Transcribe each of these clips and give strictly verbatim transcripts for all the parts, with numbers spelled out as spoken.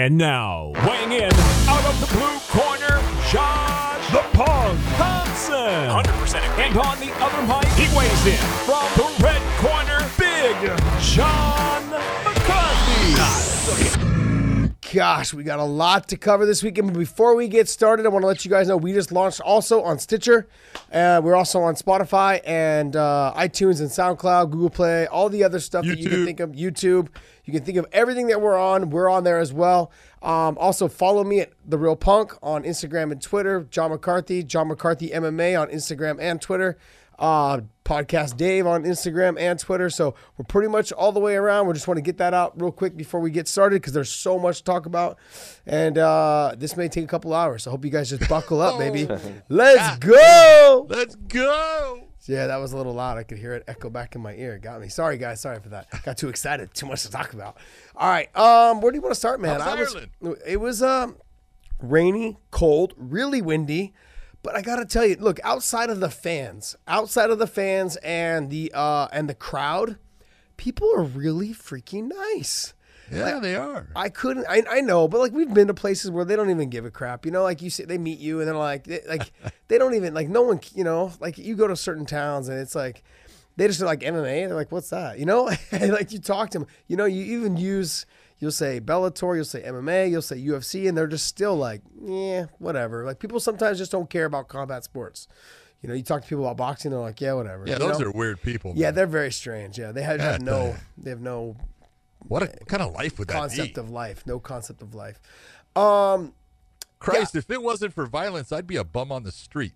And now, weighing in out of the blue corner, Josh the Pong Thompson. one hundred percent agree. And on the other mic, he weighs in from the red corner, Big Sean McCarthy. Gosh, we got a lot to cover this weekend. But before we get started, I want to let you guys know we just launched also on Stitcher. Uh, we're also on Spotify and uh, iTunes and SoundCloud, Google Play, all the other stuff YouTube. that you can think of, YouTube. You can think of everything that we're on. We're on there as well. Um, also, follow me at The Real Punk on Instagram and Twitter. John McCarthy, John McCarthy M M A on Instagram and Twitter. Uh, Podcast Dave on Instagram and Twitter. So we're pretty much all the way around. We just want to get that out real quick before we get started because there's so much to talk about. And uh, this may take a couple hours. I hope you guys just buckle up, baby. Let's go. Let's go. Yeah, that was a little loud. I could hear it echo back in my ear. Got me. Sorry, guys. Sorry for that. Got too excited. Too much to talk about. All right. Um, where do you want to start, man? I was, it was um, rainy, cold, really windy. But I got to tell you, look, outside of the fans, outside of the fans and the uh, and the crowd, people are really freaking nice. Yeah, like, they are. I couldn't. I, I know, but like we've been to places where they don't even give a crap. You know, like you say, they meet you and they're like, they, like they don't even like no one. You know, like you go to certain towns and it's like they just are like M M A. They're like, what's that? You know, and like you talk to them. You know, you even use you'll say Bellator, you'll say M M A, you'll say U F C, and they're just still like, yeah, whatever. Like people sometimes just don't care about combat sports. You know, you talk to people about boxing, they're like, yeah, whatever. Yeah, those are weird people. Yeah, man. They're very strange. Yeah, they have, have no. They have no. What, a, what kind of life would that be? Concept of life. No concept of life. Um, Christ, yeah. If it wasn't for violence, I'd be a bum on the street.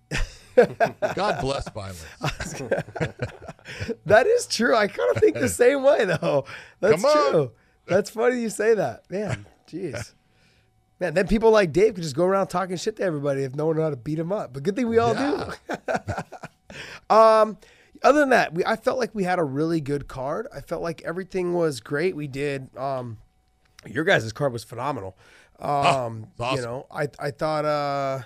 God bless violence. That is true. I kind of think the same way, though. That's true. That's funny you say that. Man, jeez. Man, then people like Dave could just go around talking shit to everybody if no one knew how to beat him up. But good thing we all yeah. do. um. Other than that, we I felt like we had a really good card. I felt like everything was great. We did. Um, your guys' card was phenomenal. Um, oh, awesome. You know, I I thought uh,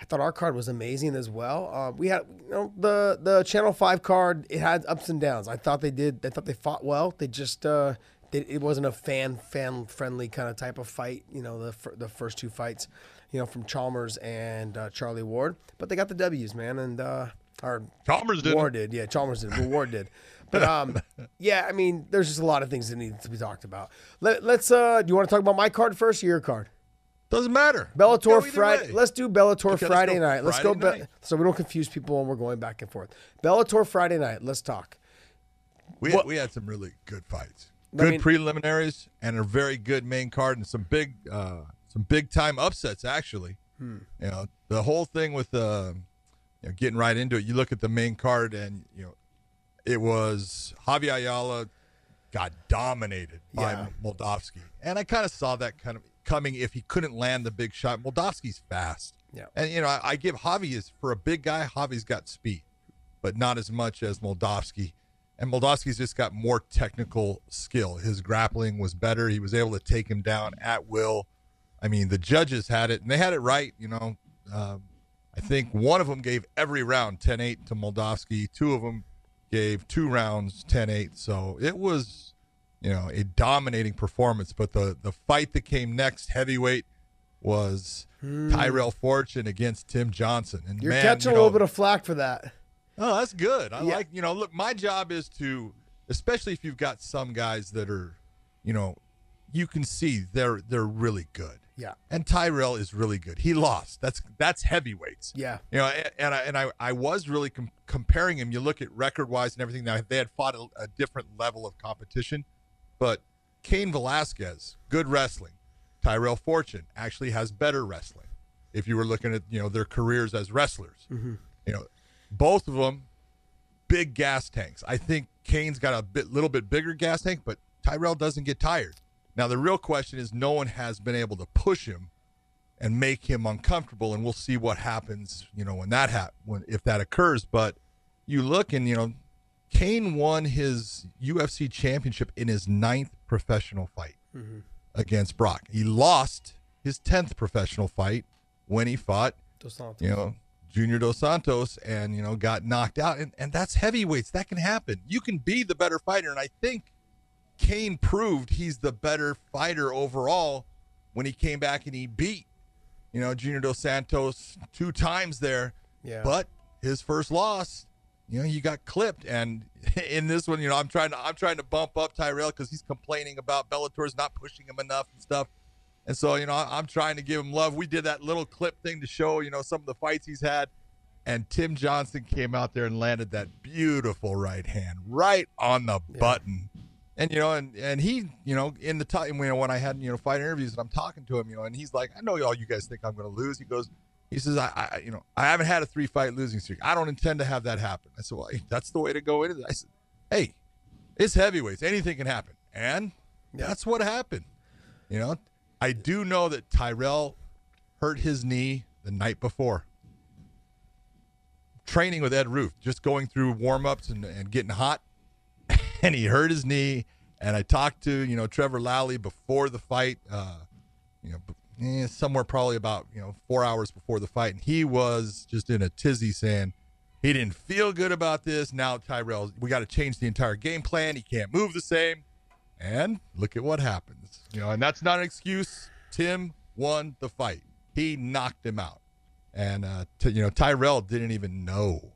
I thought our card was amazing as well. Uh, we had you know the the Channel Five card. It had ups and downs. I thought they did. I thought they fought well. They just uh, they, it wasn't a fan fan friendly kind of type of fight. You know, the the first two fights, you know, from Chalmers and uh, Charlie Ward, but they got the W's, man, and. Uh, Or Chalmers did. Ward did. Yeah, Chalmers did. Well, Ward did. But, um, yeah, I mean, there's just a lot of things that need to be talked about. Let, let's, uh, do you want to talk about my card first or your card? Doesn't matter. Bellator Friday. Let's do Bellator okay, Friday let's night. Friday let's go. Night. Be- so we don't confuse people when we're going back and forth. Bellator Friday night. Let's talk. We had, we had some really good fights. Good I mean, preliminaries and a very good main card and some big, uh, some big time upsets, actually. Hmm. You know, the whole thing with, uh, You know, getting right into it, you look at the main card, and you know it was Javier Ayala got dominated yeah. by Moldavsky, and I kind of saw that kind of coming if he couldn't land the big shot. Moldavsky's fast, yeah, and you know I, I give Javi is for a big guy. Javi's got speed, but not as much as Moldavsky, and Moldavsky's just got more technical skill. His grappling was better. He was able to take him down at will. I mean, the judges had it, and they had it right. You know. Um, I think one of them gave every round ten eight to Moldavsky. Two of them gave two rounds ten eight. So it was, you know, a dominating performance. But the, the fight that came next, heavyweight, was hmm. Tyrell Fortune against Tim Johnson. And You're man, catching you know, a little bit of flack for that. Oh, that's good. I yeah. like, you know, look, my job is to, especially if you've got some guys that are, you know, you can see they're they're really good. Yeah, and Tyrell is really good. He lost. That's that's heavyweights. Yeah, you know, and, and I and I, I was really com- comparing him. You look at record wise and everything. Now they had fought a, a different level of competition, but Cain Velasquez, good wrestling. Tyrell Fortune actually has better wrestling. If you were looking at you know their careers as wrestlers, mm-hmm. you know, both of them big gas tanks. I think Cain's got a bit little bit bigger gas tank, but Tyrell doesn't get tired. Now, the real question is no one has been able to push him and make him uncomfortable, and we'll see what happens, you know, when that hap- when if that occurs. But you look and, you know, Cain won his U F C championship in his ninth professional fight mm-hmm. against Brock. He lost his tenth professional fight when he fought, Dos Santos. you know, Junior Dos Santos and, you know, got knocked out. And, and that's heavyweights. That can happen. You can be the better fighter, and I think Cain proved he's the better fighter overall when he came back and he beat, you know, Junior Dos Santos two times there. Yeah. But his first loss, you know, he got clipped. And in this one, you know, I'm trying to I'm trying to bump up Tyrell because he's complaining about Bellator's not pushing him enough and stuff. And so, you know, I'm trying to give him love. We did that little clip thing to show, you know, some of the fights he's had. And Tim Johnson came out there and landed that beautiful right hand right on the yeah. button. And, you know, and, and he, you know, in the time, you know, when I had, you know, fight interviews and I'm talking to him, you know, and he's like, I know all you guys think I'm going to lose. He goes, he says, I, I, you know, I haven't had a three fight losing streak. I don't intend to have that happen. I said, well, that's the way to go into this. I said, hey, it's heavyweights. Anything can happen. And yeah. that's what happened. You know, I do know that Tyrell hurt his knee the night before. Training with Ed Ruth, just going through warm-ups and, and getting hot, and he hurt his knee. And I talked to, you know, Trevor Lally before the fight, uh, you know, eh, somewhere probably about, you know, four hours before the fight, and he was just in a tizzy saying he didn't feel good about this. Now Tyrell, we got to change the entire game plan. He can't move the same. And look at what happens, you know, and that's not an excuse. Tim won the fight. He knocked him out. And, uh, t- you know, Tyrell didn't even know.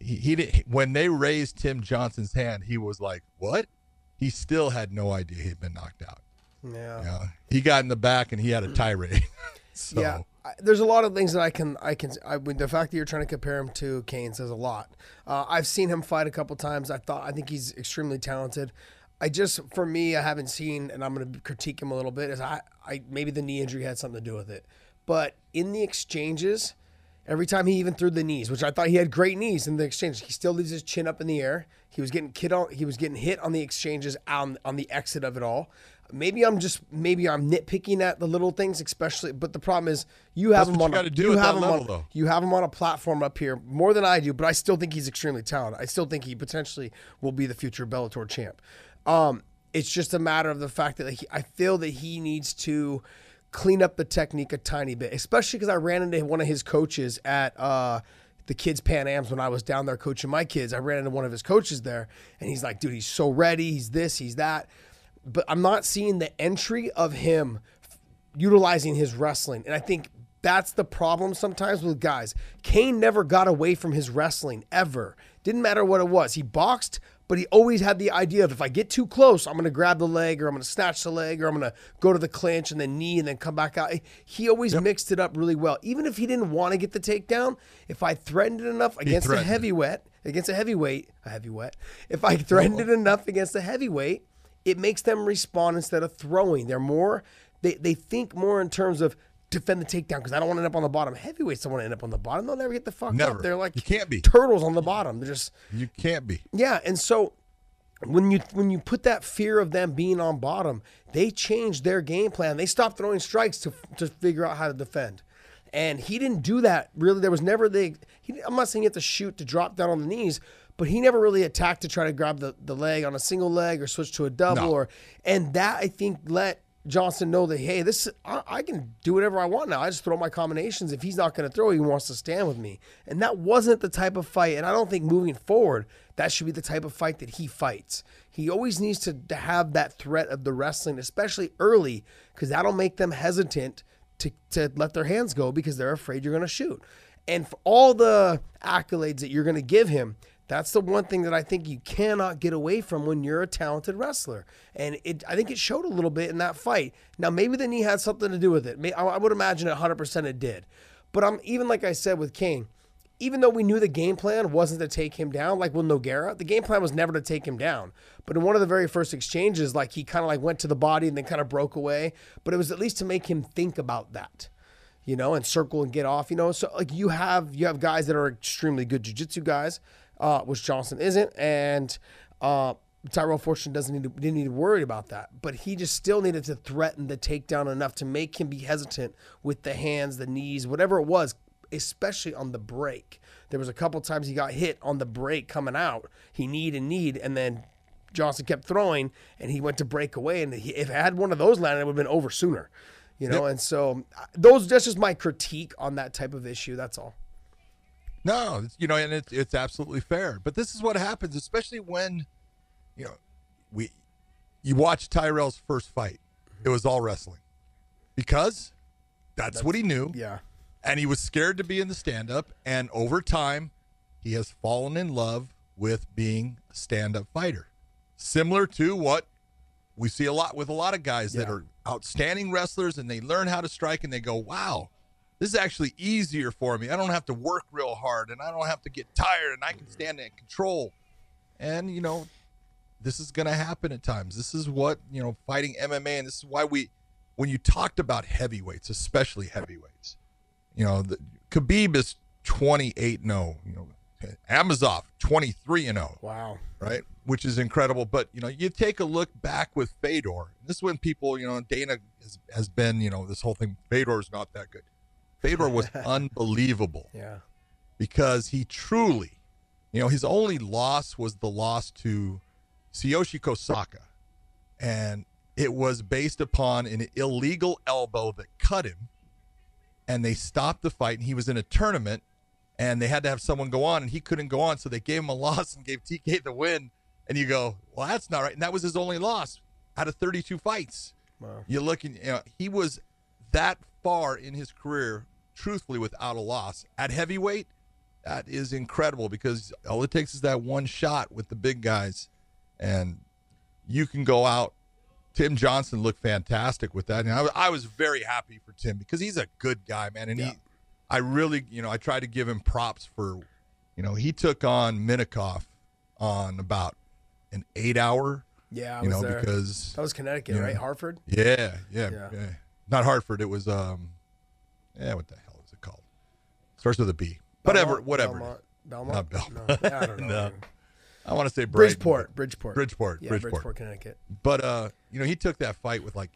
He, he didn't, when they raised Tim Johnson's hand, he was like, what? He still had no idea he'd been knocked out. Yeah. You know, he got in the back and he had a tirade. so. Yeah. I, there's a lot of things that I can, I can, I mean, the fact that you're trying to compare him to Cain says a lot. Uh, I've seen him fight a couple times. I thought, I think he's extremely talented. I just, for me, I haven't seen, and I'm going to critique him a little bit, is I, I, maybe the knee injury had something to do with it. But in the exchanges, every time he even threw the knees, which I thought he had great knees in the exchanges, he still leaves his chin up in the air. He was getting kid on, he was getting hit on the exchanges on on the exit of it all. Maybe I'm just maybe I'm nitpicking at the little things, especially. But the problem is you have That's him on a, you, you have him level, on though. You have him on a platform up here more than I do. But I still think he's extremely talented. I still think he potentially will be the future Bellator champ. Um, it's just a matter of the fact that he, I feel that he needs to clean up the technique a tiny bit, especially because I ran into one of his coaches at uh, the kids' Pan Ams when I was down there coaching my kids. I ran into one of his coaches there, and he's like, dude, he's so ready. He's this, he's that. But I'm not seeing the entry of him f- utilizing his wrestling. And I think that's the problem sometimes with guys. Cain never got away from his wrestling, ever. Didn't matter what it was. He boxed, but he always had the idea of, if I get too close, I'm going to grab the leg, or I'm going to snatch the leg, or I'm going to go to the clinch and then knee and then come back out. He always yep. mixed it up really well. Even if he didn't want to get the takedown, if I threatened it enough against a heavyweight, against a heavyweight, a heavyweight, if I threatened it enough against a heavyweight, it makes them respond instead of throwing. They're more, they, they think more in terms of defend the takedown because I don't want to end up on the bottom. Heavyweights don't want to end up on the bottom. They'll never get the fuck never. up. They're like you can't be. turtles on the bottom. They're just you can't be. Yeah, and so when you when you put that fear of them being on bottom, they change their game plan. They stop throwing strikes to to figure out how to defend. And he didn't do that really. There was never the. He, I'm not saying you have to shoot to drop down on the knees, but he never really attacked to try to grab the the leg on a single leg or switch to a double no. or and that I think let Johnson know that, hey, this I, I can do whatever I want now. I just throw my combinations. If he's not going to throw, he wants to stand with me. And that wasn't the type of fight, and I don't think moving forward, that should be the type of fight that he fights. He always needs to, to have that threat of the wrestling, especially early, because that'll make them hesitant to, to let their hands go because they're afraid you're going to shoot. And for all the accolades that you're going to give him, that's the one thing that I think you cannot get away from when you're a talented wrestler. And it, I think it showed a little bit in that fight. Now, maybe the knee had something to do with it. I would imagine one hundred percent it did. But I'm even like I said with Cain, even though we knew the game plan wasn't to take him down, like with Nogueira, the game plan was never to take him down. But in one of the very first exchanges, like he kind of like went to the body and then kind of broke away. But it was at least to make him think about that. You know, and circle and get off, you know. So like you have you have guys that are extremely good jiu-jitsu guys. Uh, which Johnson isn't, and uh, Tyrell Fortune doesn't need to, didn't need to worry about that. But he just still needed to threaten the takedown enough to make him be hesitant with the hands, the knees, whatever it was, especially on the break. There was a couple times he got hit on the break coming out. He kneed and kneed, and then Johnson kept throwing, and he went to break away. And he, if I had one of those landed, it would have been over sooner. You know, yep. and so those that's just my critique on that type of issue. That's all. No, you know, and it's it's absolutely fair. But this is what happens, especially when, you know, we you watch Tyrell's first fight. It was all wrestling. because that's, that's what he knew. Yeah. And he was scared to be in the stand-up, and over time, he has fallen in love with being a stand-up fighter. Similar to what we see a lot with a lot of guys yeah. that are outstanding wrestlers, and they learn how to strike, and they go, wow, this is actually easier for me. I don't have to work real hard, and I don't have to get tired, and I can stand in control. And, you know, this is going to happen at times. This is what, you know, fighting M M A, and this is why we, when you talked about heavyweights, especially heavyweights, you know, the, Khabib is twenty-eight and oh. You know, Amosov twenty-three and oh. Wow, right, which is incredible. But you know, you take a look back with Fedor. This is when people, you know, Dana has, has been, you know, this whole thing. Fedor's not that good. Fedor was unbelievable. Yeah, because he truly, you know, his only loss was the loss to Tsuyoshi Kosaka, and it was based upon an illegal elbow that cut him. And they stopped the fight, and he was in a tournament, and they had to have someone go on, and he couldn't go on, so they gave him a loss and gave T K the win. And you go, well, that's not right. And that was his only loss out of thirty-two fights. Wow. You're looking, you know, he was that far in his career, truthfully, without a loss. At heavyweight, that is incredible, because all it takes is that one shot with the big guys, and you can go out. Tim Johnson looked fantastic with that, and I, I was very happy for Tim, because he's a good guy, man. And yeah. he, I really, you know, I tried to give him props for, you know, he took on Minikoff on about an eight-hour, yeah, I you was know, there. because that was Connecticut, you know, right? Hartford. Yeah, yeah, yeah, yeah. Not Hartford. It was, um, yeah, what the hell is it called? Starts with a B. Belmont, whatever, whatever. Belmont. Belmont? Not Belmont. No, I don't know. No. I want to say Braden, Bridgeport, Bridgeport, Bridgeport, yeah, Bridgeport, Bridgeport, Connecticut. But uh, you know, he took that fight with like,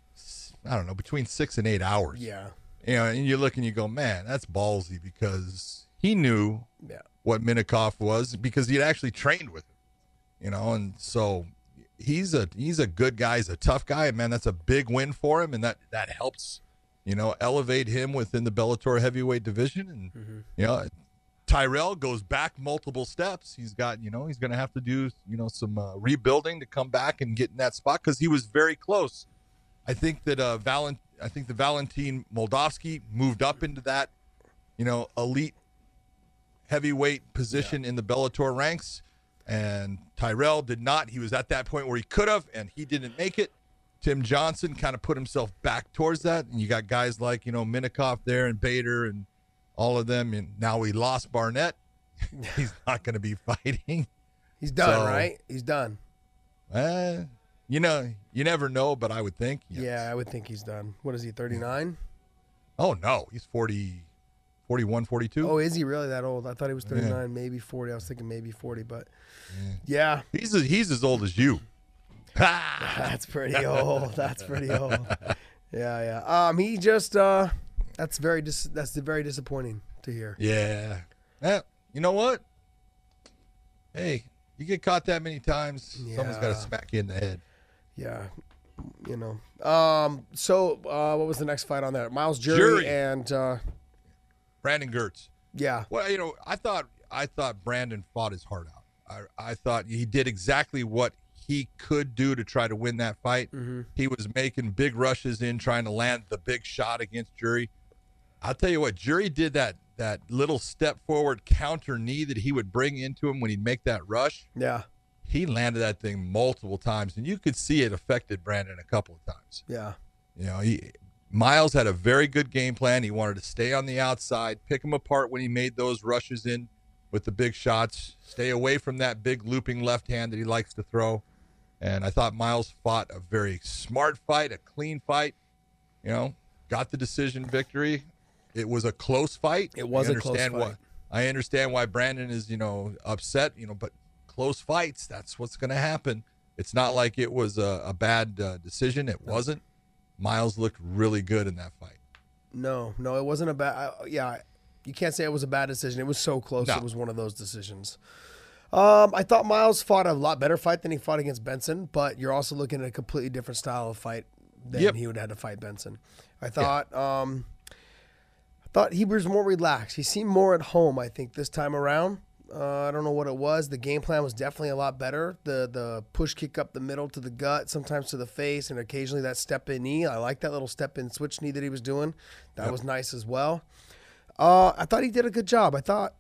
I don't know, between six and eight hours. Yeah. You know, and you look and you go, man, that's ballsy, because he knew yeah. what Minikoff was, because he'd actually trained with him. You know, and so he's a he's a good guy, he's a tough guy, and man, that's a big win for him, and that that helps, you know, elevate him within the Bellator heavyweight division, and mm-hmm. you know. Tyrell goes back multiple steps. He's got, you know, he's going to have to do, you know, some uh, rebuilding to come back and get in that spot, because he was very close. I think that uh, Valent, I think the Valentin Moldavsky moved up into that, you know, elite heavyweight position yeah. in the Bellator ranks, and Tyrell did not. He was at that point where he could have, and he didn't make it. Tim Johnson kind of put himself back towards that, and you got guys like, you know, Minikoff there, and Bader, and all of them, and now we lost Barnett. He's not going to be fighting. He's done, so, right? He's done. Uh, you know, you never know, but I would think. Yes. Yeah, I would think he's done. What is he, thirty-nine? Oh, no. He's forty, forty-one, forty-two. Oh, is he really that old? I thought he was thirty-nine, yeah. maybe forty. I was thinking maybe forty, but yeah. yeah. He's, a, he's as old as you. That's pretty old. That's pretty old. Yeah, yeah. Um, He just... uh. That's very dis that's very disappointing to hear. Yeah. Eh, you know what? Hey, you get caught that many times, yeah. someone's got to smack you in the head. Yeah. You know. Um. So uh, what was the next fight on there? Miles Jury, Jury. and uh, Brandon Gertz. Yeah. Well, you know, I thought I thought Brandon fought his heart out. I I thought he did exactly what he could do to try to win that fight. Mm-hmm. He was making big rushes in, trying to land the big shot against Jury. I'll tell you what, Jury did that that little step forward counter knee that he would bring into him when he'd make that rush. Yeah. He landed that thing multiple times, and you could see it affected Brandon a couple of times. Yeah. You know, he, Miles had a very good game plan. He wanted to stay on the outside, pick him apart when he made those rushes in with the big shots, stay away from that big looping left hand that he likes to throw. And I thought Miles fought a very smart fight, a clean fight, you know, got the decision victory. It was a close fight. It was a close fight. Why, I understand why Brandon is, you know, upset, you know, but close fights, that's what's going to happen. It's not like it was a, a bad uh, decision. It no. wasn't. Miles looked really good in that fight. No, no, it wasn't a bad. I, yeah, you can't say it was a bad decision. It was so close. No. It was one of those decisions. Um, I thought Miles fought a lot better fight than he fought against Benson, but you're also looking at a completely different style of fight than yep. he would have had to fight Benson. I thought... Yeah. Um, thought he was more relaxed. He seemed more at home, I think, this time around. Uh, I don't know what it was. The game plan was definitely a lot better. The the push kick up the middle to the gut, sometimes to the face, and occasionally that step in knee. I like that little step in switch knee that he was doing. That yep. was nice as well. Uh, I thought he did a good job. I thought,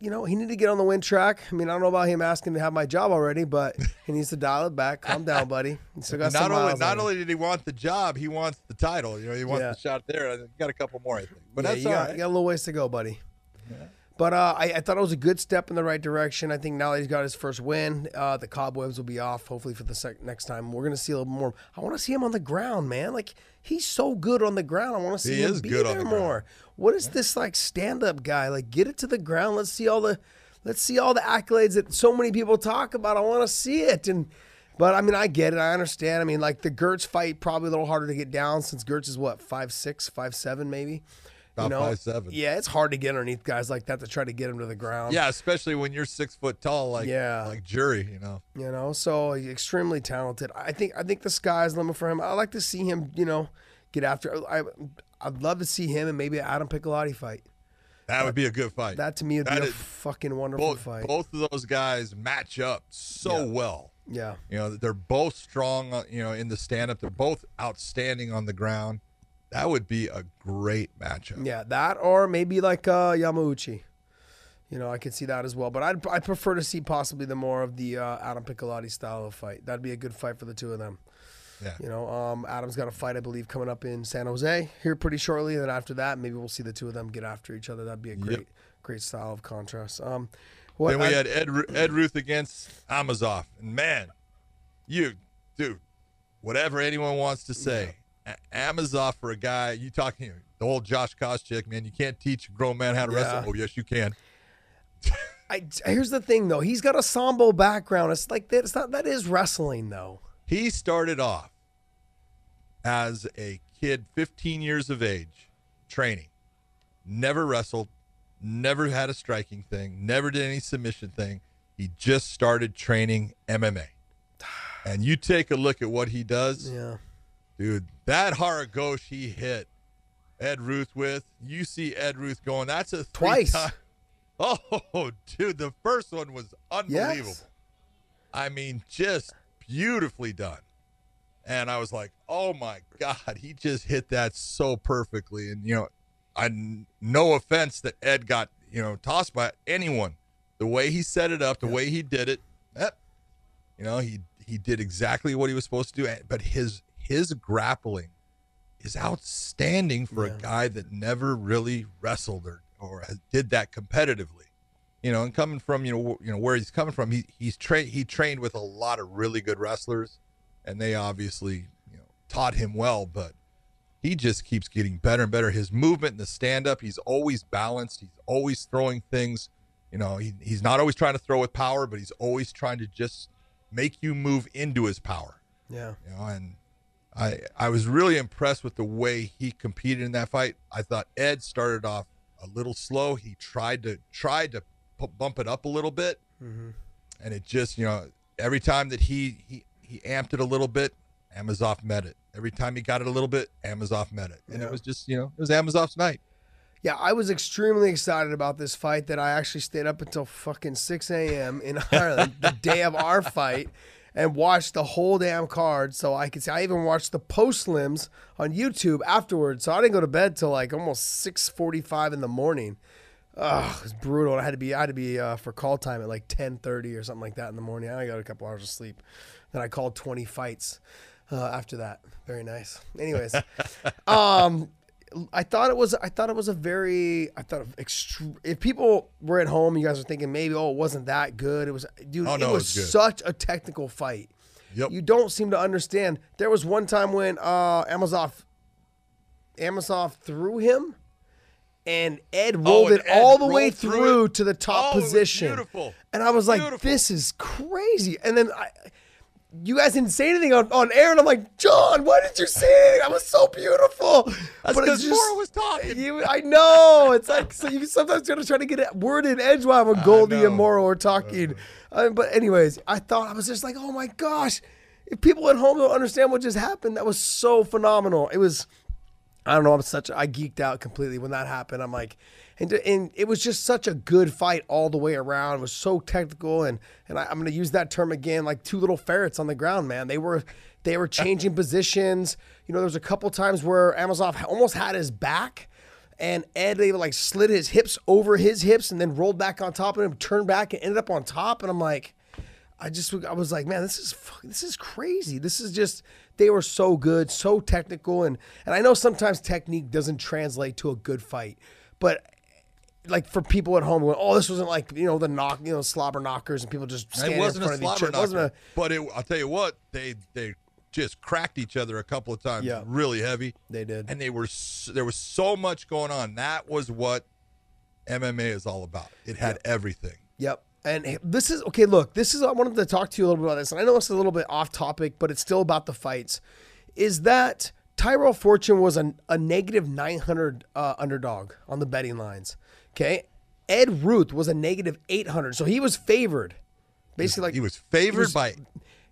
you know, he needed to get on the win track. I mean, I don't know about him asking to have my job already, but he needs to dial it back. Calm down, buddy. He still got not some only, not on only did he want the job, he wants the title. You know, he wants yeah. the shot there. He got a couple more, I think. But yeah, that's you all got, right. You got a little ways to go, buddy. Yeah. But uh, I, I thought it was a good step in the right direction. I think now that he's got his first win, uh, the cobwebs will be off, hopefully, for the sec next time. We're going to see a little more. I want to see him on the ground, man. Like, he's so good on the ground. I want to see he him is be good there on the more. Ground. What is yeah. this, like, stand-up guy? Like, get it to the ground. Let's see all the let's see all the accolades that so many people talk about. I want to see it. And But, I mean, I get it. I understand. I mean, like, the Gertz fight, probably a little harder to get down since Gertz is, what, five six, five seven maybe? You know, five, seven. Yeah, it's hard to get underneath guys like that to try to get them to the ground. Yeah, especially when you're six foot tall, like yeah. like Jury, you know. You know, so extremely talented. I think I think the sky's the limit for him. I like to see him, you know, get after. I I'd love to see him and maybe an Adam Piccolotti fight. That, that would be a good fight. That to me would that be is, a fucking wonderful both, fight. Both of those guys match up so yeah. well. Yeah, you know, they're both strong. You know, in the stand up, they're both outstanding on the ground. That would be a great matchup. Yeah, that or maybe like uh, Yamauchi. You know, I could see that as well. But I'd, I'd prefer to see possibly the more of the uh, Adam Piccolotti style of fight. That'd be a good fight for the two of them. Yeah. You know, um, Adam's got a fight, I believe, coming up in San Jose here pretty shortly. And then after that, maybe we'll see the two of them get after each other. That'd be a great yep. great style of contrast. Um, what then we I, had Ed, Ed Ruth against Amosov. And, man, you, dude, whatever anyone wants to say. Yeah. Amosov for a guy, you talking the old Josh Koscheck, man, you can't teach a grown man how to yeah. wrestle. Oh, yes, you can. I, here's the thing, though. He's got a sambo background. It's like that. It's not, that is wrestling, though. He started off as a kid, fifteen years of age, training. Never wrestled, never had a striking thing, never did any submission thing. He just started training M M A. And you take a look at what he does. Yeah. Dude, that Haragosh he hit Ed Ruth with, you see Ed Ruth going, that's a twice. Oh, dude, the first one was unbelievable. Yes. I mean, just beautifully done. And I was like, oh, my God, he just hit that so perfectly. And, you know, I no offense that Ed got, you know, tossed by anyone. The way he set it up, the yep. way he did it, yep. you know, he, he did exactly what he was supposed to do. But his... his grappling is outstanding for yeah. a guy that never really wrestled or, or did that competitively, you know, and coming from, you know, you know, where he's coming from, he, he's trained, he trained with a lot of really good wrestlers and they obviously, you know, taught him well, but he just keeps getting better and better. His movement and the stand up, he's always balanced. He's always throwing things, you know, he, he's not always trying to throw with power, but he's always trying to just make you move into his power. Yeah. You know, and, I, I was really impressed with the way he competed in that fight. I thought Ed started off a little slow. He tried to tried to bump it up a little bit, mm-hmm. and it just, you know, every time that he, he he amped it a little bit, Amosov met it. Every time he got it a little bit, Amosov met it, and yeah. it was just, you know, it was Amosov's night. Yeah, I was extremely excited about this fight that I actually stayed up until fucking six A M in Ireland the day of our fight. And watched the whole damn card, so I could see. I even watched the post limbs on YouTube afterwards. So I didn't go to bed till like almost six forty-five in the morning. Ugh, it was brutal. I had to be, I had to be uh, for call time at like ten thirty or something like that in the morning. I got a couple hours of sleep. Then I called twenty fights uh, after that. Very nice. Anyways, um, I thought it was. I thought it was a very. I thought extre if people were at home, you guys are thinking maybe, oh, it wasn't that good. It was, dude. Oh, no, it was, it was such a technical fight. Yep. You don't seem to understand. There was one time when uh, Amosov, Amosov threw him, and Ed rolled oh, and it Ed all the way through, through to the top oh, position. Beautiful. And I was like, beautiful. This is crazy. And then I. You guys didn't say anything on, on air, and I'm like, John, why didn't you say anything? I was so beautiful. That's because Laura was talking. You, I know. It's like, so you sometimes got to try to get a word in edgewise when Goldie and Morrow are talking. Um, but anyways, I thought, I was just like, oh, my gosh. If people at home don't understand what just happened, that was so phenomenal. It was, I don't know. I'm such, I geeked out completely when that happened. I'm like, and and it was just such a good fight all the way around. It was so technical. And, and I, I'm going to use that term again, like two little ferrets on the ground, man. They were, they were changing positions. You know, there was a couple times where Amosov almost had his back and Ed, they like slid his hips over his hips and then rolled back on top of him, turned back and ended up on top. And I'm like, I just, I was like, man, this is, this is crazy. This is just, they were so good, so technical. And, and I know sometimes technique doesn't translate to a good fight, but like for people at home, going, oh, this wasn't like, you know, the knock, you know, slobber knockers and people just standing in front of each other. It wasn't a, but it, I'll tell you what, they, they just cracked each other a couple of times. Yeah, really heavy. They did. And they were, there was so much going on. That was what M M A is all about. It had yep. everything. Yep. And this is, okay, look, this is, I wanted to talk to you a little bit about this, and I know it's a little bit off topic, but it's still about the fights, is that Tyrell Fortune was a, a negative nine hundred uh, underdog on the betting lines, okay? Ed Ruth was a negative eight hundred, so he was favored. Basically, like, he was favored he was, by,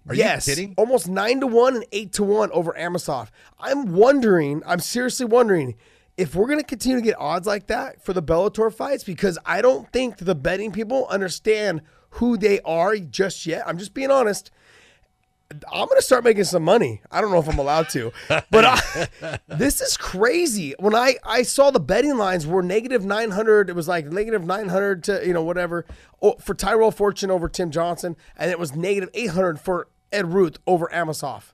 are yes, you kidding? Almost nine to one and eight to one over Amosov. I'm wondering, I'm seriously wondering, if we're going to continue to get odds like that for the Bellator fights, because I don't think the betting people understand who they are just yet. I'm just being honest. I'm going to start making some money. I don't know if I'm allowed to, but I, this is crazy. When I, I saw the betting lines were negative nine hundred, it was like negative nine hundred to, you know, whatever for Tyrell Fortune over Tim Johnson. And it was negative eight hundred for Ed Ruth over Amosov.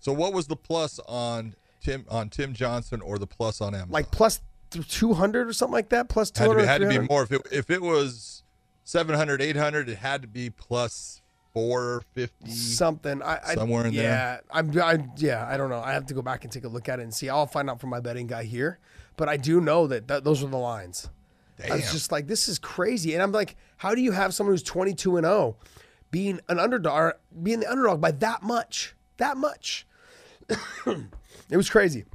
So what was the plus on Tim on Tim Johnson or the plus on Amazon? Like plus two hundred or something like that? Plus two hundred? It had to be, had to be more. If it, if it was seven hundred, eight hundred, it had to be plus four fifty. Something. I, I, somewhere in yeah, there. I'm, I, yeah, I don't know. I have to go back and take a look at it and see. I'll find out from my betting guy here. But I do know that th those were the lines. Damn. I was just like, this is crazy. And I'm like, how do you have someone who's twenty-two and oh being an underdog, being the underdog by that much? That much. It was crazy.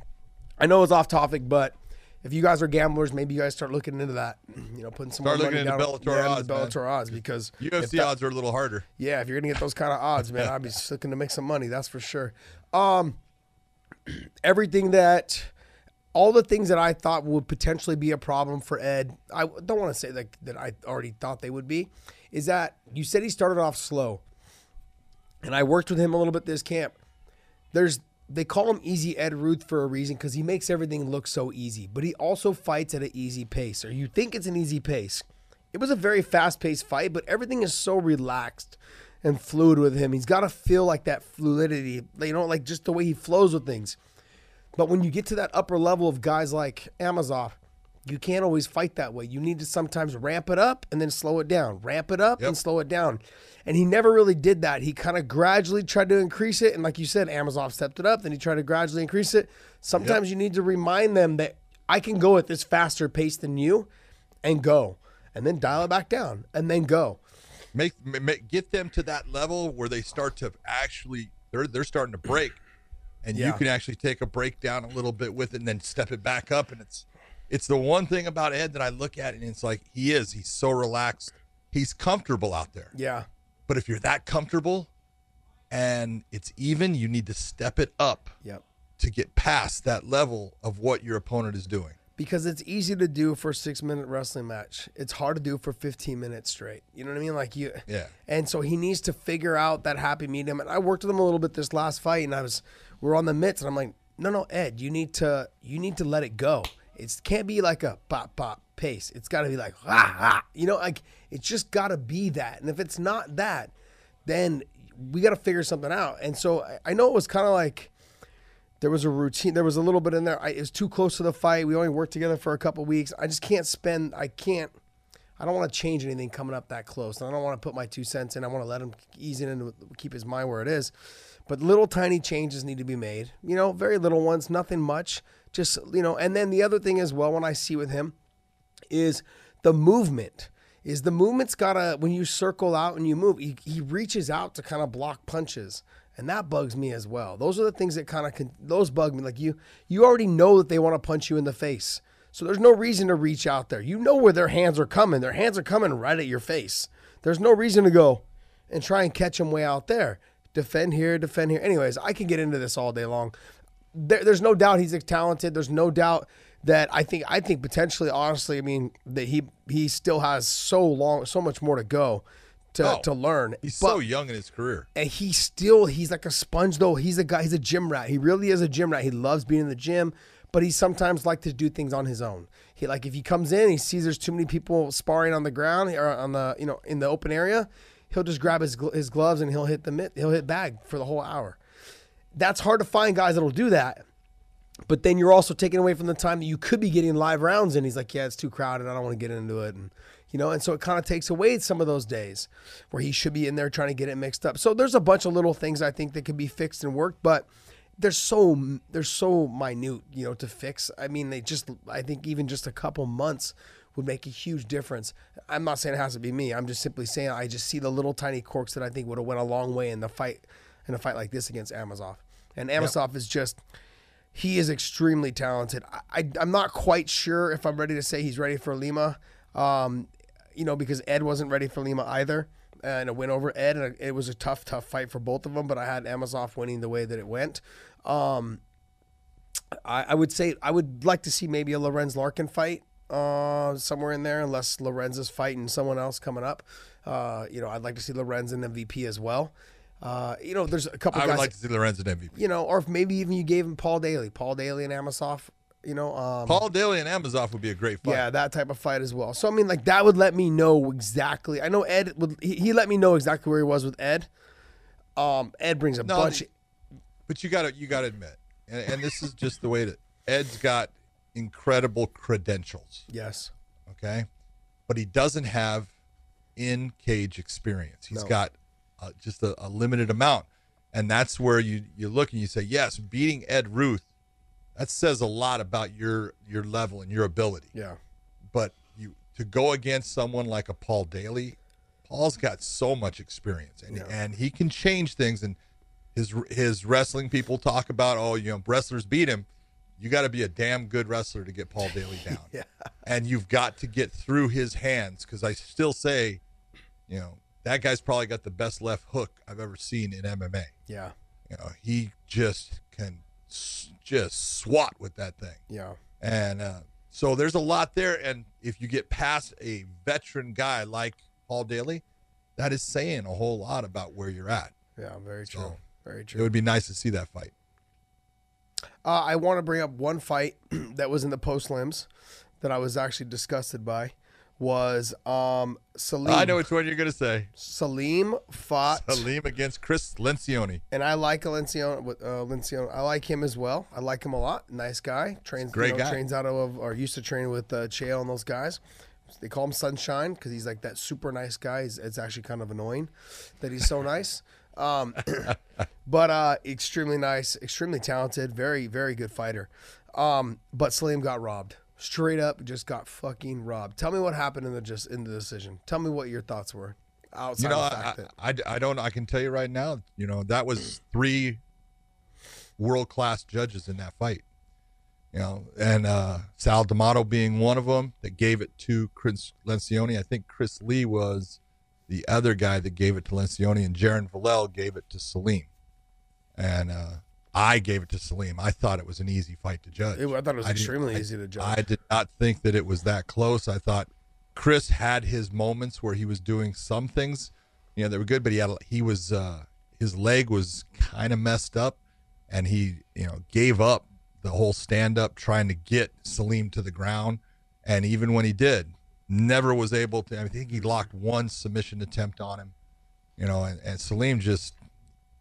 I know it's off topic, but if you guys are gamblers, maybe you guys start looking into that. You know, putting some start more money down. Start looking into Bellator yeah, odds, Bellator man. odds because U F C that, odds are a little harder. Yeah, if you're gonna get those kind of odds, man, I'd be looking to make some money. That's for sure. Um, everything that, all the things that I thought would potentially be a problem for Ed, I don't want to say that that I already thought they would be. Is that you said he started off slow, and I worked with him a little bit this camp. There's They call him Easy Ed Ruth for a reason because he makes everything look so easy, but he also fights at an easy pace, or you think it's an easy pace. It was a very fast-paced fight, but everything is so relaxed and fluid with him. He's got to feel like that fluidity, you know, like just the way he flows with things. But when you get to that upper level of guys like Amosov, you can't always fight that way. You need to sometimes ramp it up and then slow it down. Ramp it up yep. and slow it down. And he never really did that. He kind of gradually tried to increase it. And like you said, Amosov stepped it up. Then he tried to gradually increase it. Sometimes yep. you need to remind them that I can go at this faster pace than you and go. And then dial it back down and then go. Make, make Get them to that level where they start to actually, they're, they're starting to break. And yeah. you can actually take a break down a little bit with it and then step it back up. And it's, It's the one thing about Ed that I look at, and it's like he is. He's so relaxed. He's comfortable out there. Yeah. But if you're that comfortable and it's even, you need to step it up yep. to get past that level of what your opponent is doing. Because it's easy to do for a six-minute wrestling match. It's hard to do for fifteen minutes straight. You know what I mean? Like you. Yeah. And so he needs to figure out that happy medium. And I worked with him a little bit this last fight, and I was we we're on the mitts, and I'm like, no, no, Ed, you need to you need to let it go. It can't be like a pop, pop pace. It's got to be like, ah, ah. You know, like it's just got to be that. And if it's not that, then we got to figure something out. And so I, I know it was kind of like there was a routine. There was a little bit in there. I, it was too close to the fight. We only worked together for a couple of weeks. I just can't spend. I can't. I don't want to change anything coming up that close. And I don't want to put my two cents in. I want to let him ease it in and keep his mind where it is. But little tiny changes need to be made. You know, very little ones, nothing much. Just, you know, and then the other thing as well when I see with him is the movement. Is the movement's got to, when you circle out and you move, he, he reaches out to kind of block punches. And that bugs me as well. Those are the things that kind of, those bug me. Like you, you already know that they want to punch you in the face. So there's no reason to reach out there. You know where their hands are coming. Their hands are coming right at your face. There's no reason to go and try and catch them way out there. Defend here, defend here. Anyways, I can get into this all day long. there, there's no doubt he's talented. There's no doubt that I think I think potentially, honestly, I mean, that he he still has so long, so much more to go to, oh, to learn. He's but, so young in his career, and he still he's like a sponge though. He's a guy. He's a gym rat. He really is a gym rat. He loves being in the gym, but he sometimes likes to do things on his own. He like if he comes in, he sees there's too many people sparring on the ground or on the you know in the open area. He'll just grab his his gloves and he'll hit the mitt. He'll hit bag for the whole hour. That's hard to find guys that'll do that. But then you're also taking away from the time that you could be getting live rounds in. He's like, yeah, it's too crowded. I don't want to get into it. And, you know, and so it kind of takes away some of those days where he should be in there trying to get it mixed up. So there's a bunch of little things I think that could be fixed and worked, but they're so, they're so minute, you know, to fix. I mean, they just, I think even just a couple months would make a huge difference. I'm not saying it has to be me. I'm just simply saying I just see the little tiny quirks that I think would have went a long way in the fight, in a fight like this against Amosov. And Amosov yep. is just, he is extremely talented. I, I, I'm not quite sure if I'm ready to say he's ready for Lima, um, you know, because Ed wasn't ready for Lima either. Uh, and it went over Ed, and it was a tough, tough fight for both of them, but I had Amosov winning the way that it went. Um, I, I would say I would like to see maybe a Lorenz Larkin fight uh, somewhere in there, unless Lorenz is fighting someone else coming up. Uh, you know, I'd like to see Lorenz in M V P as well. Uh, you know, there's a couple. I guys would like to see Lorenz and M V P. You know, or if maybe even you gave him Paul Daley, Paul Daley and Amosov. You know, um, Paul Daley and Amosov would be a great fight. Yeah, that type of fight as well. So I mean, like that would let me know exactly. I know Ed would. He, he let me know exactly where he was with Ed. Um, Ed brings a no, bunch. Of, but you got to you got to admit, and, and this is just the way that Ed's got incredible credentials. Yes. Okay, but he doesn't have in cage experience. He's no. got. Uh, just a, a limited amount, and that's where you you look and you say, yes, beating Ed Ruth, that says a lot about your your level and your ability. Yeah, but you to go against someone like a Paul Daley, Paul's got so much experience, and yeah. and he can change things. And his his wrestling people talk about, oh, you know, wrestlers beat him. You got to be a damn good wrestler to get Paul Daley down, yeah. and you've got to get through his hands, because I still say, you know. That guy's probably got the best left hook I've ever seen in M M A. Yeah. You know, he just can just swat with that thing. Yeah. And uh, so there's a lot there. And if you get past a veteran guy like Paul Daley, that is saying a whole lot about where you're at. Yeah, very so true. Very true. It would be nice to see that fight. Uh, I want to bring up one fight that was in the post limbs that I was actually disgusted by. Was um Salim. I know which one you're gonna say. Salim fought Salim against Chris Lencioni, and I like Lencioni. Uh, Lencioni, I like him as well. I like him a lot. Nice guy. Trains, great you know, guy. Trains out of or used to train with uh, Chael and those guys. They call him Sunshine because he's like that super nice guy. He's, it's actually kind of annoying that he's so nice. Um, but uh, extremely nice, extremely talented, very very good fighter. Um, but Salim got robbed. Straight up, just got fucking robbed. Tell me what happened in the just in the decision. Tell me what your thoughts were. Outside you know, of the fact I, that I, I don't. I can tell you right now. You know that was three world class judges in that fight. You know, and uh, Sal D'Amato being one of them that gave it to Chris Lencioni. I think Chris Lee was the other guy that gave it to Lencioni, and Jaron Villel gave it to Salim. And uh, I gave it to Salim. I thought it was an easy fight to judge. It, I thought it was I extremely I, easy to judge. I did not think that it was that close. I thought Chris had his moments where he was doing some things, you know, they were good, but he had he was uh, his leg was kind of messed up, and he you know gave up the whole stand up trying to get Salim to the ground, and even when he did, never was able to. I think he locked one submission attempt on him, you know, and, and Salim just.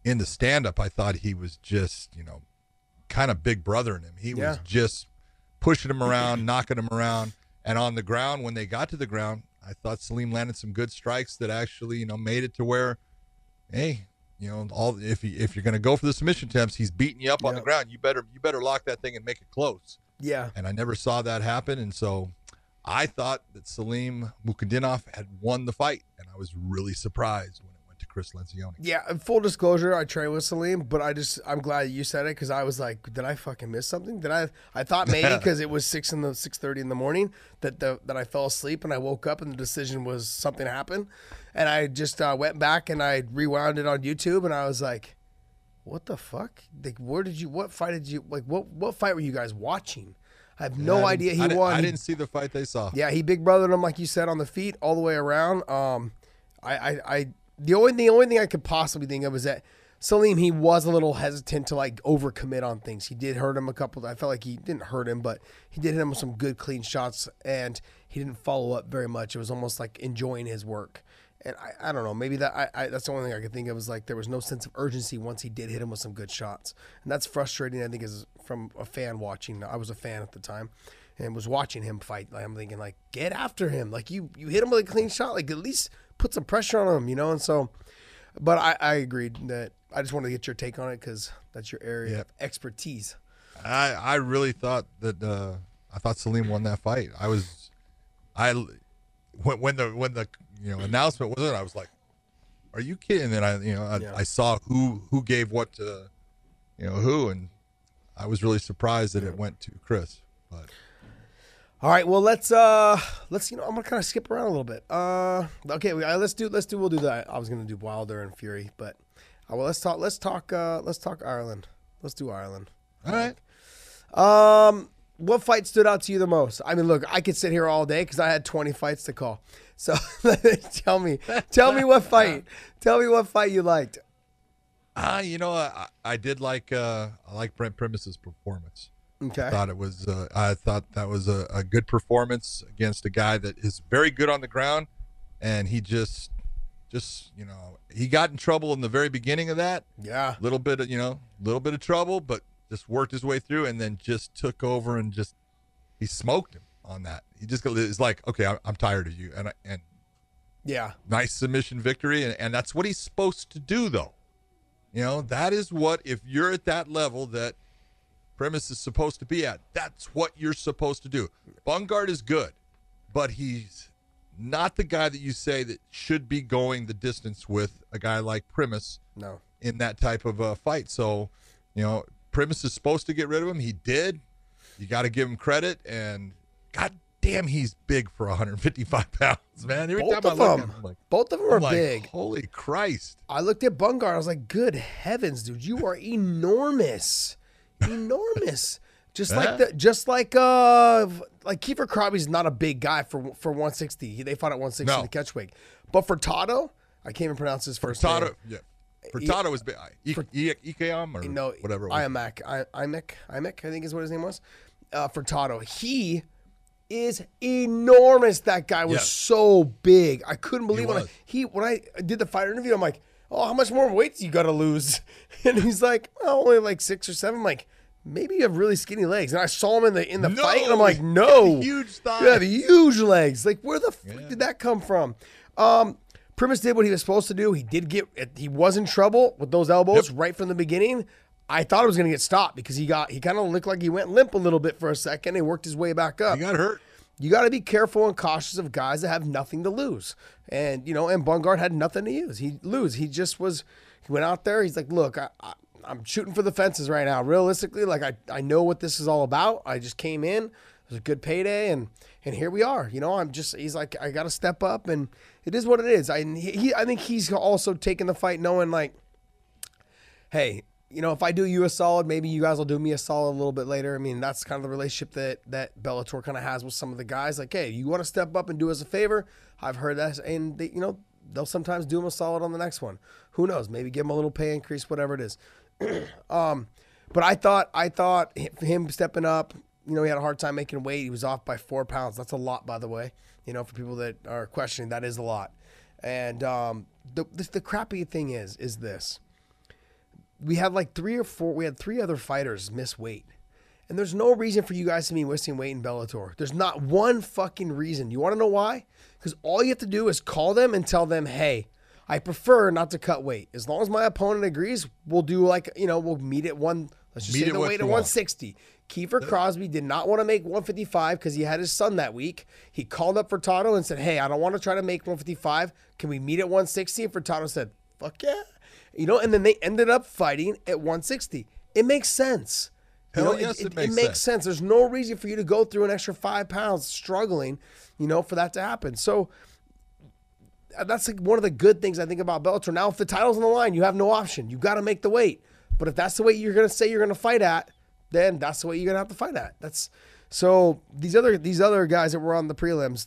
In the stand-up, I thought he was just, you know, kind of big brother in him. He yeah. was just pushing him around, knocking him around. And on the ground, when they got to the ground, I thought Salim landed some good strikes that actually, you know, made it to where, hey, you know, all if he, if you're going to go for the submission attempts, he's beating you up yeah. on the ground. You better you better lock that thing and make it close. Yeah. And I never saw that happen. And so I thought that Salim Mukundinov had won the fight, and I was really surprised when Chris Lencioni. Yeah, full disclosure, I train with Salim, but I just I'm glad you said it because I was like, did I fucking miss something? Did I? I thought maybe because it was six in the six thirty in the morning that the that I fell asleep and I woke up and the decision was something happened, and I just uh, went back and I rewound it on YouTube and I was like, what the fuck? Like, where did you, what fight did you, like, what, what fight were you guys watching? I have no yeah, idea he I won. I didn't see the fight they saw. Yeah, he big brothered him, like you said, on the feet all the way around. Um, I, I, I the only the only thing I could possibly think of is that Salim, he was a little hesitant to, like, overcommit on things. He did hurt him a couple times. I felt like he didn't hurt him, but he did hit him with some good, clean shots, and he didn't follow up very much. It was almost like enjoying his work. And I, I don't know, maybe that I, I, that's the only thing I could think of is, like, there was no sense of urgency once he did hit him with some good shots. And that's frustrating, I think, is from a fan watching. I was a fan at the time and was watching him fight. Like, I'm thinking, like, get after him. Like, you, you hit him with a clean shot. Like, at least put some pressure on him, you know? And so – But I, I agreed that I just wanted to get your take on it because that's your area yeah. of expertise. I, I really thought that uh, I thought Salim won that fight. I was, I when, when the when the you know announcement was it, I was like, "Are you kidding?" And then I you know I, yeah. I saw who who gave what to, you know who, and I was really surprised that it went to Chris. But all right, well let's uh let's you know I'm gonna kind of skip around a little bit. Uh, okay, we, let's do let's do we'll do that. I was gonna do Wilder and Fury, but uh, well let's talk let's talk uh, let's talk Ireland. Let's do Ireland. All right. Um, what fight stood out to you the most? I mean, look, I could sit here all day because I had twenty fights to call. So tell me, tell me what fight, tell me what fight you liked. Ah, uh, you know I I did like uh, I like Brent Primus's performance. Okay. I thought it was. Uh, I thought that was a, a good performance against a guy that is very good on the ground, and he just, just you know, he got in trouble in the very beginning of that. Yeah. Little bit of you know, little bit of trouble, but just worked his way through, and then just took over and just he smoked him on that. He just is like, okay, I'm, I'm tired of you, and I, and yeah, nice submission victory, and and that's what he's supposed to do though. You know, that is what if you're at that level that Primus is supposed to be at. That's what you're supposed to do. Bungard is good, but he's not the guy that you say that should be going the distance with a guy like Primus. No, in that type of a fight. So, you know, Primus is supposed to get rid of him. He did. You got to give him credit. And God damn, he's big for one fifty-five pounds, man. Every both time of I look them. At him, like, both of them are like, big. Holy Christ! I looked at Bungard. I was like, good heavens, dude, you are enormous. Enormous, just yeah. like the, just like uh, like Kiefer Crosby's not a big guy for for one sixty. They fought at one sixty no. in the catchweight, but Furtado, I can't even pronounce his first Furtado, name. Yeah, Furtado was big. Ikeam or no, whatever. Iamak, Iamak, Iamak, I think is what his name was. Uh, Furtado, he is enormous. That guy was yes. so big. I couldn't believe he when was. I he when I did the fighter interview. I'm like, oh, how much more weight do you got to lose? And he's like, oh, only like six or seven. I'm like, maybe you have really skinny legs. And I saw him in the in the no, fight, and I'm like, no. Huge thighs. You have huge legs. Like, where the yeah. fuck did that come from? Um, Primus did what he was supposed to do. He did get – he was in trouble with those elbows yep. right from the beginning. I thought it was going to get stopped because he got he kind of looked like he went limp a little bit for a second and worked his way back up. He got hurt. You got to be careful and cautious of guys that have nothing to lose. And, you know, and Bungard had nothing to use. He lose. He just was, he went out there. He's like, look, I, I, I'm shooting for the fences right now. Realistically, like, I, I know what this is all about. I just came in. It was a good payday. And, and here we are. You know, I'm just, he's like, I got to step up. And it is what it is. I, he, I think he's also taking the fight knowing, like, hey, you know, if I do you a solid, maybe you guys will do me a solid a little bit later. I mean, that's kind of the relationship that, that Bellator kind of has with some of the guys. Like, hey, you want to step up and do us a favor? I've heard that. And, they, you know, they'll sometimes do them a solid on the next one. Who knows? Maybe give them a little pay increase, whatever it is. um, but I thought I thought him stepping up, you know, he had a hard time making weight. He was off by four pounds. That's a lot, by the way. You know, for people that are questioning, that is a lot. And um, the, the, the crappy thing is, is this. We had like three or four, we had three other fighters miss weight. And there's no reason for you guys to be missing weight in Bellator. There's not one fucking reason. You want to know why? Because all you have to do is call them and tell them, hey, I prefer not to cut weight. As long as my opponent agrees, we'll do like, you know, we'll meet at one, let's just meet say the weight at one sixty. Kiefer yeah. Crosby did not want to make one fifty-five because he had his son that week. He called up Furtado and said, hey, I don't want to try to make one fifty-five. Can we meet at one sixty? And Furtado said, fuck yeah. You know, and then they ended up fighting at one sixty. It makes sense. You Hell know, yes, it, it, it makes, it makes sense. sense. There's no reason for you to go through an extra five pounds struggling, you know, for that to happen. So that's like one of the good things I think about Bellator. Now, if the title's on the line, you have no option. You've got to make the weight. But if that's the way you're going to say you're going to fight at, then that's the way you're going to have to fight at. That's so these other these other guys that were on the prelims,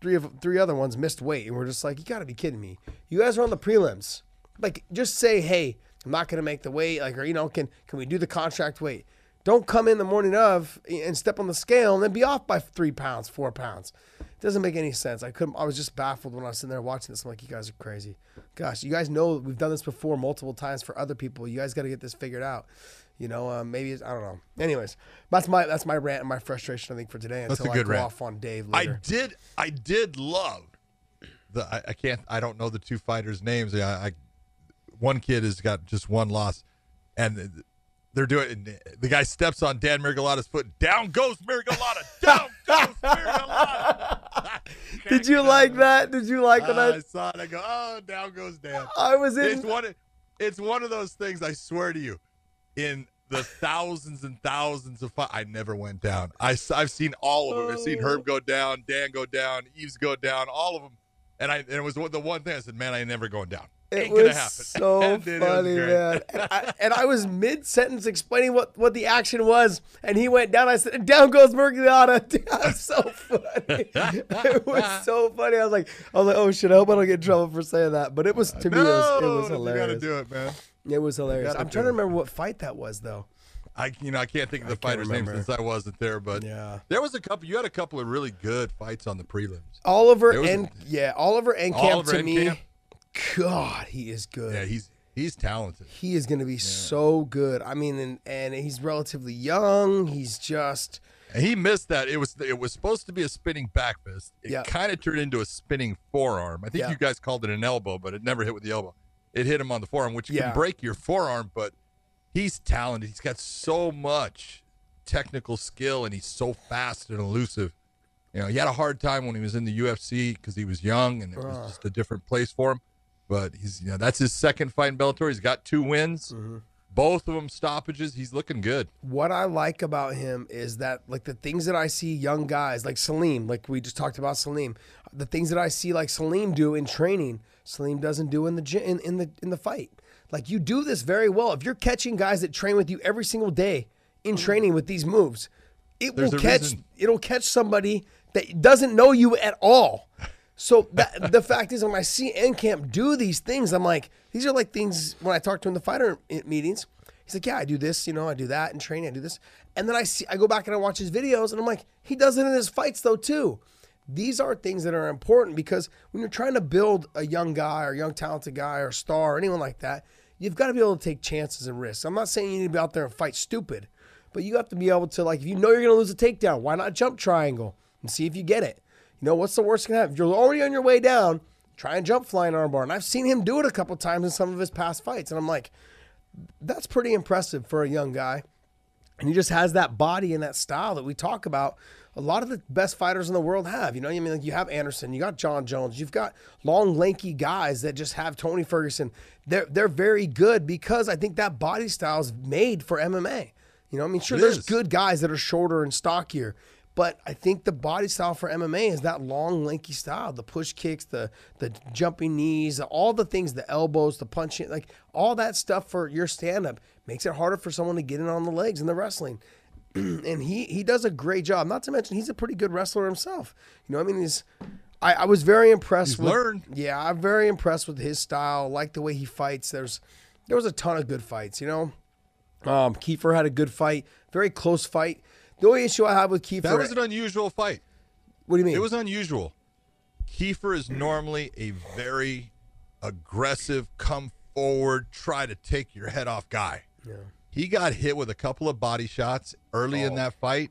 three of three other ones missed weight, and we're just like, you got to be kidding me. You guys are on the prelims. Like, just say, hey, I'm not going to make the weight. Like, or, you know, can can we do the contract weight? Don't come in the morning of and step on the scale and then be off by three pounds, four pounds. It doesn't make any sense. I couldn't. I was just baffled when I was sitting there watching this. I'm like, you guys are crazy. Gosh, you guys know we've done this before multiple times for other people. You guys got to get this figured out. You know, um, maybe it's, I don't know. Anyways, that's my that's my rant and my frustration, I think, for today. Until that's a good I go rant. Off on Dave later. I did. I did love the. I, I can't. I don't know the two fighters' names. I, I one kid has got just one loss, and. The, They're doing. The guy steps on Dan Miragliotta's foot. Down goes Miragliotta. Down goes Miragliotta. Did you like that? Did you like that? Uh, I saw it. I go, oh, down goes Dan. I was in. It's one, it's one of those things. I swear to you, in the thousands and thousands of fights, I never went down. I, I've seen all of them. I've seen Herb go down, Dan go down, Eves go down, all of them. And I. And it was the one thing I said, man, I ain't never going down. It was so funny, man. And I, and I was mid-sentence explaining what, what the action was, and he went down. I said, down goes Miragliotta. That's so funny. It was so funny. I was like, I was like, oh, shit, I hope I don't get in trouble for saying that. But it was, to me, no, it, was, it was hilarious. You got to do it, man. It was hilarious. I'm trying to remember what fight that was, though. I, you know, I can't think of the fighter's name since I wasn't there, but yeah, there was a couple. You had a couple of really good fights on the prelims. Oliver and, a, yeah, Oliver and Camp to me. Camp. God, he is good. Yeah, he's he's talented. He is going to be yeah. so good. I mean, and, and he's relatively young. He's just and he missed that. It was it was supposed to be a spinning back fist. It yeah. kind of turned into a spinning forearm. I think yeah. you guys called it an elbow, but it never hit with the elbow. It hit him on the forearm, which yeah. can break your forearm. But he's talented. He's got so much technical skill, and he's so fast and elusive. You know, he had a hard time when he was in the U F C because he was young, and it was uh. just a different place for him. But he's, you know, that's his second fight in Bellator. He's got two wins, mm-hmm. both of them stoppages. He's looking good. What I like about him is that, like, the things that I see young guys like Salim, like we just talked about Salim, the things that I see like Salim do in training, Salim doesn't do in the in, in the in the fight. Like, you do this very well. If you're catching guys that train with you every single day in training with these moves, it There's will catch reason. it'll catch somebody that doesn't know you at all. So that, the fact is, when I see Enkamp do these things, I'm like, these are like things when I talk to him in the fighter meetings. He's like, yeah, I do this, you know, I do that in training, I do this. And then I see, I go back and I watch his videos, and I'm like, he does it in his fights though too. These are things that are important because when you're trying to build a young guy or young talented guy or star or anyone like that, you've got to be able to take chances and risks. I'm not saying you need to be out there and fight stupid, but you have to be able to, like, if you know you're going to lose a takedown, why not jump triangle and see if you get it? You know, what's the worst that can happen? If you're already on your way down, try and jump flying armbar. And I've seen him do it a couple times in some of his past fights. And I'm like, that's pretty impressive for a young guy. And he just has that body and that style that we talk about. A lot of the best fighters in the world have. You know what I mean? Like, you have Anderson. You got John Jones. You've got long, lanky guys that just have Tony Ferguson. They're, they're very good because I think that body style is made for M M A. You know what I mean? Sure, it there's is. good guys that are shorter and stockier. But I think the body style for M M A is that long, lanky style. The push kicks, the the jumping knees, all the things, the elbows, the punching, like all that stuff for your stand-up makes it harder for someone to get in on the legs in the wrestling. And he he does a great job. Not to mention, he's a pretty good wrestler himself. You know what I mean? He's, I, I was very impressed. He's with, learned. Yeah, I'm very impressed with his style. I like the way he fights. There's There was a ton of good fights, you know. Um, Kiefer had a good fight, very close fight. The only issue I have with Kiefer... That was an unusual fight. What do you mean? It was unusual. Kiefer is normally a very aggressive, come forward, try to take your head off guy. Yeah. He got hit with a couple of body shots early oh. in that fight.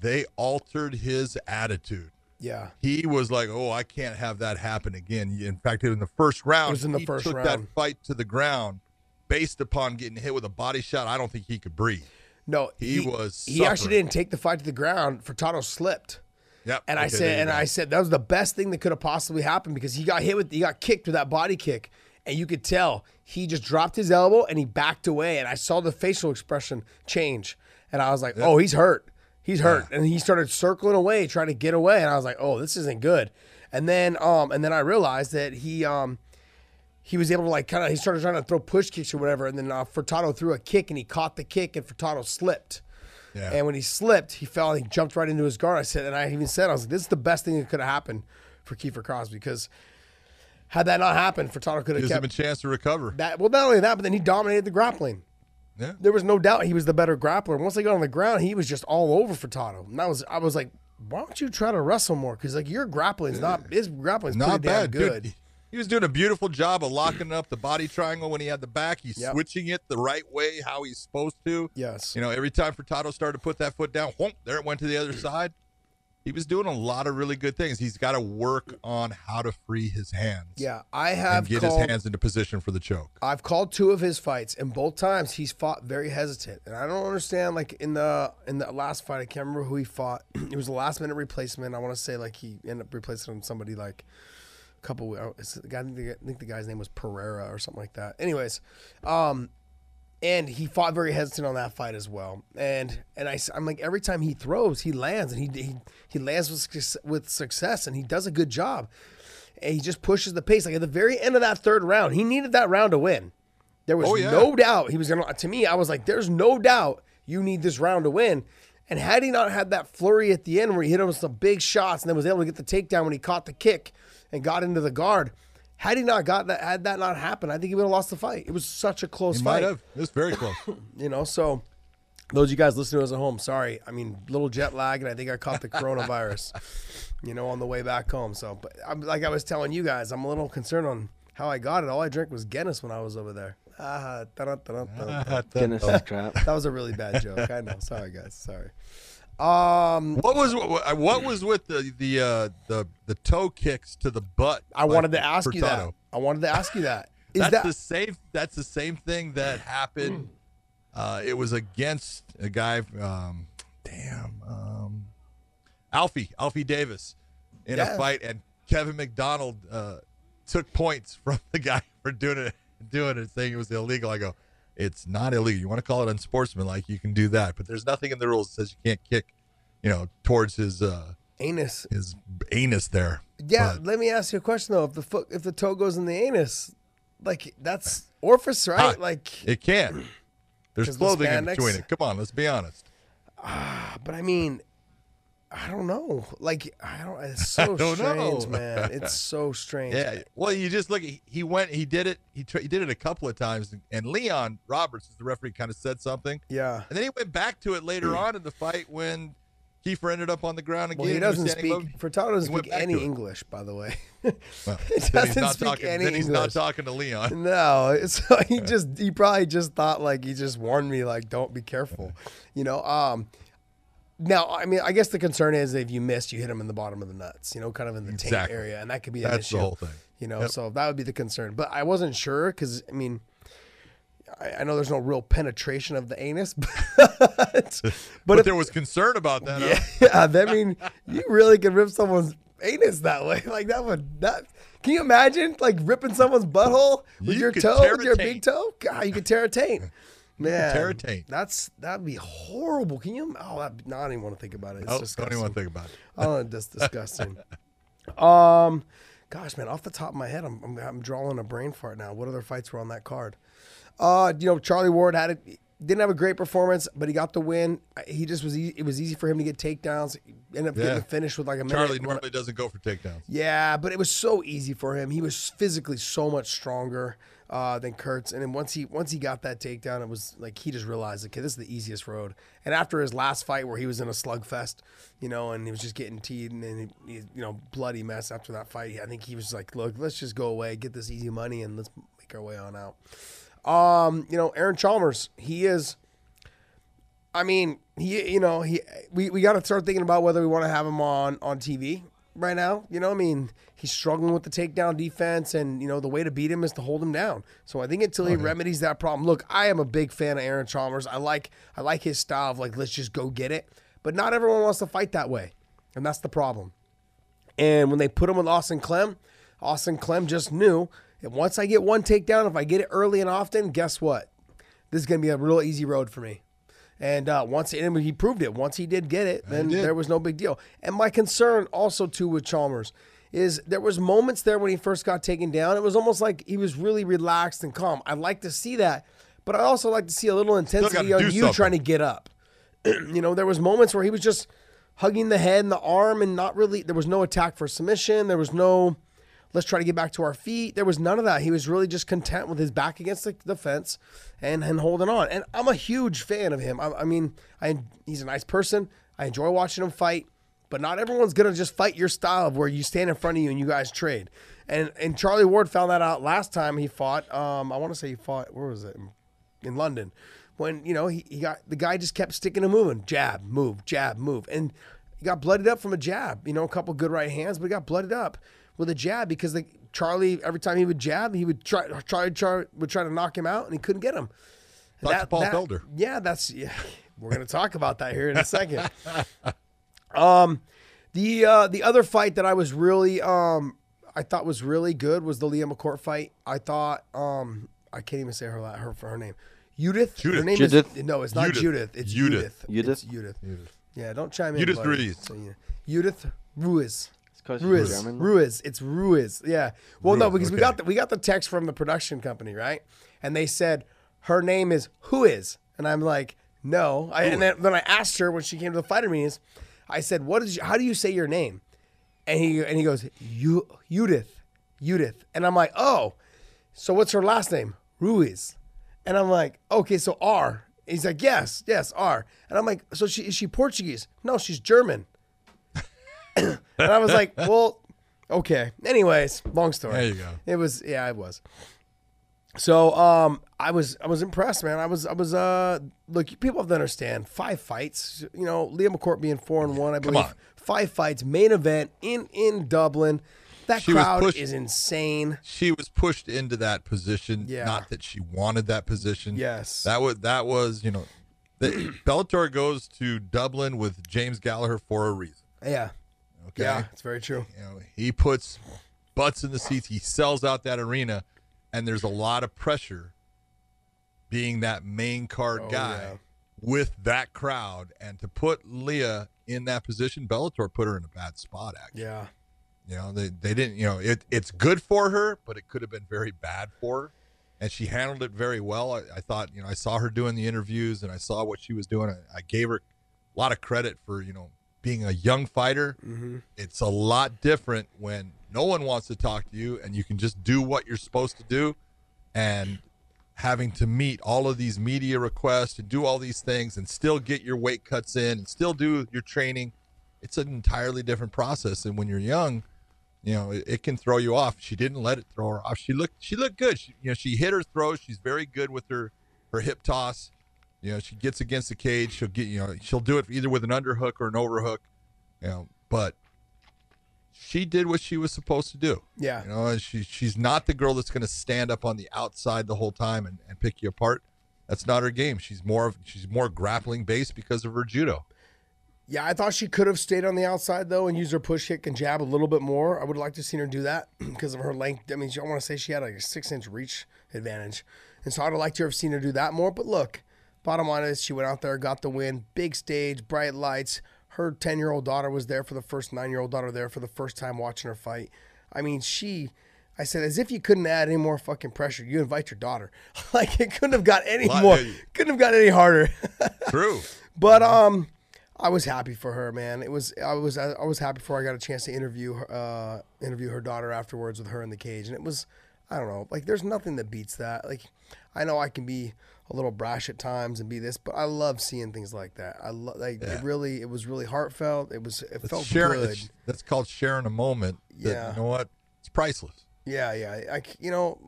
They altered his attitude. Yeah. He was like, oh, I can't have that happen again. In fact, in the first round, it was in the he first took round. that fight to the ground based upon getting hit with a body shot. I don't think he could breathe. No, he, he was. Suffering. He actually didn't take the fight to the ground. Furtado slipped. Yep. And okay, I said, and go. I said that was the best thing that could have possibly happened because he got hit with, he got kicked with that body kick, and you could tell he just dropped his elbow and he backed away, and I saw the facial expression change, and I was like, yep. oh, he's hurt, he's hurt, yeah. and he started circling away, trying to get away, and I was like, oh, this isn't good, and then um, and then I realized that he um, he was able to like kind of, he started trying to throw push kicks or whatever, and then uh, Furtado threw a kick, and he caught the kick, and Furtado slipped. Yeah. And when he slipped, he fell and he jumped right into his guard. I said, and I even said, I was like, this is the best thing that could have happened for Kiefer Crosby, because had that not happened, Furtado could have kept him a chance to recover. That, well, not only that, but then he dominated the grappling. Yeah. There was no doubt he was the better grappler. Once they got on the ground, he was just all over Furtado. And that was, I was like, why don't you try to wrestle more? Because like your grappling's not, his grappling's not bad, good. Dude, he was doing a beautiful job of locking up the body triangle when he had the back. He's yep. switching it the right way, how he's supposed to. Yes. You know, every time Furtado started to put that foot down, whoop, there it went to the other side. He was doing a lot of really good things. He's got to work on how to free his hands. Yeah, I have and get called, his hands into position for the choke. I've called two of his fights, and both times he's fought very hesitant. And I don't understand. Like in the in the last fight, I can't remember who he fought. It was a last minute replacement. I want to say like he ended up replacing him somebody like a couple. I think the guy's name was Pereira or something like that. Anyways, um, and he fought very hesitant on that fight as well. And and I, I'm like, every time he throws, he lands. And he he, he lands with, with success, and he does a good job. And he just pushes the pace. Like, at the very end of that third round, he needed that round to win. There was oh, yeah. no doubt he was going to. To me, I was like, there's no doubt you need this round to win. And had he not had that flurry at the end where he hit him with some big shots and then was able to get the takedown when he caught the kick and got into the guard, had he not got that, had that not happened, I think he would have lost the fight. It was such a close he fight. Might have. It was very close. You know, so those of you guys listening to us at home, sorry. I mean, little jet lag, and I think I caught the coronavirus, you know, on the way back home. So, but I'm, like I was telling you guys, I'm a little concerned on how I got it. All I drank was Guinness when I was over there. Ah, da, da, da, da, da. Guinness is crap. That was a really bad joke. I know. Sorry, guys. Sorry. Um, what was what was with the the uh, the the toe kicks to the butt? I like wanted to ask Furtado. you that. I wanted to ask you that. Is that's that the same? That's the same thing that happened. Uh, it was against a guy. Um, damn, um, Alfie Alfie Davis in yeah. a fight, and Kevin McDonald uh, took points from the guy for doing it, doing it, saying it was illegal. I go, it's not illegal. You want to call it unsportsmanlike, you can do that, but there's nothing in the rules that says you can't kick, you know, towards his uh, anus. His anus there. Yeah. But let me ask you a question though. If the foot, if the toe goes in the anus, like that's orifice, right? Huh. Like it can. There's clothing in between it. Come on, let's be honest. Uh, but I mean, I don't know. Like I don't. It's so don't strange, know. man. It's so strange. Yeah. Well, you just look. He went. He did it. He, he did it a couple of times. And, and Leon Roberts, the referee, kind of said something. Yeah. And then he went back to it later on in the fight when Kiefer ended up on the ground again. Well, he doesn't speak. Furtado doesn't speak any English, by the way. Well, he doesn't speak talking, any then he's English. He's not talking to Leon. No. So he just. He probably just thought like he just warned me like don't be careful, you know. Um. Now, I mean, I guess the concern is if you miss, you hit him in the bottom of the nuts, you know, kind of in the exactly. taint area, and that could be an That's issue. That's the whole thing. You know, yep. so that would be the concern. But I wasn't sure because, I mean, I, I know there's no real penetration of the anus, but, but, but if, there was concern about that. Yeah, huh? yeah, I mean, you really could rip someone's anus that way. Like that would that. Can you imagine like ripping someone's butthole with you your toe, with your big toe? God, you could tear a taint. Man, that's that'd be horrible. Can you? Oh, that'd be, no, I don't even want to think about it. It's nope, disgusting. Don't even want to think about it. Oh, that's disgusting. um, gosh, man, off the top of my head, I'm, I'm I'm drawing a brain fart now. What other fights were on that card? Uh, you know, Charlie Ward had it. Didn't have a great performance, but he got the win. He just was. Easy, it was easy for him to get takedowns. He ended up yeah. getting the finish with like a minute. Charlie normally doesn't go for takedowns. Yeah, but it was so easy for him. He was physically so much stronger. Uh, than Gertz, and then once he once he got that takedown, it was like he just realized, okay, this is the easiest road. And after his last fight, where he was in a slugfest, you know, and he was just getting teed and then he, he, you know, bloody mess after that fight, I think he was like, look, let's just go away, get this easy money, and let's make our way on out. Um, you know, Aaron Chalmers, he is. I mean, he, you know, he we we got to start thinking about whether we want to have him on on T V. Right now, you know, I mean, he's struggling with the takedown defense, and, you know, the way to beat him is to hold him down. So I think until he okay. remedies that problem, look, I am a big fan of Aaron Chalmers. I like I like his style of, like, let's just go get it. But not everyone wants to fight that way, and that's the problem. And when they put him with Austin Clem, Austin Clem just knew that once I get one takedown, if I get it early and often, guess what? This is going to be a real easy road for me. And uh, once and he proved it, once he did get it, then did. there was no big deal. And my concern also, too, with Chalmers is there was moments there when he first got taken down. It was almost like he was really relaxed and calm. I like to see that, but I also like to see a little intensity on you something. trying to get up. You know, there was moments where he was just hugging the head and the arm and not really, there was no attack for submission. There was no, let's try to get back to our feet. There was none of that. He was really just content with his back against the, the fence and, and holding on. And I'm a huge fan of him. I, I mean, I, he's a nice person. I enjoy watching him fight, but not everyone's going to just fight your style of where you stand in front of you and you guys trade. And and Charlie Ward found that out last time he fought. Um, I want to say he fought, where was it? In London. When, you know, he, he got, the guy just kept sticking and moving. Jab, move, jab, move. And he got blooded up from a jab. You know, a couple good right hands, but he got blooded up with a jab because the, Charlie, every time he would jab, he would try, try, try, would try to knock him out, and he couldn't get him. That's Paul Felder. Yeah, that's, yeah, we're going to talk about that here in a second. um, the uh, the other fight that I was really, um, I thought was really good was the Leah McCourt fight. I thought, um, I can't even say her her her name. Judith. Judith. Her name Judith. Is, no, it's not Judith. Judith. It's Judith. Judith. It's Judith. Judith. Yeah, don't chime in. Judith Ruiz. So, yeah. Judith Ruiz. Ruiz. Ruiz. It's Ruiz. Yeah. Well, Ruiz. no, because okay. we got the, we got the text from the production company, right? And they said her name is Ruiz, and I'm like, no. I, and then, then I asked her when she came to the fighter meetings. I said, "What is? How do you say your name?" And he and he goes, "You, Judith, Judith." And I'm like, "Oh, so what's her last name? Ruiz." And I'm like, okay, so R. He's like, yes, yes, R. And I'm like, so she is she Portuguese? No, she's German. And I was like, well, okay. Anyways, long story. There you go. It was, yeah, it was. So um, I was, I was impressed, man. I was, I was. Uh, look, people have to understand. Five fights. You know, Leah McCourt being four and one, I believe. Come on. Five fights, main event in in Dublin. That she crowd pushed, is insane. She was pushed into that position. Yeah. Not that she wanted that position. Yes. That was, that was, you know, the, Bellator goes to Dublin with James Gallagher for a reason. Yeah. Okay. Yeah, it's very true. You know, he puts butts in the seats. He sells out that arena, and there's a lot of pressure being that main card oh, guy yeah. with that crowd. And to put Leah in that position, Bellator put her in a bad spot, actually. Yeah. You know, they, they didn't, you know, it, it's good for her, but it could have been very bad for her. And she handled it very well. I, I thought, you know, I saw her doing the interviews and I saw what she was doing. I, I gave her a lot of credit for, you know, being a young fighter. Mm-hmm. It's a lot different when no one wants to talk to you and you can just do what you're supposed to do, and having to meet all of these media requests and do all these things and still get your weight cuts in and still do your training. It's an entirely different process. And when you're young, you know, it, it can throw you off. She didn't let it throw her off. She looked, she looked good. She, you know, she hit her throws. She's very good with her, her hip toss. You know, she gets against the cage. She'll get, you know, she'll do it either with an underhook or an overhook. You know, but she did what she was supposed to do. Yeah. You know, she, she's not the girl that's going to stand up on the outside the whole time and, and pick you apart. That's not her game. She's more of, she's more grappling based because of her judo. Yeah, I thought she could have stayed on the outside, though, and used her push kick and jab a little bit more. I would like to have seen her do that because of her length. I mean, I want to say she had like a six-inch reach advantage. And so I would have liked to have seen her do that more. But look, bottom line is she went out there, got the win, big stage, bright lights. Her ten-year-old daughter was there for the first, nine-year-old daughter there for the first time watching her fight. I mean, she... I said, as if you couldn't add any more fucking pressure, you invite your daughter. Like, it couldn't have got any more. Couldn't have got any harder. True. But, um... I was happy for her, man. It was I was I was happy for her. I got a chance to interview her, uh, interview her daughter afterwards with her in the cage, and it was, I don't know, like there's nothing that beats that. Like, I know I can be a little brash at times and be this, but I love seeing things like that. I love like yeah. it really. It was really heartfelt. It was it that's felt sharing, good. That's, that's called sharing a moment. That, yeah, you know what? It's priceless. Yeah, yeah. I you know.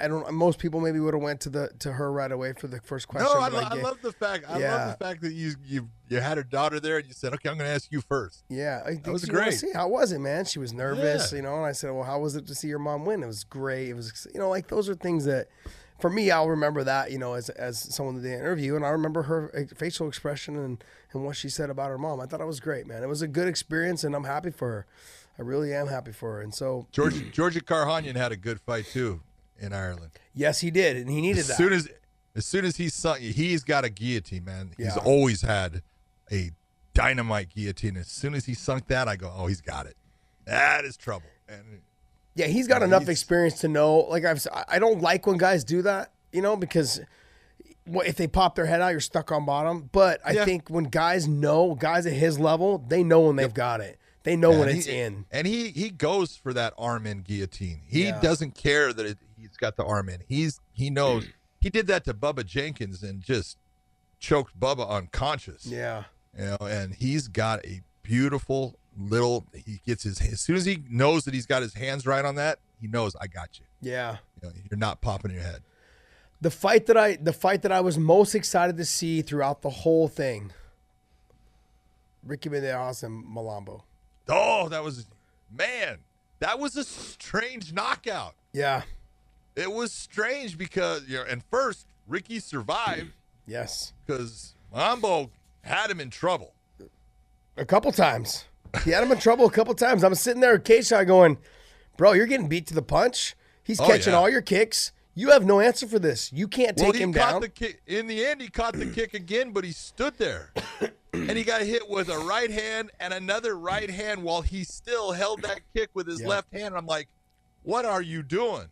I don't. Most people maybe would have went to the to her right away for the first question. No, I, like, I love the fact. I yeah. love the fact that you you you had her daughter there and you said, "Okay, I'm going to ask you first." Yeah, I think that was great. See, how was it, man? She was nervous, yeah. you know. And I said, "Well, how was it to see your mom win?" It was great. It was, you know, like those are things that, for me, I'll remember that, you know, as as someone that they interview, and I remember her facial expression and and what she said about her mom. I thought it was great, man. It was a good experience, and I'm happy for her. I really am happy for her. And so Georgia Georgia Karhanyan had a good fight too. In Ireland, yes, he did, and he needed as that. As soon as, as soon as he sunk, he's got a guillotine, man. Yeah. He's always had a dynamite guillotine. As soon as he sunk that, I go, oh, he's got it. That is trouble. And yeah, he's got enough he's, experience to know. Like I've, I don't like when guys do that, you know, because if they pop their head out, you're stuck on bottom. But I yeah. think when guys know, guys at his level, they know when they've yep. got it. They know yeah, when it's he, in. And he he goes for that arm in guillotine. He yeah. doesn't care that it, he's got the arm in. He's he knows. He did that to Bubba Jenkins and just choked Bubba unconscious. Yeah. You know, and he's got a beautiful little, he gets his, as soon as he knows that he's got his hands right on that, he knows, I got you. Yeah. You know, you're not popping your head. The fight that I, the fight that I was most excited to see throughout the whole thing, Ricky Malambo and Malambo. Oh, that was, man, that was a strange knockout. Yeah. It was strange because, you know, and first, Ricky survived. Yes. Because Malambo had him in trouble. A couple times. He had him in trouble a couple times. I'm sitting there at K-Shot going, bro, you're getting beat to the punch. He's oh, catching yeah. all your kicks. You have no answer for this. You can't take well, him down. The kick. In the end, he caught the kick again, but he stood there. And he got hit with a right hand and another right hand while he still held that kick with his yeah. left hand. And I'm like, what are you doing?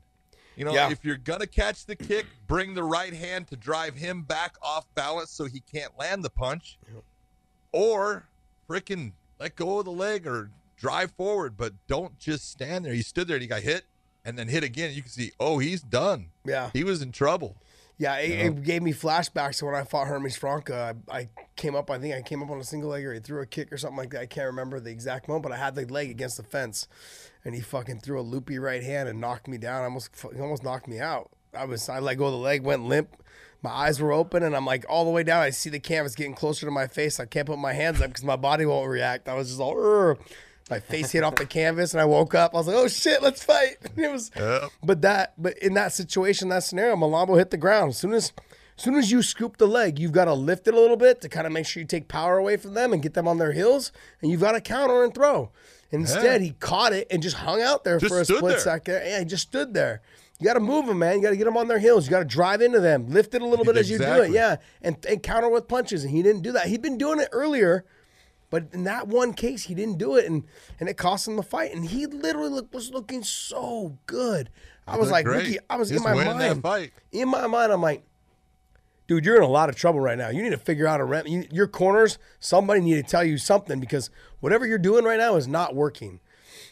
You know, yeah. if you're going to catch the kick, bring the right hand to drive him back off balance so he can't land the punch. Yeah. Or freaking let go of the leg or drive forward, but don't just stand there. He stood there and he got hit and then hit again. You can see, oh, he's done. Yeah. He was in trouble. Yeah, it, yeah. it gave me flashbacks to when I fought Hermes Franca. I, I came up, I think I came up on a single leg or he threw a kick or something like that. I can't remember the exact moment, but I had the leg against the fence, and he fucking threw a loopy right hand and knocked me down. I almost, he almost knocked me out. I was, I let go of the leg, went limp. My eyes were open, and I'm like all the way down. I see the canvas getting closer to my face. I can't put my hands up because my body won't react. I was just all, urgh. My face hit off the canvas, and I woke up. I was like, "Oh shit, let's fight!" And it was, yep. but that, but in that situation, that scenario, Malambo hit the ground. As soon as, as soon as you scoop the leg, you've got to lift it a little bit to kind of make sure you take power away from them and get them on their heels, and you've got to counter and throw. And instead, yeah. he caught it and just hung out there just for a split there. second. Yeah, he just stood there. You got to move them, man. You got to get them on their heels. You got to drive into them, lift it a little bit exactly. as you do it, yeah, and, and counter with punches. And he didn't do that. He'd been doing it earlier. But in that one case, he didn't do it, and, and it cost him the fight. And he literally look, was looking so good. I was like, Ricky, I was in my mind. In my mind, I'm like, dude, you're in a lot of trouble right now. You need to figure out a rem- you, your corners. Somebody need to tell you something because whatever you're doing right now is not working.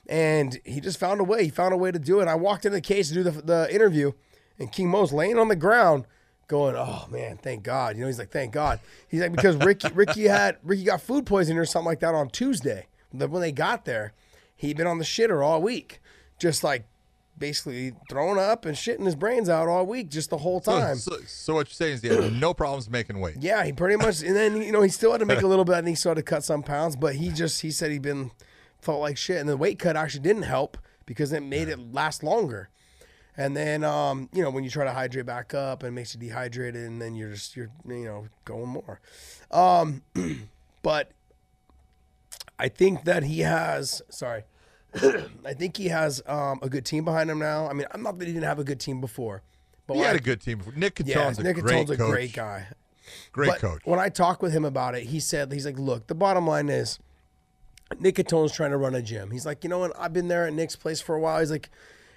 And he just found a way. He found a way to do it. I walked into the cage to do the, the interview, and King Mo's laying on the ground. Going, oh man, thank God. You know, he's like, thank God. He's like, because Ricky, Ricky had, Ricky got food poisoning or something like that on Tuesday. When they got there, he'd been on the shitter all week, just like basically throwing up and shitting his brains out all week, just the whole time. So, so, so what you're saying is he had no problems making weight. Yeah, he pretty much, and then you know he still had to make a little bit. I think he still had to cut some pounds, but he just he said he'd been felt like shit, and the weight cut actually didn't help because it made it last longer. And then, um, you know, when you try to hydrate back up and it makes you dehydrated and then you're just, you're, you know, going more. Um, but I think that he has, sorry, I think he has um, a good team behind him now. I mean, I'm not that he didn't have a good team before. But he had I, a good team before. Nick Catone's yeah, a Nick great Catone's a coach. great guy. Great but coach. When I talked with him about it, he said, he's like, look, the bottom line is Nick Catone's trying to run a gym. He's like, you know what? I've been there at Nick's place for a while. He's like,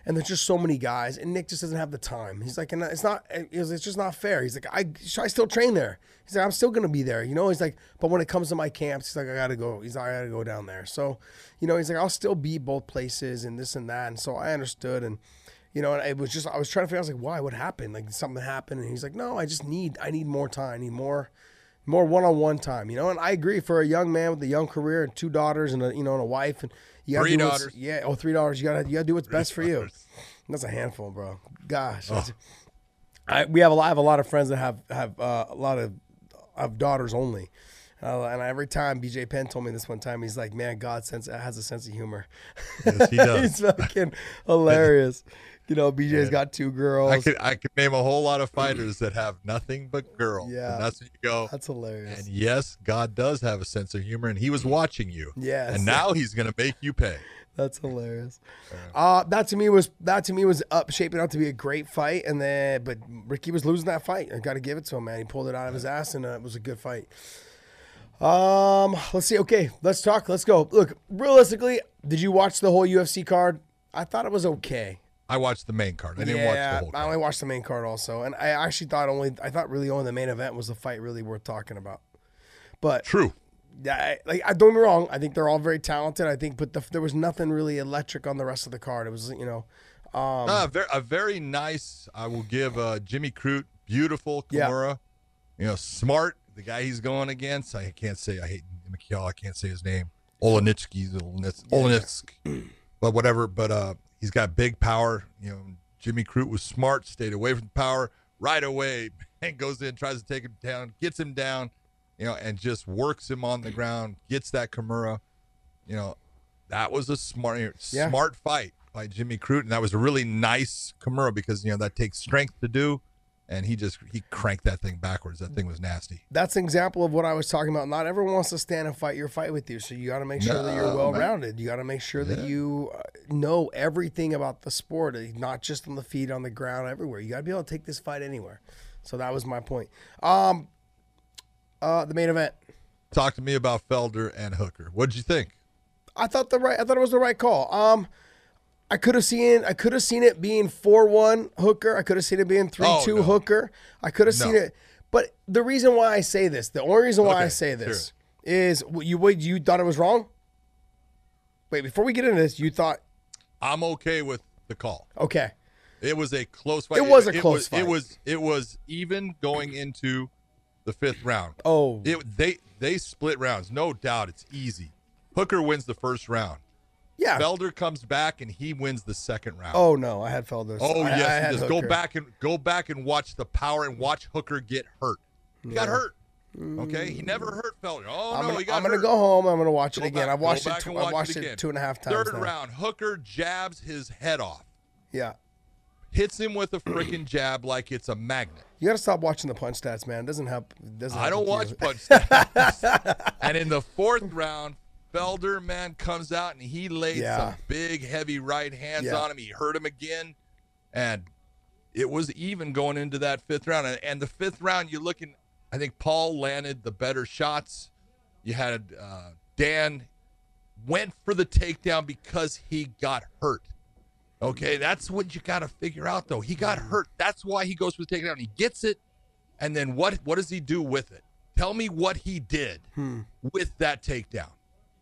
and there's just so many guys, and Nick just doesn't have the time. He's like, and it's not, it's just not fair. He's like, I, I still train there. He's like, I'm still gonna be there, you know. He's like, but when it comes to my camps, he's like, I gotta go. He's like, I gotta go down there. So, you know, he's like, I'll still be both places and this and that. And so I understood, and you know, and it was just, I was trying to figure out, I was like, why? What happened? Like something happened, and he's like, no, I just need, I need more time. I need more, more one-on-one time, you know. And I agree for a young man with a young career and two daughters and a, you know, and a wife and. You gotta three do daughters. Yeah, oh, three daughters. You gotta, you gotta do what's three best for daughters. you. That's a handful, bro. Gosh, oh. I we have a lot, I have a lot of friends that have have uh, a lot of of daughters only, uh, and every time B J Penn told me this one time, he's like, "Man, God sense has a sense of humor." Yes, he does. He's fucking hilarious. You know, B J's yeah. got two girls. I could I could name a whole lot of fighters that have nothing but girls. Yeah, and that's when you go. That's hilarious. And yes, God does have a sense of humor, and He was watching you. Yes. And now He's gonna make you pay. That's hilarious. Uh, that to me was that to me was up shaping out to be a great fight, and then but Ricky was losing that fight. I got to give it to him, man. He pulled it out of his ass, and uh, it was a good fight. Um, let's see. Okay, let's talk. Let's go. Look, realistically, did you watch the whole U F C card? I thought it was okay. I watched the main card. I didn't yeah, watch the whole card. I only watched the main card also. And I actually thought only, I thought really only the main event was the fight really worth talking about. But true. I, like, I don't get me wrong. I think they're all very talented. I think, but the, there was nothing really electric on the rest of the card. It was, you know. Um, uh, a very nice, I will give uh, Jimmy Crute, beautiful Kimura. Yeah. You know, smart. The guy he's going against, I can't say, I hate McKeow. I can't say his name. Olenitsky, Olenitsky, yeah. but whatever. But uh, he's got big power. You know, Jimmy Crute was smart, stayed away from the power right away, and goes in, tries to take him down, gets him down, you know, and just works him on the ground, gets that Kimura. You know, that was a smart, yeah. smart fight by Jimmy Crute, and that was a really nice Kimura because, you know, that takes strength to do. And he just, he cranked that thing backwards. That thing was nasty. That's an example of what I was talking about. Not everyone wants to stand and fight your fight with you. So you got to make sure no, that you're well-rounded. You got to make sure yeah. that you know everything about the sport, not just on the feet, on the ground, everywhere. You got to be able to take this fight anywhere. So that was my point. Um, uh, the main event. Talk to me about Felder and Hooker. What did you think? I thought the right, I thought it was the right call. Um, I could have seen I could have seen it being four one Hooker. I could have seen it being three two oh, no. Hooker. I could have no. seen it. But the reason why I say this, the only reason why okay, I say this sure. is you what you thought it was wrong? Wait, before we get into this, you thought I'm okay with the call. Okay. It was a close fight. It was a it, close it was, fight. It was it was even going into the fifth round. Oh. It, they they split rounds. No doubt, it's easy. Hooker wins the first round. Yeah. Felder comes back and he wins the second round. Oh no, I had Felder. Oh I, yes, I had Hooker. Go back and go back and watch the power and watch Hooker get hurt. He yeah. got hurt. Okay, he never hurt Felder. Oh I'm no, gonna, he got I'm hurt. I'm gonna go home. I'm gonna watch go it again. Back, I've watched it. Two, watch I've watched it, it two and a half times. Third now. round, Hooker jabs his head off. Yeah. Hits him with a freaking jab like it's a magnet. You gotta stop watching the punch stats, man. It doesn't help. It doesn't. I don't watch punch stats. And in the fourth round, Felder, man, comes out and he laid yeah. some big, heavy right hands yeah. on him. He hurt him again. And it was even going into that fifth round. And, and the fifth round, you're looking, I think Paul landed the better shots. You had uh, Dan went for the takedown because he got hurt. Okay, that's what you got to figure out, though. He got hurt. That's why he goes for the takedown. He gets it. And then what, what does he do with it? Tell me what he did hmm. with that takedown.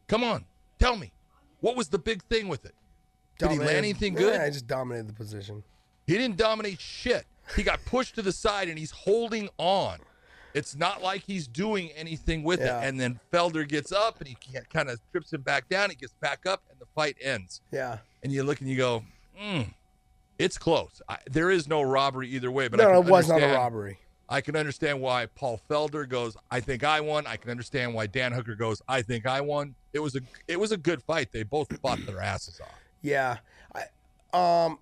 Come on, tell me. What was the big thing with it? Did dominated. he land anything good? Yeah, I just dominated the position. He didn't dominate shit. He got pushed to the side, and he's holding on. It's not like he's doing anything with yeah. it. And then Felder gets up, and he kind of trips him back down. He gets back up, and the fight ends. Yeah. And you look, and you go, mm, it's close. I, there is no robbery either way. But no, I can it was not a robbery. I can understand why Paul Felder goes, I think I won. I can understand why Dan Hooker goes, I think I won. It was a it was a good fight. They both fought their asses off. Yeah. I, um,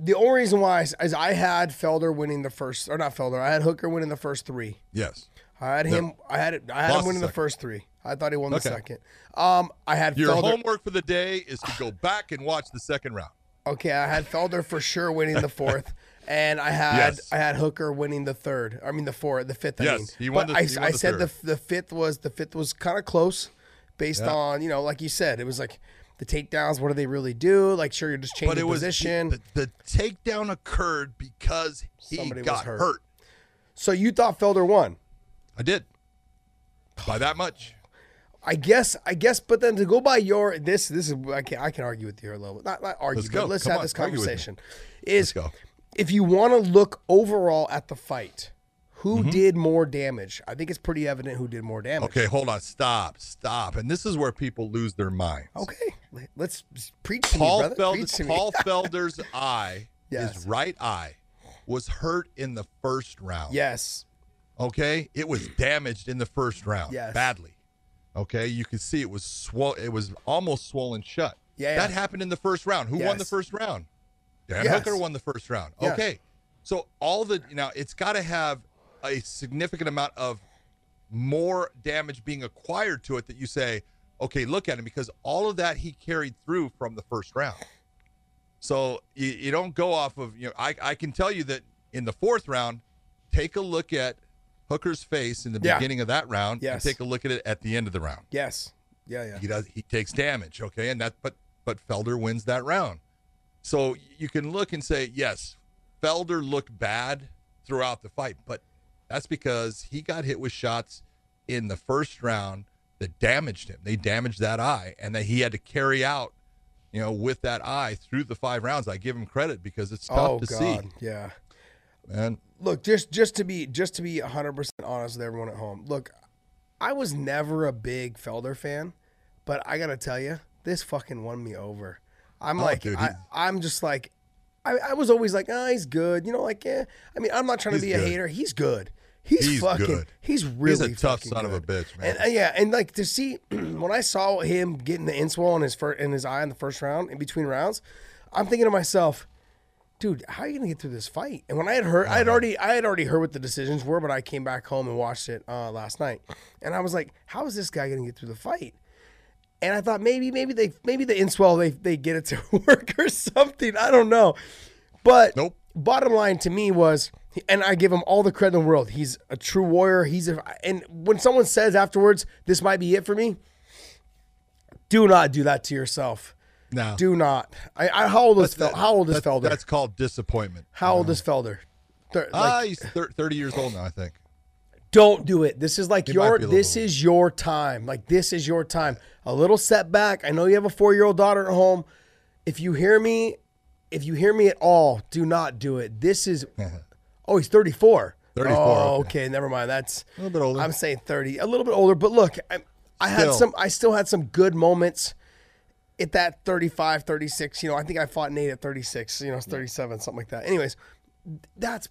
the only reason why is I had Felder winning the first, or not Felder, I had Hooker winning the first three. Yes. I had him. I had it. I had him winning the first three. I thought he won the second. Um, I had your Felder. Homework for the day is to go back and watch the second round. Okay, I had Felder for sure winning the fourth. And I had yes. I had Hooker winning the third. I mean the fourth, the fifth. Yes, I mean. he won the, I, he won I the said third. the the fifth was the fifth was kind of close, based yeah. on you know like you said it was like the takedowns. What do they really do? Like sure you're just changing but it position. Was, the, the takedown occurred because he Somebody got hurt. hurt. So you thought Felder won? I did. By that much. I guess, I guess, but then to go by your this this is I can I can argue with you here a little bit. Not not argue. Let's, but let's have on, this conversation. Is let's go. If you want to look overall at the fight, who mm-hmm. did more damage? I think it's pretty evident who did more damage. Okay, hold on. Stop. Stop. And this is where people lose their minds. Okay. Let's preach to Paul me, brother. Felder, preach to Paul me. Felder's eye, yes. his right eye, was hurt in the first round. Yes. Okay? It was damaged in the first round. Yes. Badly. Okay? You could see it was swo- It was almost swollen shut. Yeah. That happened in the first round. Who yes. won the first round? Dan yes. Hooker won the first round. Yes. Okay. So all the, now it's got to have a significant amount of more damage being acquired to it that you say, okay, look at him, because all of that he carried through from the first round. So you, you don't go off of, you know, I, I can tell you that in the fourth round, take a look at Hooker's face in the yeah. beginning of that round. Yes. And take a look at it at the end of the round. Yes. Yeah. Yeah. He does, he takes damage. Okay. And that, but but Felder wins that round. So you can look and say, yes, Felder looked bad throughout the fight, but that's because he got hit with shots in the first round that damaged him. They damaged that eye, and that he had to carry out, you know, with that eye through the five rounds. I give him credit because it's tough oh, to God. see. Yeah. Man. Look, just just to be just to be one hundred percent honest with everyone at home. Look, I was never a big Felder fan, but I got to tell you, this fucking won me over. I'm oh, like, dude, I, I'm just like, I, I was always like, oh, he's good. You know, like, yeah. I mean, I'm not trying to be good. a hater. He's good. He's, he's fucking, good. he's really he's a tough son good. of a bitch, man. And, uh, yeah, and like to see when I saw him getting the inswell in his fir- in his eye in the first round, in between rounds, I'm thinking to myself, dude, how are you gonna get through this fight? And when I had heard, I had already, I had already heard what the decisions were, but I came back home and watched it uh, last night, and I was like, how is this guy gonna get through the fight? And I thought maybe, maybe they, maybe the inswell they they get it to work or something. I don't know, but nope. Bottom line to me was, and I give him all the credit in the world. He's a true warrior. He's a, and when someone says afterwards, this might be it for me, do not do that to yourself. No, do not. I, I how old is Felder? How old is Felder? That's called disappointment. How old is Felder? Thir- like, uh, he's thir- thirty years old now, I think. Don't do it. This is like it your. This is weird. your time. Like this is your time. A little setback. I know you have a four-year-old daughter at home. If you hear me, if you hear me at all, do not do it. This is. Oh, he's thirty-four. thirty-four. Oh, okay. okay. Never mind. That's a little bit older. I'm saying thirty, a little bit older. But look, I, I had some. I still had some good moments. At that thirty-five, thirty-six, you know, I think I fought Nate at thirty-six, you know, it's thirty-seven, something like that. Anyways, that's,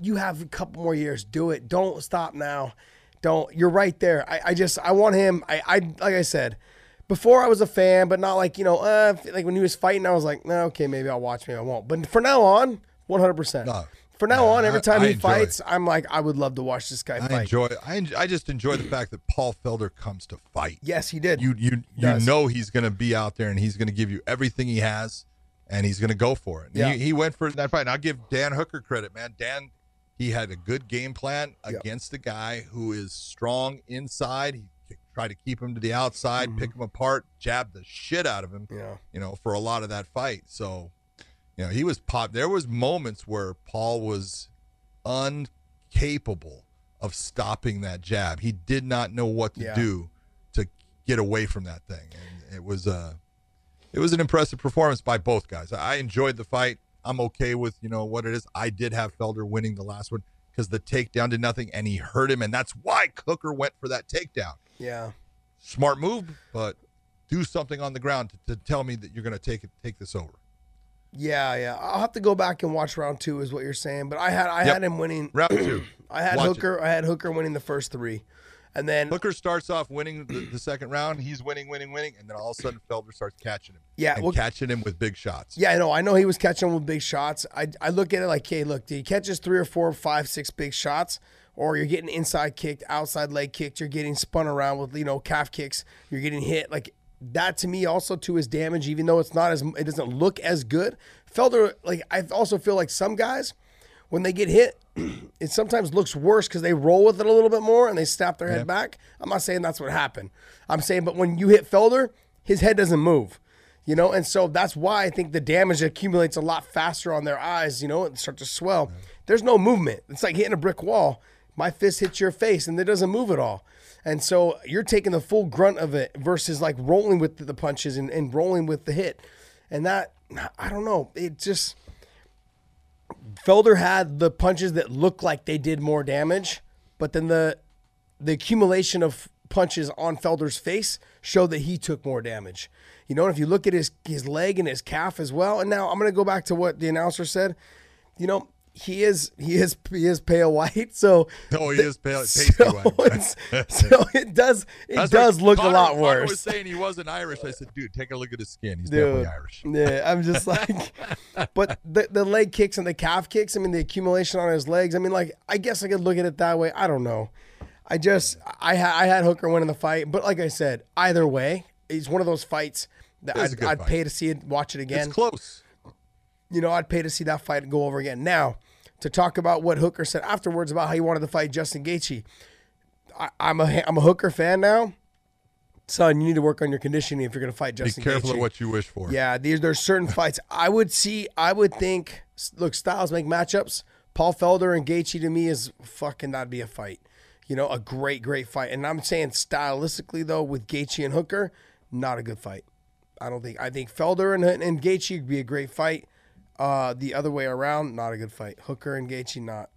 you have a couple more years. Do it. Don't stop now. Don't, you're right there. I, I just, I want him. I, I, like I said, before I was a fan, but not like, you know, uh, like when he was fighting, I was like, no, okay, maybe I'll watch, maybe I won't. But for now on, one hundred percent. No, for now no, on, every time I, I he fights, it. I'm like, I would love to watch this guy I fight. Enjoy, I enjoy. I just enjoy the fact that Paul Felder comes to fight. Yes, he did. You, you, you know he's going to be out there, and he's going to give you everything he has, and he's going to go for it. Yeah. He, he went for that fight, and I'll give Dan Hooker credit, man. Dan, he had a good game plan yep. against a guy who is strong inside. He tried to keep him to the outside, mm-hmm. pick him apart, jab the shit out of him, yeah. you know, for a lot of that fight. So... You know, he was pop. There was moments where Paul was incapable of stopping that jab. He did not know what to yeah. do to get away from that thing. And it was a, it was an impressive performance by both guys. I enjoyed the fight. I'm okay with, you know, what it is. I did have Felder winning the last one because the takedown did nothing and he hurt him, and that's why Hooker went for that takedown. Yeah, smart move, but do something on the ground to, to tell me that you're going to take it, take this over. Yeah, yeah. I'll have to go back and watch round two, is what you're saying. But I had, I yep. had him winning round two. I had watch Hooker. It. I had Hooker winning the first three, and then Hooker starts off winning the, the second round. He's winning, winning, winning, and then all of a sudden Felder starts catching him. Yeah, and well, catching him with big shots. Yeah, I know. I know he was catching him with big shots. I, I look at it like, hey, look, dude, he catches three or four, five, six big shots, or you're getting inside kicked, outside leg kicked, you're getting spun around with, you know, calf kicks, you're getting hit like. That to me also too is damage, even though it's not as, it doesn't look as good. Felder, like I also feel like some guys, when they get hit, it sometimes looks worse because they roll with it a little bit more and they snap their yeah. head back. I'm not saying that's what happened. I'm saying, but when you hit Felder, his head doesn't move, you know, and so that's why I think the damage accumulates a lot faster on their eyes, you know, and start to swell. Yeah. There's no movement. It's like hitting a brick wall. My fist hits your face and it doesn't move at all. And so you're taking the full grunt of it versus like rolling with the punches and, and rolling with the hit. And that, I don't know, it just, Felder had the punches that looked like they did more damage, but then the the accumulation of punches on Felder's face showed that he took more damage. You know, and if you look at his, his leg and his calf as well, and now I'm going to go back to what the announcer said, you know, He is he is he is pale white, so no, he th- is pale, pasty so white. Right? So it does it That's does like, look Connor, a lot worse. Connor was saying he wasn't Irish. I said, dude, take a look at his skin. He's dude, definitely Irish. Yeah, I'm just like, but the the leg kicks and the calf kicks. I mean, the accumulation on his legs. I mean, like I guess I could look at it that way. I don't know. I just I ha- I had Hooker winning the fight, but like I said, either way, it's one of those fights that I'd, I'd fight. pay to see it, watch it again. It's close. You know, I'd pay to see that fight and go over again. Now, to talk about what Hooker said afterwards about how he wanted to fight Justin Gaethje, I, I'm a I'm a Hooker fan now. son, you need to work on your conditioning if you're going to fight Justin Gaethje. Be careful of what you wish for. Yeah, there's, there's certain fights. I would see, I would think, look, styles make matchups. Paul Felder and Gaethje to me is fucking, that'd be a fight. You know, a great, great fight. And I'm saying stylistically, though, with Gaethje and Hooker, not a good fight. I don't think. I think Felder and, and Gaethje would be a great fight. Uh, the other way around, not a good fight. Hooker and Gaethje, not.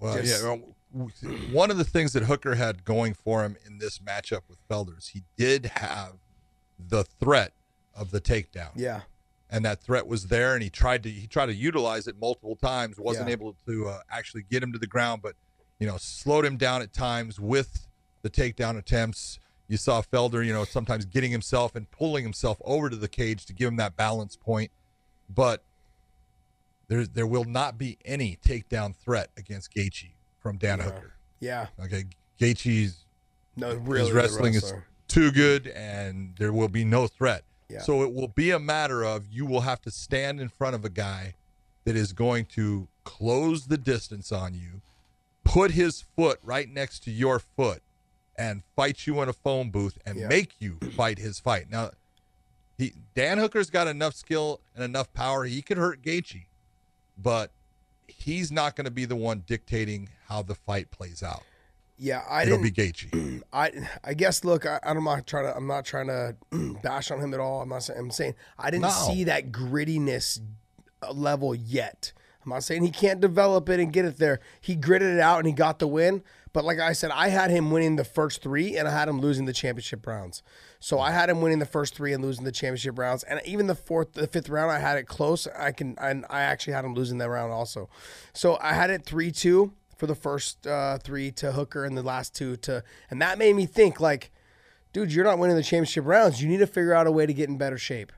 Well, Just, yeah. Well, one of the things that Hooker had going for him in this matchup with Felder is he did have the threat of the takedown. Yeah. And that threat was there, and he tried to he tried to utilize it multiple times, wasn't yeah. able to uh, actually get him to the ground, but, you know, slowed him down at times with the takedown attempts. You saw Felder, you know, sometimes getting himself and pulling himself over to the cage to give him that balance point. But there, there will not be any takedown threat against Gaethje from Dan yeah. Hooker. Yeah. Okay. Gaethje's no, really, his wrestling is too good, and there will be no threat. Yeah. So it will be a matter of you will have to stand in front of a guy that is going to close the distance on you, put his foot right next to your foot, and fight you in a phone booth and yeah. make you fight his fight. Now, he, Dan Hooker's got enough skill and enough power. He could hurt Gaethje, but he's not going to be the one dictating how the fight plays out. Yeah, I it'll didn't, be Gaethje. I I guess. Look, I, I'm not trying to. I'm not trying to bash on him at all. I'm not. I'm saying I didn't no. see that grittiness level yet. I'm not saying he can't develop it and get it there. He gritted it out and he got the win. But like I said, I had him winning the first three and I had him losing the championship rounds. So I had him winning the first three and losing the championship rounds. And even the fourth, the fifth round, I had it close. I can, I, I actually had him losing that round also. So I had it three two for the first uh, three to Hooker and the last two to, and that made me think like, dude, you're not winning the championship rounds. You need to figure out a way to get in better shape.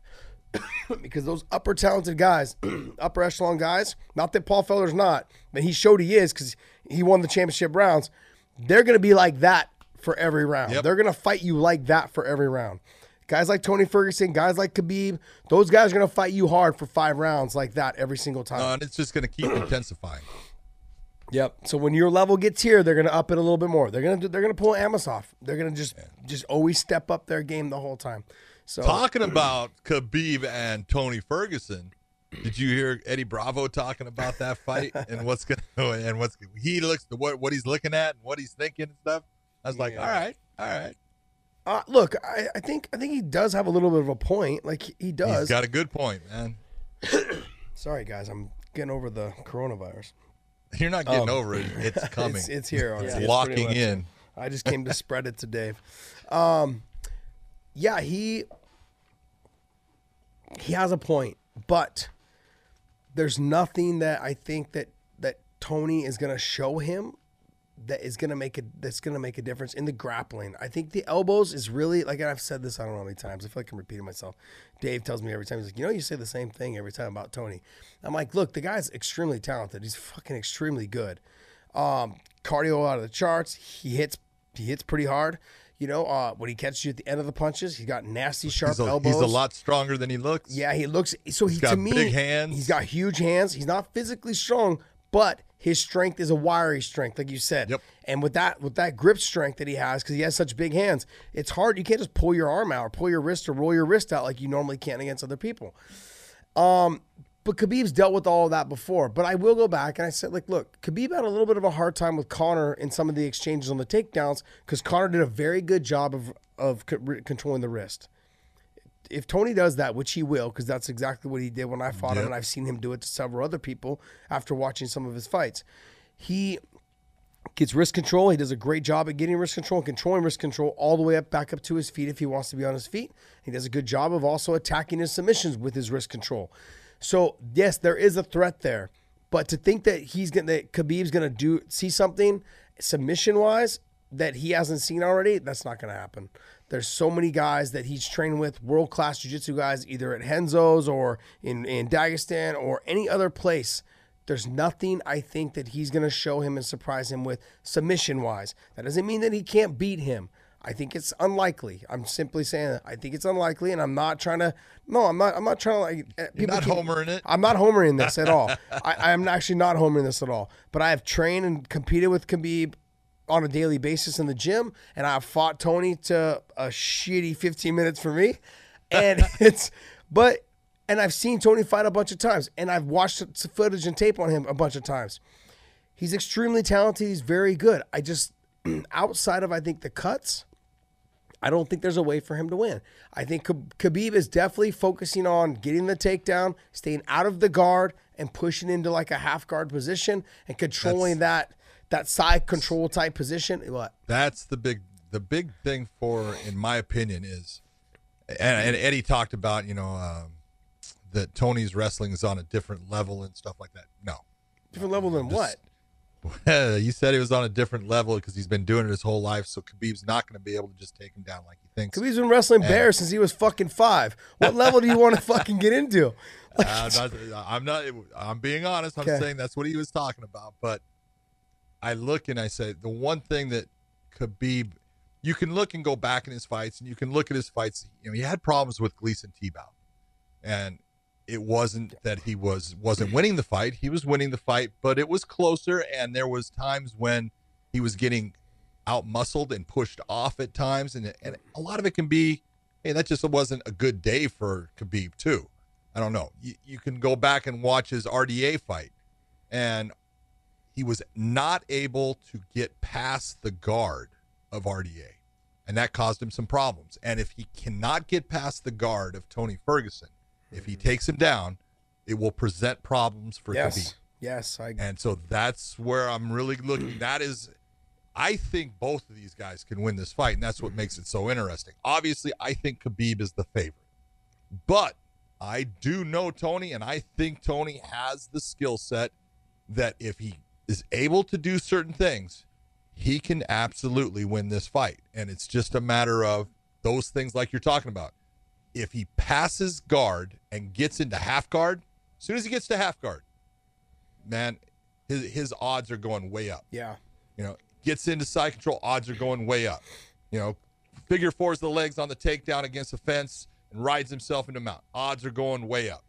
Because those upper talented guys, upper echelon guys, not that Paul Felder's not, but he showed he is because he won the championship rounds. They're going to be like that for every round. Yep. They're going to fight you like that for every round. Guys like Tony Ferguson, guys like Khabib, those guys are going to fight you hard for five rounds like that every single time. No, and it's just going to keep intensifying. Yep. So when your level gets here, they're going to up it a little bit more. They're going to they're going to pull Amosov. They're going to just yeah. just always step up their game the whole time. So, talking about Khabib and Tony Ferguson, did you hear Eddie Bravo talking about that fight and what's going and what's he looks what what he's looking at and what he's thinking and stuff? I was yeah. like, all right, all right. Uh, look, I, I think I think he does have a little bit of a point. Like he does. He's got a good point, man. Sorry, guys, I'm getting over the coronavirus. You're not getting um, over it. It's coming. It's, it's here. It's yeah, locking it's in. I just came to spread it to Dave. Um, yeah, he. He has a point, but there's nothing that I think that that Tony is going to show him that is going to make it that's going to make a difference in the grappling. I think the elbows is really like, and I've said this I don't know how many times. I feel like I'm repeating myself. Dave tells me every time, he's like, you know, you say the same thing every time about Tony. I'm like, look, the guy's extremely talented. He's fucking extremely good. Um, cardio out of the charts. He hits he hits pretty hard. You know, uh, when he catches you at the end of the punches, he's got nasty, sharp he's a, elbows. He's a lot stronger than he looks. Yeah, he looks. So he's he, got to me, big hands. He's got huge hands. He's not physically strong, but his strength is a wiry strength, like you said. Yep. And with that, with that grip strength that he has, because he has such big hands, it's hard. You can't just pull your arm out or pull your wrist or roll your wrist out like you normally can against other people. Um, but Khabib's dealt with all of that before. But I will go back and I said, like, look, Khabib had a little bit of a hard time with Conor in some of the exchanges on the takedowns because Conor did a very good job of of c controlling the wrist. If Tony does that, which he will, because that's exactly what he did when I fought yep. him, and I've seen him do it to several other people after watching some of his fights. He gets wrist control. He does a great job at getting wrist control and controlling wrist control all the way up back up to his feet if he wants to be on his feet. He does a good job of also attacking his submissions with his wrist control. So yes, there is a threat there, but to think that he's gonna, that Khabib's gonna do see something submission wise that he hasn't seen already, that's not gonna happen. There's so many guys that he's trained with, world class jiu-jitsu guys, either at Henzo's or in in Dagestan or any other place. There's nothing I think that he's gonna show him and surprise him with submission wise. That doesn't mean that he can't beat him. I think it's unlikely. I'm simply saying that. I think it's unlikely, and I'm not trying to. No, I'm not. I'm not trying to. Like, people You're not homering it. I'm not homering this at all. I, I'm actually not homering this at all. But I have trained and competed with Khabib on a daily basis in the gym, and I fought Tony to a shitty fifteen minutes for me. And it's, but, and I've seen Tony fight a bunch of times, and I've watched footage and tape on him a bunch of times. He's extremely talented. He's very good. I just, outside of, I think, the cuts, I don't think there's a way for him to win. I think Khabib is definitely focusing on getting the takedown, staying out of the guard, and pushing into like a half guard position and controlling that's, that that side control type position. What? That's the big the big thing for, in my opinion, is, and, and Eddie talked about, you know, um, that Tony's wrestling is on a different level and stuff like that. No. Different level than just, what? You said he was on a different level because he's been doing it his whole life, so Khabib's not going to be able to just take him down like he thinks. Khabib's been wrestling and, bears since he was fucking five. What level do you want to fucking get into? Like, uh, not, I'm not, I'm being honest. I'm okay. saying that's what he was talking about, but I look and I say the one thing that Khabib, you can look and go back in his fights, and you can look at his fights. You know, he had problems with Gleason Tebow, and it wasn't that he was wasn't winning the fight. He was winning the fight, but it was closer, and there was times when he was getting out muscled and pushed off at times, and and a lot of it can be, hey, that just wasn't a good day for Khabib too. I don't know. You, you can go back and watch his R D A fight, and he was not able to get past the guard of R D A, and that caused him some problems. And if he cannot get past the guard of Tony Ferguson, if he takes him down, it will present problems for yes. Khabib. Yes, I agree. And so that's where I'm really looking. That is, I think both of these guys can win this fight, and that's what makes it so interesting. Obviously, I think Khabib is the favorite, but I do know Tony, and I think Tony has the skill set that if he is able to do certain things, he can absolutely win this fight. And it's just a matter of those things like you're talking about. If he passes guard and gets into half guard, as soon as he gets to half guard, man, his his odds are going way up. Yeah. You know, gets into side control, odds are going way up. You know, figure fours the legs on the takedown against the fence, and rides himself into mount. Odds are going way up.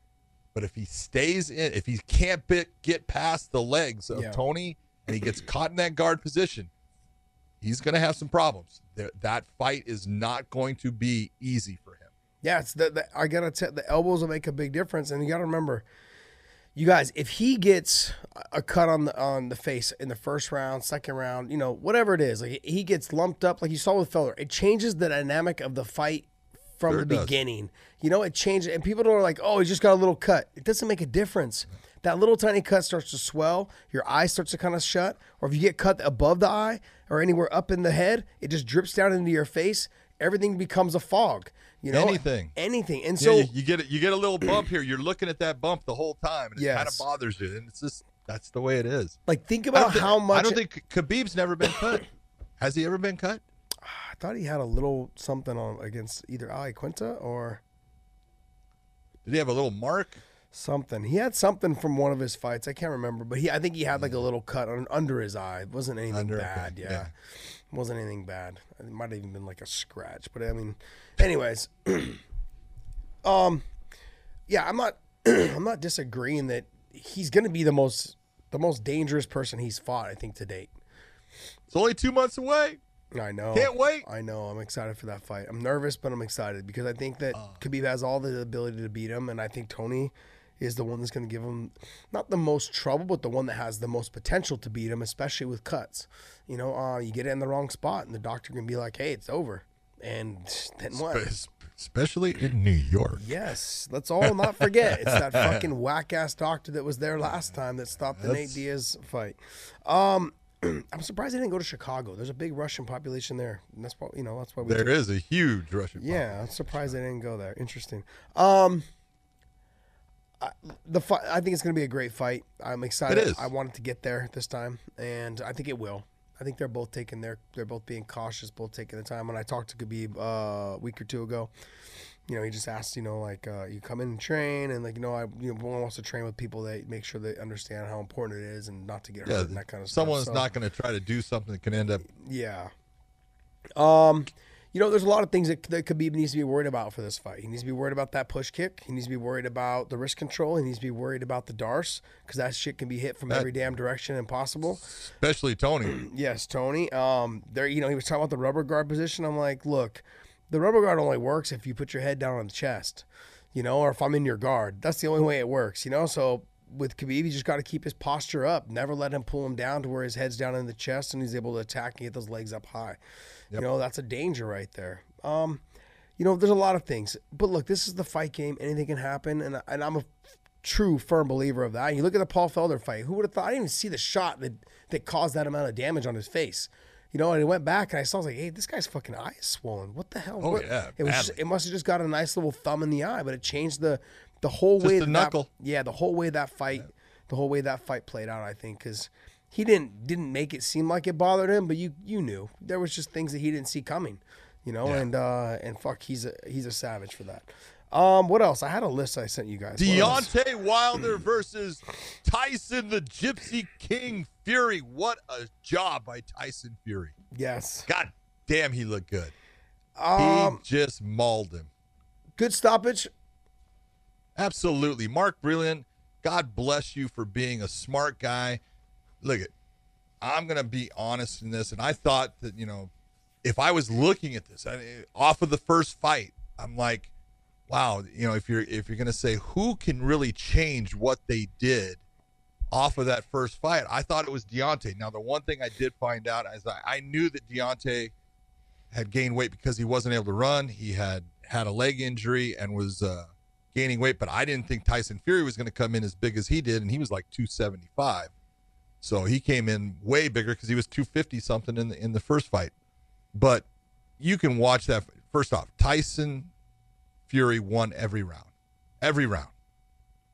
But if he stays in, if he can't bit, get past the legs of yeah. Tony, and he gets caught in that guard position, he's going to have some problems. That, that fight is not going to be easy for him. Yeah, it's the, the, I gotta tell, the elbows will make a big difference, and you got to remember, you guys, if he gets a cut on the on the face in the first round, second round, you know, whatever it is, like he gets lumped up, like you saw with Felder, it changes the dynamic of the fight. From sure the beginning, does. You know, it changed. And people don't like, oh, he just got a little cut. It doesn't make a difference. That little tiny cut starts to swell. Your eye starts to kind of shut. Or if you get cut above the eye or anywhere up in the head, it just drips down into your face. Everything becomes a fog. You know, anything, anything. And so yeah, you, you get it. You get a little bump here. You're looking at that bump the whole time, and it yes. kind of bothers you. And it's just that's the way it is. Like think about th how much. I don't think Khabib's never been cut. Has he ever been cut? I thought he had a little something on against either Ali Quinta or. Did he have a little mark? Something. He had something from one of his fights. I can't remember, but he I think he had like a little cut on, under his eye. It wasn't anything under, bad. Yeah. yeah. It wasn't anything bad. It might have even been like a scratch, but I mean, anyways. um, yeah, I'm not. I'm not disagreeing that he's going to be the most the most dangerous person he's fought. I think to date. It's only two months away. I know. Can't wait. I know. I'm excited for that fight. I'm nervous, but I'm excited because I think that uh, Khabib has all the ability to beat him, and I think Tony is the one that's going to give him not the most trouble, but the one that has the most potential to beat him, especially with cuts. You know, uh, you get it in the wrong spot, and the doctor can be like, hey, it's over. And then what? Especially in New York. Yes. Let's all not forget. It's that fucking whack-ass doctor that was there last time that stopped the that's... Nate Diaz fight. Um... I'm surprised they didn't go to Chicago. There's a big Russian population there. And that's probably, you know, that's why we there took... is a huge Russian yeah, population. Yeah, I'm surprised they didn't go there. Interesting. Um, I, the fi I think it's going to be a great fight. I'm excited. It is. I wanted to get there this time, and I think it will. I think they're both taking their, they're both being cautious, both taking the time. When I talked to Khabib uh, a week or two ago, you know, he just asked, you know, like, uh, you come in and train, and like, you know, I, you know, one wants to train with people that make sure they understand how important it is and not to get hurt yeah, and that kind of someone's stuff. Someone's so, not going to try to do something that can end up. Yeah. Um, you know, there's a lot of things that, that Khabib needs to be worried about for this fight. He needs to be worried about that push kick. He needs to be worried about the wrist control. He needs to be worried about the darce, because that shit can be hit from that, every damn direction and possible. Especially Tony. Yes, Tony. Um, there, you know, he was talking about the rubber guard position. I'm like, look, the rubber guard only works if you put your head down on the chest, you know, or if I'm in your guard. That's the only way it works, you know. So with Khabib, you just got to keep his posture up. Never let him pull him down to where his head's down in the chest and he's able to attack and get those legs up high. Yep. You know, that's a danger right there. Um, you know, there's a lot of things. But, look, this is the fight game. Anything can happen, and, and I'm a true, firm believer of that. And you look at the Paul Felder fight. Who would have thought? I didn't even see the shot that, that caused that amount of damage on his face. You know, and he went back, and I saw, I was like, hey, this guy's fucking eye is swollen. What the hell? Oh, what? Yeah. It, was just, it must have just got a nice little thumb in the eye, but it changed the – The whole Just way the that, knuckle. Yeah, the whole way that fight, yeah. the whole way that fight played out, I think, because he didn't didn't make it seem like it bothered him, but you you knew there was just things that he didn't see coming, you know, yeah. and uh, and fuck, he's a he's a savage for that. Um, what else? I had a list I sent you guys. Deontay Wilder versus Tyson the Gypsy King Fury. What a job by Tyson Fury. Yes. God damn, he looked good. Um, he just mauled him. Good stoppage. Absolutely. Mark Brilliant, God bless you for being a smart guy. Look, at, I'm going to be honest in this, and I thought that, you know, if I was looking at this I, off of the first fight, I'm like, wow, you know, if you're if you're going to say who can really change what they did off of that first fight, I thought it was Deontay. Now, the one thing I did find out is I, I knew that Deontay had gained weight because he wasn't able to run. He had had a leg injury and was uh, – gaining weight, but I didn't think Tyson Fury was going to come in as big as he did, and he was like two seventy-five, so he came in way bigger because he was two fifty something in the in the first fight. But you can watch that. First off, Tyson Fury won every round, every round.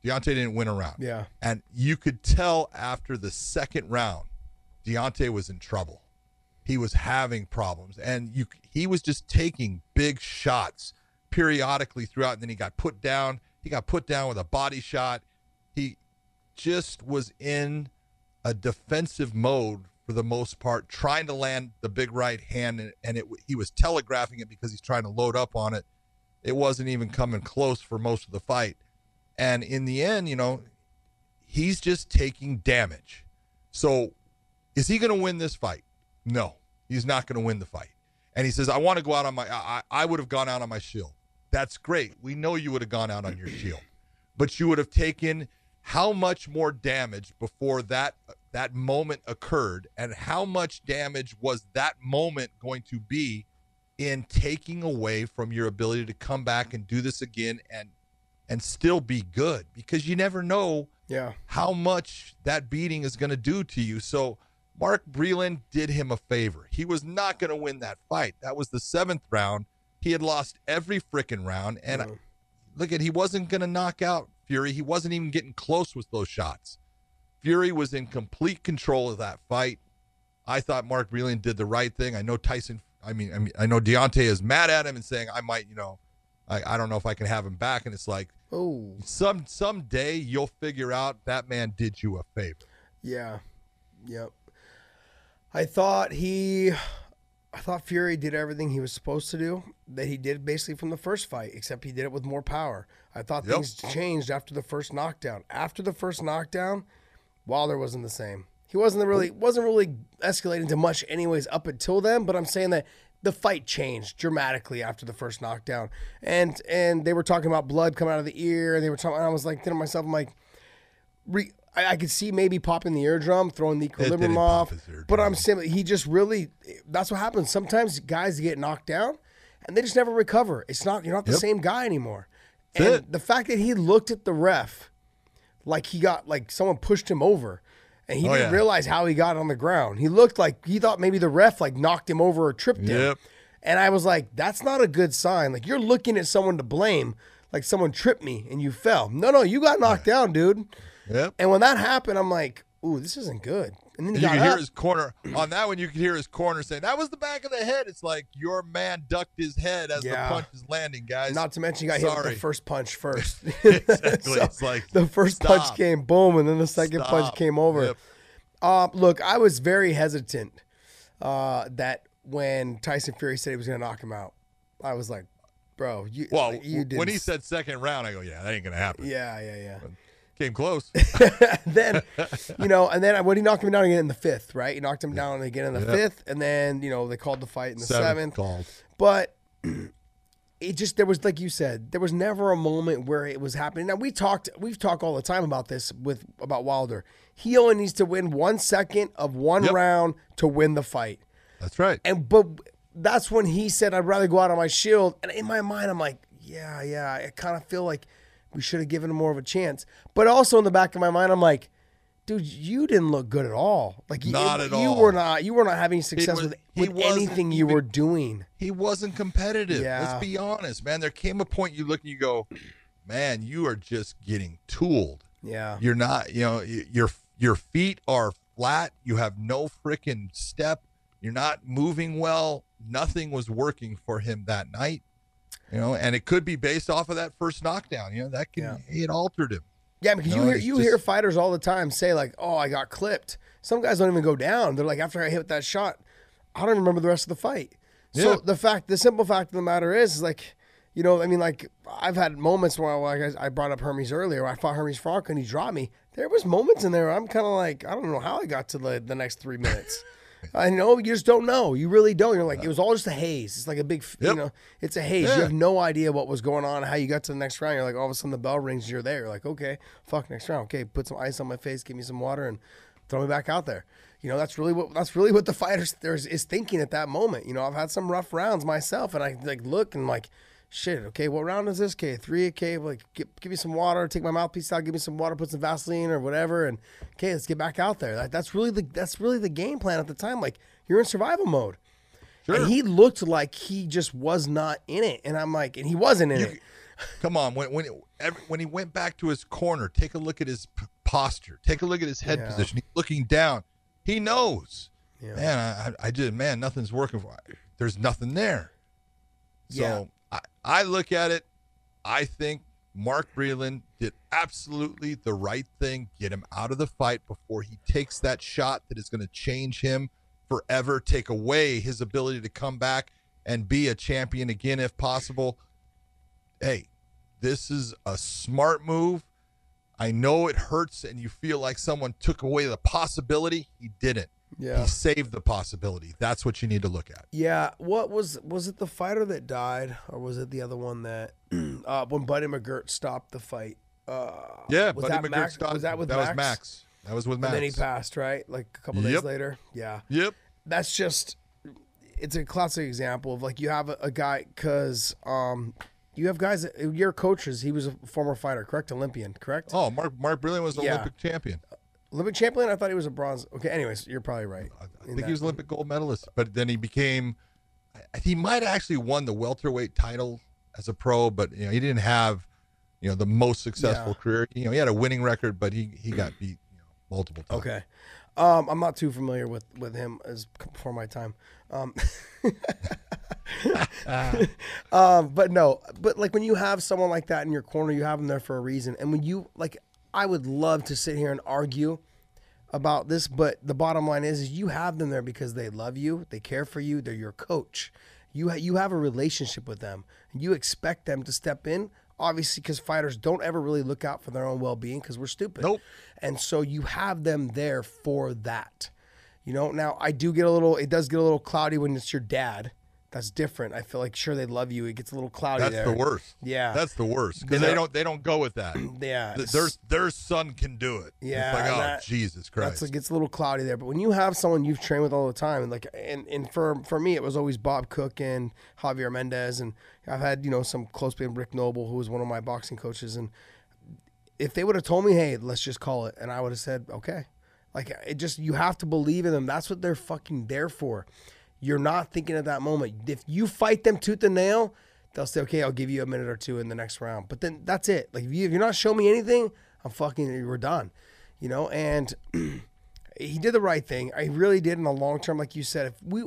Deontay didn't win a round. Yeah, and you could tell after the second round, Deontay was in trouble. He was having problems, and you he was just taking big shots periodically throughout, and then he got put down. He got put down with a body shot. He just was in a defensive mode for the most part, trying to land the big right hand, and, and it, he was telegraphing it because he's trying to load up on it. It wasn't even coming close for most of the fight. And in the end, you know, he's just taking damage. So is he going to win this fight? No, he's not going to win the fight. And he says, I want to go out on my, I, I would have gone out on my shield. That's great. We know you would have gone out on your shield, but you would have taken how much more damage before that that moment occurred, and how much damage was that moment going to be in taking away from your ability to come back and do this again and and still be good, because you never know yeah. how much that beating is going to do to you. So Mark Breland did him a favor. He was not going to win that fight. That was the seventh round. He had lost every freaking round. And mm. I, look at, he wasn't going to knock out Fury. He wasn't even getting close with those shots. Fury was in complete control of that fight. I thought Mark Breland did the right thing. I know Tyson, I mean, I mean, I know Deontay is mad at him and saying, I might, you know, I, I don't know if I can have him back. And it's like, oh, some, someday you'll figure out that man did you a favor. Yeah. Yep. I thought he, I thought Fury did everything he was supposed to do that he did basically from the first fight, except he did it with more power. I thought yep. things changed after the first knockdown. After the first knockdown, Wilder wasn't the same. He wasn't really wasn't really escalating to much anyways up until then. But I'm saying that the fight changed dramatically after the first knockdown, and and they were talking about blood coming out of the ear, and they were talking. And I was like, thinking to myself, I'm like, re. I could see maybe popping the eardrum, throwing the equilibrium off, but I'm saying he just really, that's what happens. Sometimes guys get knocked down and they just never recover. It's not, you're not the yep. same guy anymore. That's and it. The fact that he looked at the ref, like he got, like someone pushed him over and he oh, didn't yeah. realize how he got on the ground. He looked like he thought maybe the ref like knocked him over or tripped yep. him. And I was like, that's not a good sign. Like you're looking at someone to blame. Like someone tripped me and you fell. No, no, you got knocked yeah. down, dude. Yep. And when that happened, I'm like, ooh, this isn't good. And then he you could hear his corner. On that one, you could hear his corner saying, that was the back of the head. It's like your man ducked his head as yeah. the punch is landing, guys. Not to mention you got Sorry. hit with the first punch first. Exactly. So it's like the first stop. punch came, boom, and then the second stop. punch came over. Yep. Uh, look, I was very hesitant uh, that when Tyson Fury said he was going to knock him out. I was like, bro, you, well, you did. When he said second round, I go, yeah, that ain't going to happen. Yeah, yeah, yeah. But came close. Then, you know, and then when he knocked him down again in the fifth, right? He knocked him yeah. down again in the yeah. fifth, and then, you know, they called the fight in the seventh. seventh. Called. But it just, there was, like you said, there was never a moment where it was happening. Now, we talked, we've talked all the time about this with, about Wilder. He only needs to win one second of one yep. round to win the fight. That's right. And, but that's when he said, I'd rather go out on my shield. And in my mind, I'm like, yeah, yeah, I kind of feel like we should have given him more of a chance. But also in the back of my mind, I'm like, dude, you didn't look good at all. Like, not you, at you all. Were not, you were not having success was, with, with anything you were doing. He wasn't competitive. Yeah. Let's be honest, man. There came a point you look and you go, man, you are just getting tooled. Yeah. You're not, you know, your, your feet are flat. You have no freaking step. You're not moving well. Nothing was working for him that night. You know, and it could be based off of that first knockdown. You know, that can, yeah. it altered him. Yeah, because you, know, you hear you just, hear fighters all the time say like, "Oh, I got clipped." Some guys don't even go down. They're like, "After I hit that shot, I don't remember the rest of the fight." Yeah. So the fact, the simple fact of the matter is, is like, you know, I mean, like I've had moments where, like I brought up Hermes earlier. I fought Hermes Franco and he dropped me. There was moments in there where I'm kind of like, I don't know how I got to the the next three minutes. I know you just don't know. You really don't. You're like, it was all just a haze. It's like a big, yep. you know, it's a haze. Yeah. You have no idea what was going on, how you got to the next round. You're like, all of a sudden the bell rings. You're there. You're like, okay, fuck, next round. Okay, put some ice on my face, give me some water, and throw me back out there. You know, that's really what that's really what the fighters there's is thinking at that moment. You know, I've had some rough rounds myself, and I like look and like, shit. Okay, what round is this? Okay, three. Okay, like give, give me some water. Take my mouthpiece out. Give me some water. Put some Vaseline or whatever. And okay, let's get back out there. That, that's really the that's really the game plan at the time. Like you're in survival mode. Sure. And he looked like he just was not in it. And I'm like, and he wasn't in you, it. Come on, when when every, when he went back to his corner, take a look at his posture. Take a look at his head yeah. position. He's looking down. He knows. Yeah. Man, I, I just man, nothing's working for. There's nothing there. So. Yeah. I look at it, I think Mark Breland did absolutely the right thing. Get him out of the fight before he takes that shot that is going to change him forever, take away his ability to come back and be a champion again if possible. Hey, this is a smart move. I know it hurts and you feel like someone took away the possibility. He didn't. Yeah. He saved the possibility. That's what you need to look at. Yeah. What was, was it the fighter that died or was it the other one that, uh, when Buddy McGirt stopped the fight? Uh, yeah. Was Buddy that McGirt Max, stopped. Was that with that Max? That was Max. That was with Max. And then he passed, right? Like a couple yep. days later. Yeah. Yep. That's just, it's a classic example of like, you have a, a guy, cause, um, you have guys, your coaches, he was a former fighter, correct? Olympian, correct? Oh, Mark, Mark Brilliant was the yeah. Olympic champion. Olympic champion? I thought he was a bronze. Okay, anyways, you're probably right. I think that. He was Olympic gold medalist, but then he became, he might have actually won the welterweight title as a pro, but you know he didn't have, you know, the most successful yeah. career. You know, he had a winning record, but he he got beat you know, multiple times. Okay, um, I'm not too familiar with with him as before my time. Um, uh. um, but no, but like when you have someone like that in your corner, you have them there for a reason, and when you like. I would love to sit here and argue about this, but the bottom line is, is you have them there because they love you, they care for you, they're your coach. You, ha you have a relationship with them, and you expect them to step in, obviously, because fighters don't ever really look out for their own well-being because we're stupid. Nope. And so you have them there for that. You know, now I do get a little, it does get a little cloudy when it's your dad. That's different. I feel like sure they love you. It gets a little cloudy. That's there. the worst. Yeah, that's the worst because they don't they don't go with that. Yeah, their their son can do it. Yeah, it's like oh that, Jesus Christ. That's, it gets a little cloudy there. But when you have someone you've trained with all the time, and like and and for for me it was always Bob Cook and Javier Mendez, and I've had you know some close people, Rick Noble, who was one of my boxing coaches, and if they would have told me, hey, let's just call it, and I would have said okay. Like it just you have to believe in them. That's what they're fucking there for. You're not thinking at that moment. If you fight them tooth and nail, they'll say, okay, I'll give you a minute or two in the next round. But then that's it. Like, if, you, if you're not showing me anything, I'm fucking, we're done. You know, and he did the right thing. I really did in the long term, like you said. If we,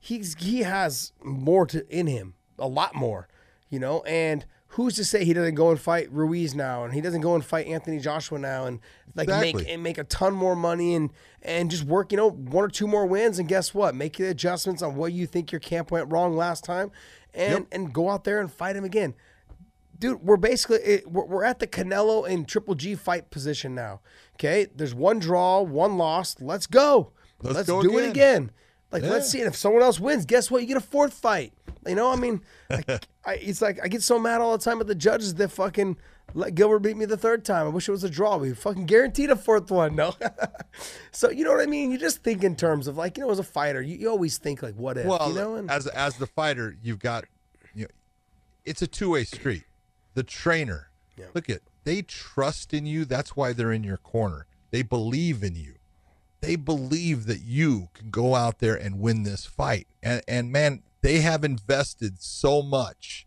he's, he has more to, in him, a lot more, you know. And who's to say he doesn't go and fight Ruiz now, and he doesn't go and fight Anthony Joshua now, and like exactly. make and make a ton more money, and and just work, you know, one or two more wins, and guess what? Make the adjustments on what you think your camp went wrong last time, and yep. and go out there and fight him again. Dude, we're basically we're at the Canelo and Triple G fight position now. Okay, there's one draw, one loss. Let's go. Let's, let's go do again. it again. Like, yeah. let's see it. If someone else wins, guess what? You get a fourth fight. You know, I mean, I, I, it's like I get so mad all the time at the judges that fucking let Gilbert beat me the third time. I wish it was a draw. We fucking guaranteed a fourth one. No. So, you know what I mean? You just think in terms of, like, you know, as a fighter, you, you always think, like, what if? Well, you know? And, as, as the fighter, you've got, you know, it's a two-way street. The trainer, yeah. look at, they trust in you. That's why they're in your corner. They believe in you. They believe that you can go out there and win this fight. And, and man, they have invested so much.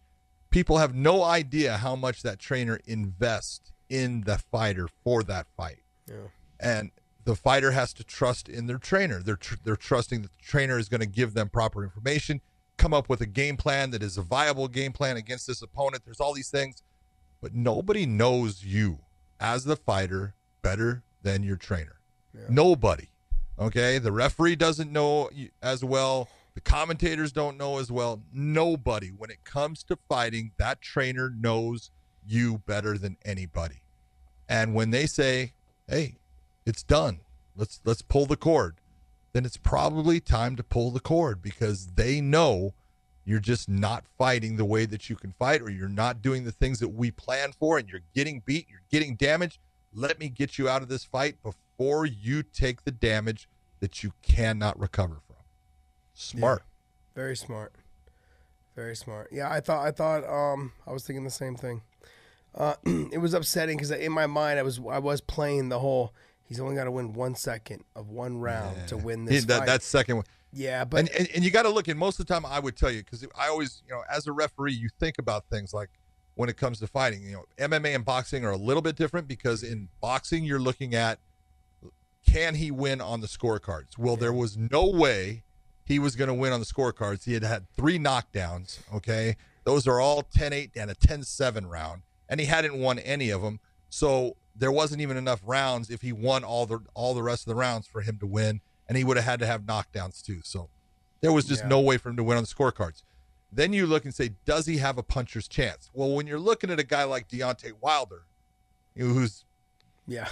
People have no idea how much that trainer invests in the fighter for that fight. Yeah. And the fighter has to trust in their trainer. They're, tr they're trusting that the trainer is going to give them proper information, come up with a game plan that is a viable game plan against this opponent. There's all these things, but nobody knows you as the fighter better than your trainer. Yeah. Nobody. Okay. The referee doesn't know as well. The commentators don't know as well. Nobody. When it comes to fighting, that trainer knows you better than anybody. And when they say, hey, it's done, let's, let's pull the cord, then it's probably time to pull the cord, because they know you're just not fighting the way that you can fight, or you're not doing the things that we planned for, and you're getting beat, you're getting damaged. Let me get you out of this fight before or you take the damage that you cannot recover from. Smart. Yeah, very smart. Very smart. Yeah, I thought, I thought, um, I was thinking the same thing. Uh, it was upsetting because in my mind, I was, I was playing the whole, he's only got to win one second of one round yeah. to win this yeah, that, fight. That second one. Yeah, but. And, and, and you got to look, and most of the time I would tell you, because I always, you know, as a referee, you think about things like, when it comes to fighting, you know, M M A and boxing are a little bit different, because in boxing, you're looking at, can he win on the scorecards? Well, there was no way he was going to win on the scorecards. He had had three knockdowns, okay? Those are all ten eight and a ten seven round, and he hadn't won any of them. So there wasn't even enough rounds if he won all the all the rest of the rounds for him to win, and he would have had to have knockdowns too. So there was just yeah. no way for him to win on the scorecards. Then you look and say, does he have a puncher's chance? Well, when you're looking at a guy like Deontay Wilder, who's – yeah.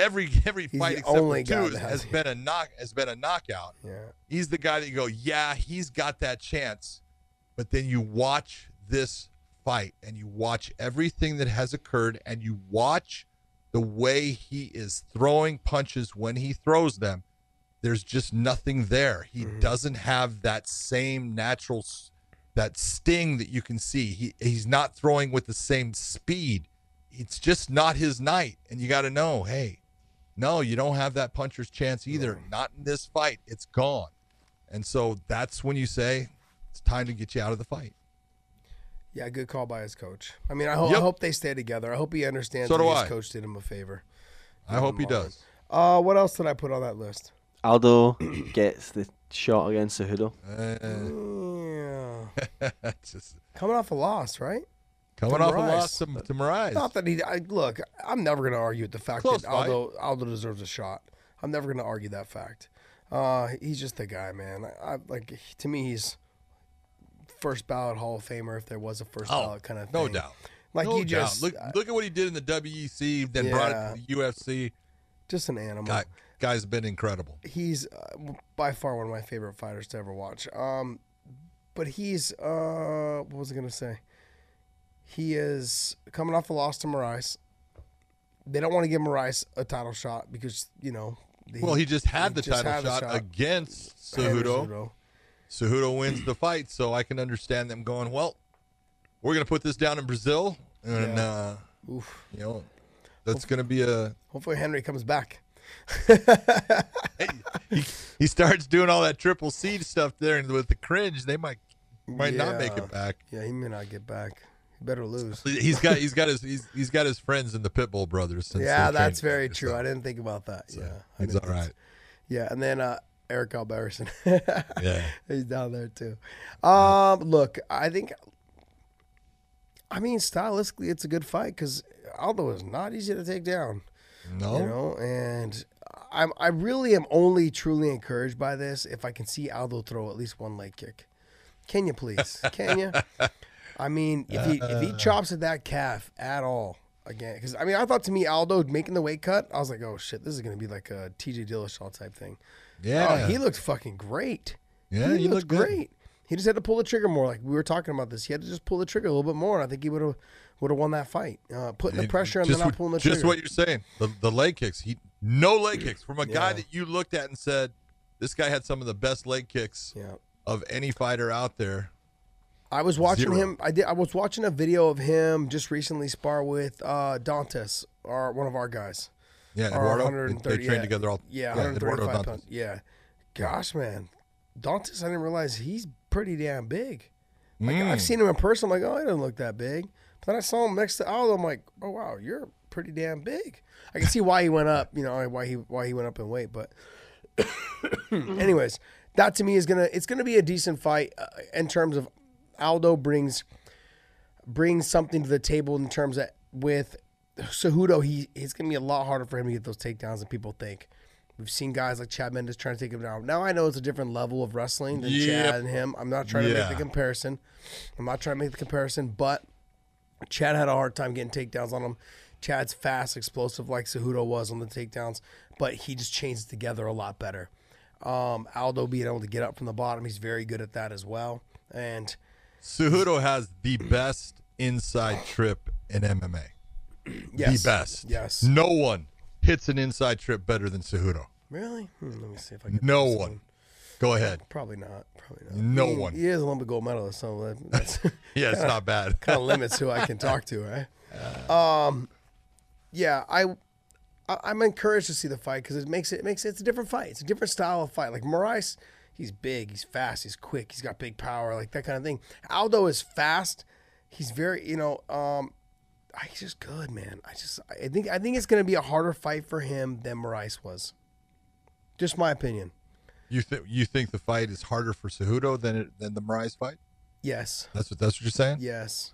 Every every he's fight except for two has been a knock has been a knockout. Yeah. He's the guy that you go, yeah, he's got that chance. But then you watch this fight, and you watch everything that has occurred, and you watch the way he is throwing punches when he throws them. There's just nothing there. He mm-hmm. doesn't have that same natural that sting that you can see. He he's not throwing with the same speed. It's just not his night, and you got to know, hey, no, you don't have that puncher's chance either. Not in this fight. It's gone. And so that's when you say it's time to get you out of the fight. Yeah, good call by his coach. I mean, I, ho yep. I hope they stay together. I hope he understands so that his I. coach did him a favor. I hope he on. does. Uh, what else did I put on that list? Aldo gets the shot against Cejudo. Uh, yeah. Just, coming off a loss, right? Coming off a loss to, to Moraes. Not that he I, look. I'm never going to argue the fact Close that Aldo fight. Aldo deserves a shot. I'm never going to argue that fact. Uh, he's just the guy, man. I, I, like to me, he's first ballot Hall of Famer if there was a first oh, ballot kind of thing. No doubt. Like no he doubt. just look, I, look at what he did in the W E C, then yeah, brought it to the U F C. Just an animal. Guy, guy's been incredible. He's uh, by far one of my favorite fighters to ever watch. Um, but he's uh, what was I going to say? He is coming off the loss to Moraes. They don't want to give Moraes a title shot because, you know. He, well, he just had, he the, just title had shot the shot against Cejudo. Cejudo wins the fight, so I can understand them going, well, we're going to put this down in Brazil. And, yeah. uh, Oof. you know, that's going to be a. Hopefully Henry comes back. he, he starts doing all that triple C stuff there, and with the cringe, they might, might yeah. not make it back. Yeah, he may not get back. Better lose. He's got he's got his he's he's got his friends in the Pitbull Brothers. Since yeah, that's very true. I didn't think about that. So yeah, it's all right. So. Yeah, and then uh, Eric Albertson. yeah, he's down there too. Um, look, I think I mean, stylistically, it's a good fight because Aldo is not easy to take down. No. You know, and I'm, I really am only truly encouraged by this if I can see Aldo throw at least one leg kick. Can you please? Can you? I mean, if he, if he chops at that calf at all again, because, I mean, I thought to me, Aldo making the weight cut, I was like, oh, shit, this is going to be like a T J Dillashaw type thing. Yeah. Oh, he looked fucking great. Yeah, he, he looked, looked great. Good. He just had to pull the trigger more. Like we were talking about this. He had to just pull the trigger a little bit more. I think he would have would have won that fight. Uh, putting the pressure and then not pulling the trigger. Just what you're saying. The, the leg kicks. He No leg kicks from a yeah. guy that you looked at and said, this guy had some of the best leg kicks yeah. of any fighter out there. I was watching Zero. him. I did. I was watching a video of him just recently spar with uh, Dantes, our, one of our guys. Yeah, Eduardo. They, they trained yeah, together all. Yeah, yeah one thirty-five pounds. Yeah. Gosh, man. Dantes, I didn't realize he's pretty damn big. Like mm. I've seen him in person. I'm like, oh, he doesn't look that big. But then I saw him next to Aldo. I'm like, oh wow, you're pretty damn big. I can see why he went up. You know, why he why he went up in weight. But anyways, that to me is gonna it's gonna be a decent fight uh, in terms of Aldo brings brings something to the table in terms of with Cejudo. He it's gonna be a lot harder for him to get those takedowns than people think. We've seen guys like Chad Mendes trying to take him down. Now I know it's a different level of wrestling than yep. Chad and him. I'm not trying yeah. to make the comparison. I'm not trying to make the comparison, but Chad had a hard time getting takedowns on him. Chad's fast, explosive like Cejudo was on the takedowns, but he just chains it together a lot better. Um, Aldo being able to get up from the bottom, he's very good at that as well. And Cejudo has the best inside trip in M M A. Yes. The best. Yes. No one hits an inside trip better than Cejudo. Really? Hmm, let me see if I can. No one. Someone. Go ahead. Probably not. Probably not. No he, one. He is a Olympic gold medalist, so that's yeah, it's kinda, not bad. Kind of limits who I can talk to, right? Uh, um, yeah, I, I, I'm encouraged to see the fight because it makes it, it makes it, it's a different fight. It's a different style of fight. Like Moraes, he's big, he's fast, he's quick, he's got big power, like that kind of thing. Aldo is fast. He's very, you know. Um, He's just good, man. I just, I think, I think it's going to be a harder fight for him than Moraes was. Just my opinion. You think, you think the fight is harder for Cejudo than it, than the Moraes fight? Yes. That's what, that's what you're saying? Yes.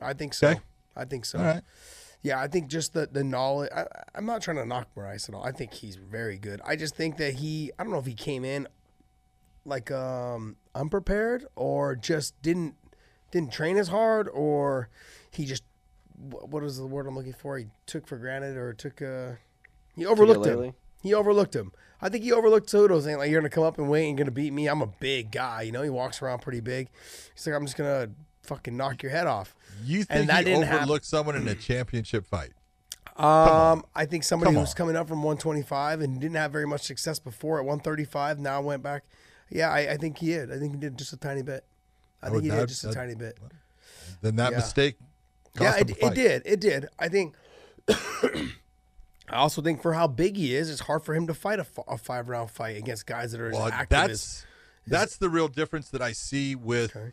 I think so. Okay. I think so. All right. Yeah, I think just the, the knowledge. I, I'm not trying to knock Moraes at all. I think he's very good. I just think that he, I don't know if he came in like um, unprepared or just didn't, didn't train as hard or he just, what was the word I'm looking for? He took for granted or took uh he overlooked him. He overlooked him. I think he overlooked Cejudo, saying like you're gonna come up and wait and gonna beat me. I'm a big guy, you know. He walks around pretty big. He's like, I'm just gonna fucking knock your head off. You think he overlooked someone in a championship fight? Um, I think somebody who's coming up from one twenty-five and didn't have very much success before at one thirty-five now went back. Yeah, I, I think he did. I think he did just a tiny bit. I think he did just a tiny bit. Then that mistake. Yeah, it, it did. It did. I think. I also think for how big he is, it's hard for him to fight a, a five round fight against guys that are well, as active. That's as, that's as, the real difference that I see with okay.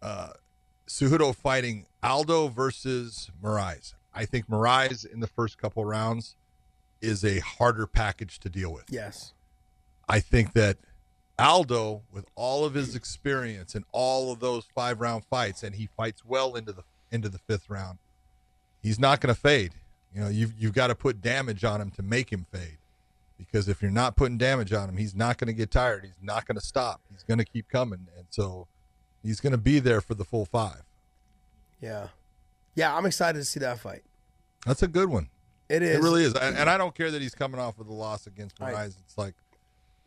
uh, Cejudo fighting Aldo versus Moraes. I think Moraes in the first couple rounds is a harder package to deal with. Yes, I think that Aldo, with all of his experience and all of those five round fights, and he fights well into the. into the fifth round, he's not going to fade. You know, you've, you've got to put damage on him to make him fade, because if you're not putting damage on him, he's not going to get tired. He's not going to stop. He's going to keep coming. And so he's going to be there for the full five. Yeah. Yeah. I'm excited to see that fight. That's a good one. It is. It really is. I, and I don't care that he's coming off with a loss against Moraes. It's like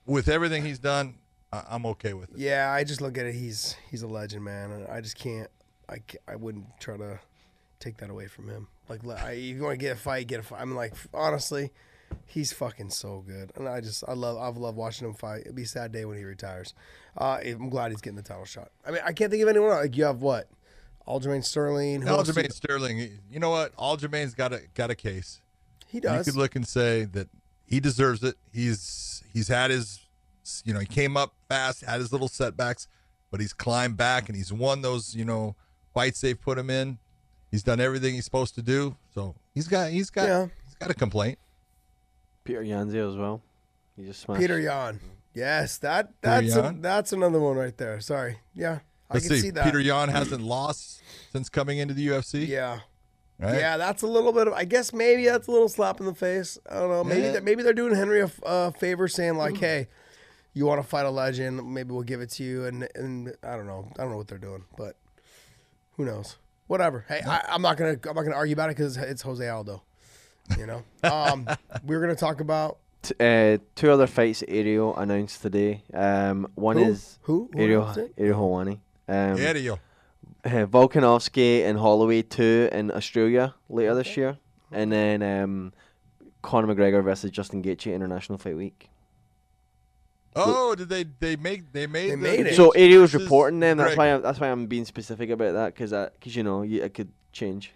with everything he's done, I, I'm okay with it. Yeah. I just look at it. He's, he's a legend, man. I just can't, I, I wouldn't try to take that away from him. Like, I, if you want to get a fight, get a fight. I'm like, honestly, he's fucking so good. And I just, I love, I've loved watching him fight. It'll be a sad day when he retires. Uh, I'm glad he's getting the title shot. I mean, I can't think of anyone else. Like, you have what? Aljamain Sterling. Aljamain Sterling. You know what? Aljamain's got a, got a case. He does. You could look and say that he deserves it. He's, he's had his, you know, he came up fast, had his little setbacks, but he's climbed back and he's won those, you know, fights they've put him in. He's done everything he's supposed to do, so he's got he's got yeah. he's got a complaint. Peter Yanzio as well. He just smashed. Peter Yan. Yes, that that's a, that's another one right there. Sorry, yeah, Let's I can see. see that. Peter Yan hasn't lost since coming into the U F C. Yeah. Right? Yeah, that's a little bit of, I guess maybe that's a little slap in the face. I don't know. Maybe yeah. that maybe they're doing Henry a uh, favor, saying like, mm-hmm. hey, you want to fight a legend? Maybe we'll give it to you. And and I don't know. I don't know what they're doing, but who knows? Whatever. Hey, I, I'm not gonna I'm not gonna argue about it because it's Jose Aldo. You know. Um, we were gonna talk about T uh, two other fights Ariel announced today. Um, one who? is who, who Ariel Ariel Helwani. Um, Ariel. Uh, Volkanovski and Holloway two in Australia later okay. this year, and then um, Conor McGregor versus Justin Gaethje International Fight Week. Oh, did they they make they made they the made it? So Ariel's reporting them. That's why I'm, that's why I'm being specific about that, because because you know you, it could change.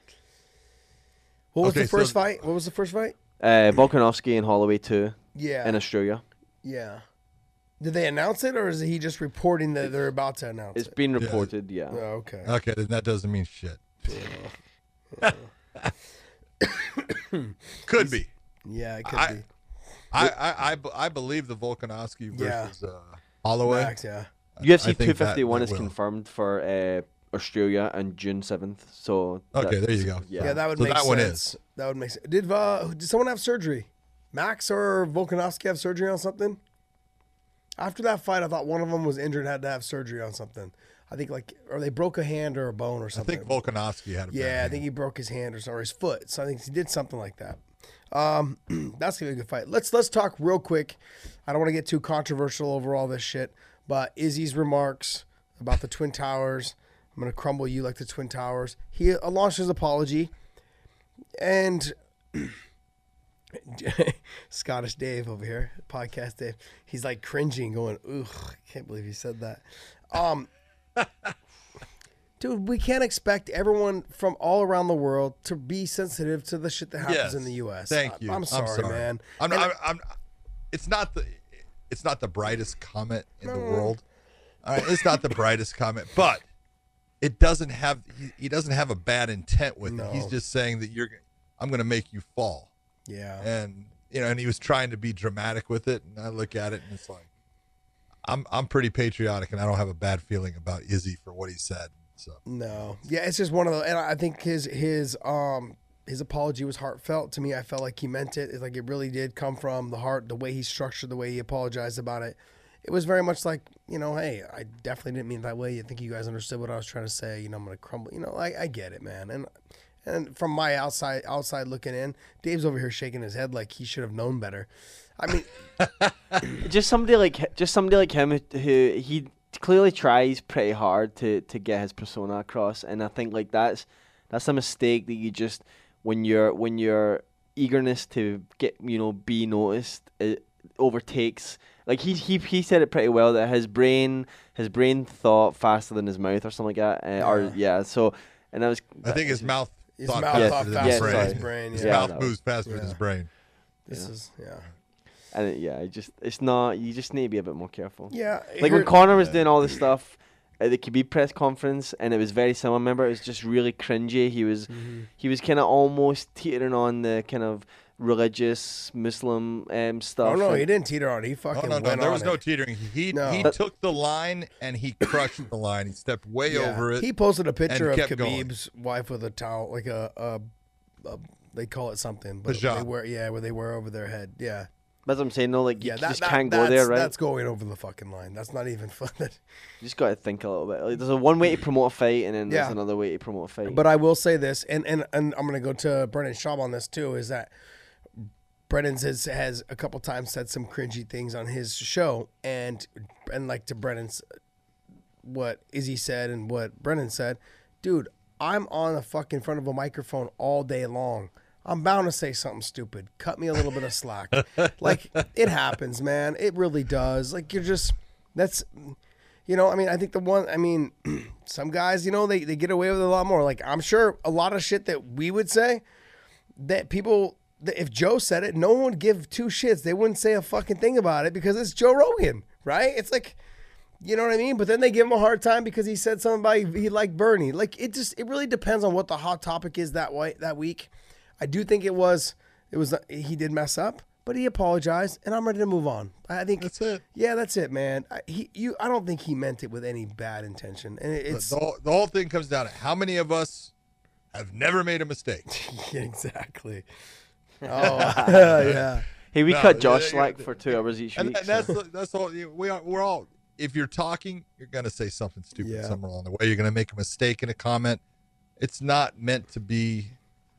What was okay, the first so fight? What was the first fight? Uh, Volkanovski and Holloway two. Yeah. In Australia. Yeah. Did they announce it, or is he just reporting that they're about to announce it's it? It's being reported, yeah. yeah. Oh, okay. Okay, then that doesn't mean shit. Yeah. could He's, be. Yeah, it could I, be. I, I, I, I believe the Volkanovski versus yeah. uh, Holloway. Max, yeah. U F C two fifty-one is will. confirmed for uh, Australia on June seventh. So okay, there you go. Yeah, yeah that would so make that sense. One is. That would make sense. Did, uh, did someone have surgery? Max or Volkanovski have surgery on something? After that fight, I thought one of them was injured and had to have surgery on something. I think, like, or they broke a hand or a bone or something. I think Volkanovski had a Yeah, I hand. think he broke his hand or, or his foot. So I think he did something like that. Um, that's going to be a good fight. Let's let's talk real quick. I don't want to get too controversial over all this shit, but Izzy's remarks about the Twin Towers, I'm going to crumble you like the Twin Towers. He uh, launched his apology, and... Scottish Dave over here, Podcast Dave, he's like cringing, going, "Ugh, I can't believe you said that." Um, dude, we can't expect everyone from all around the world to be sensitive to the shit that happens yes, in the U S Thank I, you. I'm sorry, I'm sorry, man. I'm not. I'm, I'm, it's not the. It's not the brightest comment in no. the world. All right, it's not the brightest comment, but it doesn't have. He, he doesn't have a bad intent with no. it. He's just saying that you're. I'm going to make you fall. Yeah, and you know, and he was trying to be dramatic with it, and I look at it, and it's like, I'm I'm pretty patriotic, and I don't have a bad feeling about Izzy for what he said. So no, yeah, it's just one of the, and I think his his um his apology was heartfelt to me. I felt like he meant it. It's like it really did come from the heart. The way he structured, the way he apologized about it, it was very much like, you know, hey, I definitely didn't mean it that way. I think you guys understood what I was trying to say. You know, I'm gonna crumble. You know, I I get it, man, and. And from my outside outside looking in, Dave's over here shaking his head like he should have known better. I mean, just somebody like just somebody like him who, who he clearly tries pretty hard to to get his persona across, and I think like that's that's a mistake that you just when you're when your eagerness to get you know be noticed it overtakes. Like he he he said it pretty well that his brain his brain thought faster than his mouth or something like that. Uh, yeah. Or yeah, so and that was I think his mouth. His mouth faster yes, than yes, his, brain. his brain. His yeah. mouth yeah, moves faster yeah. than his brain. This yeah. is yeah, and it, yeah, it just it's not. You just need to be a bit more careful. Yeah, like when Conor was yeah. doing all this stuff at the Khabib press conference, and it was very similar. Remember, it was just really cringy. He was mm-hmm. he was kind of almost teetering on the kind of religious Muslim um, stuff. Oh no, he didn't teeter on. He fucking no, no, no. Went there was no it. teetering. He no. he took the line and he crushed the line. He stepped way yeah. over it. He posted a picture of Khabib's going. wife with a towel, like a, a, a they call it something, but they wear yeah, where they wear over their head. Yeah, that's what I'm saying. No, like yeah, you that, just that, can't go there, right? That's going over the fucking line. That's not even fun. You just got to think a little bit. Like, there's a one way to promote a fight, and then yeah. there's another way to promote a fight. But I will say this, and and and I'm gonna go to Brendan Schaub on this too. Is that Brennan has, has a couple times said some cringy things on his show, and and like to Brennan's, what Izzy said and what Brennan said, dude, I'm on a fucking front of a microphone all day long. I'm bound to say something stupid. Cut me a little bit of slack. Like it happens, man. It really does. Like you're just that's, you know. I mean, I think the one. I mean, some guys, you know, they they get away with it a lot more. Like I'm sure a lot of shit that we would say that people. If Joe said it, no one would give two shits. They wouldn't say a fucking thing about it because it's Joe Rogan, right? It's like, you know what I mean? But then they give him a hard time because he said something about he liked Bernie. Like it just, it really depends on what the hot topic is that way, that week. I do think it was, it was, he did mess up, But he apologized, and I'm ready to move on. I think that's it. Yeah, that's it, man. I, he, you, I don't think he meant it with any bad intention. And it, it's the whole, the whole thing comes down to how many of us have never made a mistake. Exactly. Oh, yeah. Hey, we no, cut Josh Slack for two hours each and week. And that's so. that's all. We are. We're all. If you're talking, you're gonna say something stupid yeah. somewhere along the way. You're gonna make a mistake in a comment. It's not meant to be,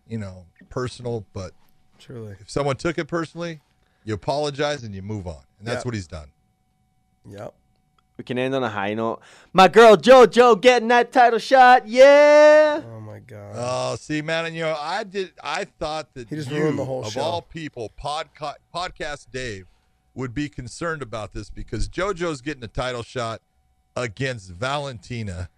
you know, personal, but. Truly. If someone took it personally, you apologize and you move on. And that's yep. what he's done. Yep. We can end on a high note. My girl JoJo getting that title shot. Yeah. Oh my God. Oh, see, man, you know, I did I thought that he just you, ruined the whole of show. all people, podca podcast Dave, would be concerned about this because JoJo's getting a title shot against Valentina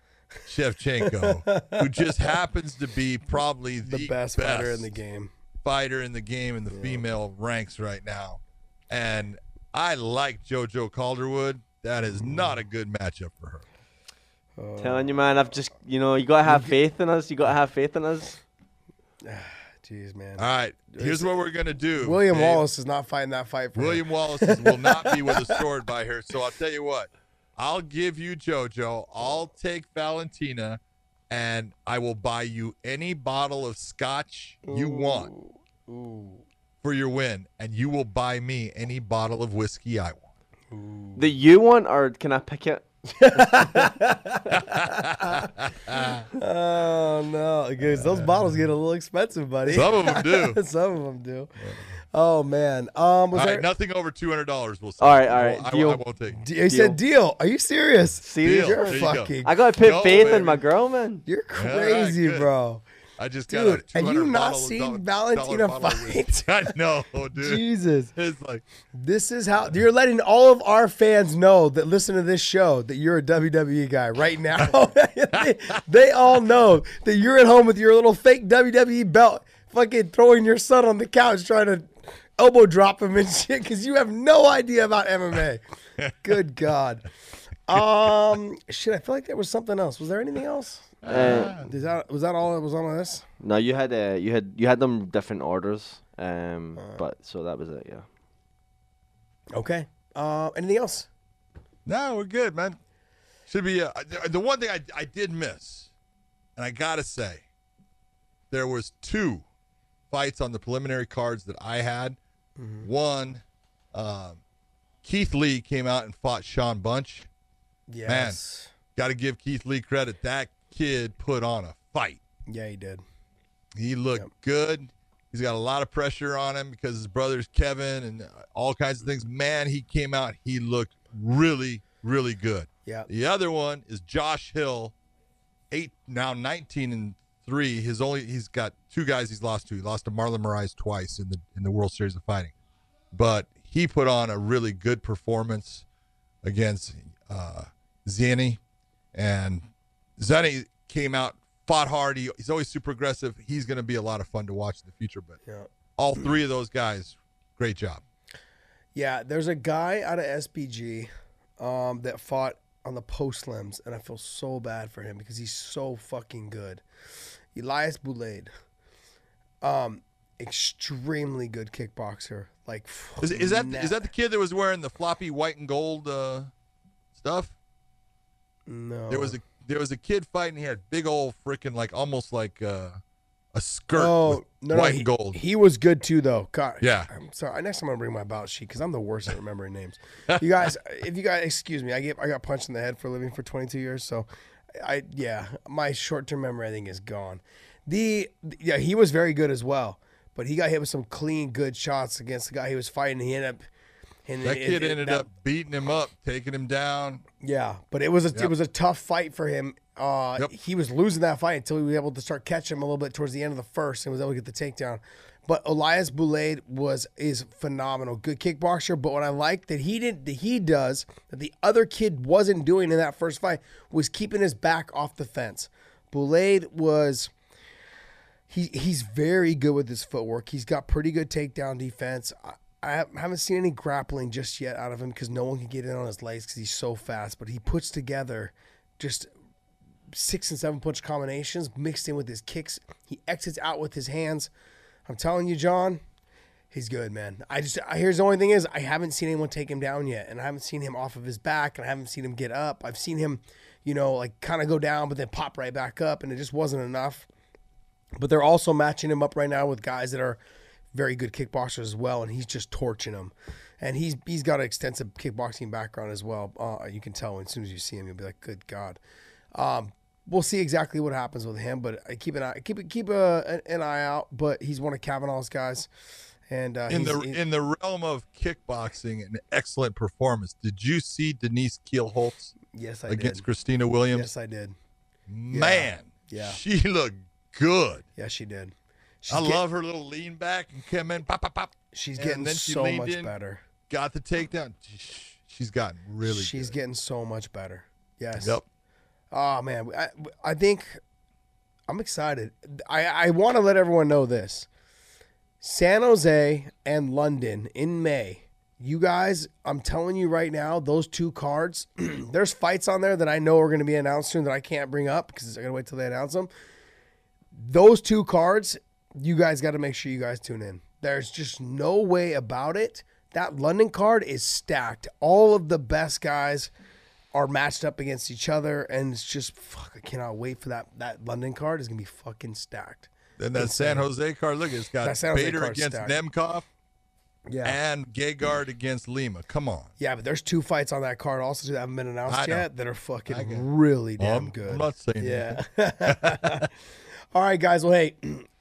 Shevchenko, who just happens to be probably the, the best, best fighter in the game. fighter in the game in the yeah. female ranks right now. And I like JoJo Calderwood. That is not a good matchup for her. Uh, Telling you, man, I've just, you know, you got to have faith in us. You got to have faith in us. Jeez, man. All right. Here's what we're going to do. William Dave. Wallace is not fighting that fight for William her. Wallace is, will not be with a sword by her. So I'll tell you what. I'll give you JoJo. I'll take Valentina. And I will buy you any bottle of scotch you ooh, want ooh. for your win. And you will buy me any bottle of whiskey I want. Ooh. The you want, or can I pick it? Oh, no. Because those bottles get a little expensive, buddy. Some of them do. Some of them do. Oh, man. Um, was all there... right, nothing over two hundred dollars, we'll say. All right, all right. I, deal. I, I won't take it. You said deal. Are you serious? Serious? You're fucking... Go. I got to put no, faith baby. in my girl, man. You're crazy, yeah, bro. I just dude, got a two hundred dollars. Have you not seen dollar, Valentina dollar fight? I know, dude. Jesus. It's like... This is how... You're letting all of our fans know that listen to this show that you're a W W E guy right now. they, they all know that you're at home with your little fake W W E belt fucking throwing your son on the couch trying to... elbow drop him and shit because you have no idea about M M A. Good God. Um, shit, I feel like there was something else. Was there anything else? Uh, Is that, was that all that was on this? No, you had uh, you had you had them different orders, um, right. but so that was it. Yeah. Okay. Uh, anything else? No, we're good, man. Should be uh, the one thing I I did miss, and I gotta say, there was two fights on the preliminary cards that I had. Mm-hmm. One, um, Keith Lee came out and fought Sean Bunch. Yes. Man, got to give Keith Lee credit. That kid put on a fight. Yeah, he did. He looked yep. good. He's got a lot of pressure on him because his brother's Kevin and all kinds of things. Man, he came out. He looked really, really good. Yeah. The other one is Josh Hill, eight now nineteen and three. His only he's got two guys he's lost to. He lost to Marlon Moraes twice in the in the World Series of Fighting, but he put on a really good performance against uh, Zanni, and Zanni came out, fought hard. He, he's always super aggressive. He's going to be a lot of fun to watch in the future. But yeah. all three of those guys, great job. Yeah, there's a guy out of S P G um, that fought on the post limbs, and I feel so bad for him because he's so fucking good. Elias Boulade, um, extremely good kickboxer. Like, is, is that is that the kid that was wearing the floppy white and gold uh, stuff? No, there was a there was a kid fighting. He had big old freaking like almost like uh, a skirt. Oh with no, white no, he, and gold. He was good too, though. God, yeah. I'm sorry. Next time I'm gonna bring my bout sheet because I'm the worst at remembering names. You guys, if you guys, excuse me, I get I got punched in the head for a living for twenty-two years, so. I yeah, my short-term memory I think is gone. The yeah, he was very good as well, but he got hit with some clean, good shots against the guy he was fighting. He ended up and that it, kid it, ended that, up beating him up, taking him down. Yeah, but it was a yep. it was a tough fight for him. Uh, yep. He was losing that fight until he was able to start catching him a little bit towards the end of the first and was able to get the takedown. But Elias Boulade was is phenomenal, good kickboxer. But what I like that he didn't, that he does that the other kid wasn't doing in that first fight was keeping his back off the fence. Boulade was he he's very good with his footwork. He's got pretty good takedown defense. I, I haven't seen any grappling just yet out of him because no one can get in on his legs because he's so fast. But he puts together just six and seven punch combinations mixed in with his kicks. He exits out with his hands. I'm telling you, John, He's good, man. I just, I, here's the only thing is, I haven't seen anyone take him down yet, and I haven't seen him off of his back, and I haven't seen him get up. I've seen him, you know, like kind of go down, but then pop right back up, and it just wasn't enough. But they're also matching him up right now with guys that are very good kickboxers as well, and he's just torching them. And he's he's got an extensive kickboxing background as well. Uh, you can tell as soon as you see him, you'll be like, good God. Um, we'll see exactly what happens with him, but I keep an eye, keep keep a, an eye out. But he's one of Kavanaugh's guys. And, uh, in the he, in the realm of kickboxing, an excellent performance. Did you see Denise Keelholtz? Yes, I against did. Against Christina Williams? Yes, I did. Man, yeah, she looked good. Yeah, she did. She's I getting, love her little lean back and come in, pop, pop, pop. She's and getting then she so much in, better. Got the takedown. She's gotten really She's good. getting so much better. Yes. Yep. Oh, man. I, I think I'm excited. I, I want to let everyone know this. San Jose and London in May. You guys, I'm telling you right now, those two cards, there's fights on there that I know are going to be announced soon that I can't bring up because I got to wait till they announce them. Those two cards, you guys got to make sure you guys tune in. There's just no way about it. That London card is stacked. All of the best guys are matched up against each other, and it's just, fuck, I cannot wait for that. That London card is going to be fucking stacked. Then that San Jose card, look, it's got Bader against Nemkov, yeah, and Gegard against Lima. Come on. Yeah, but there's two fights on that card also that haven't been announced yet that are fucking really damn good. I'm not saying that. Yeah. All right, guys. Well, hey,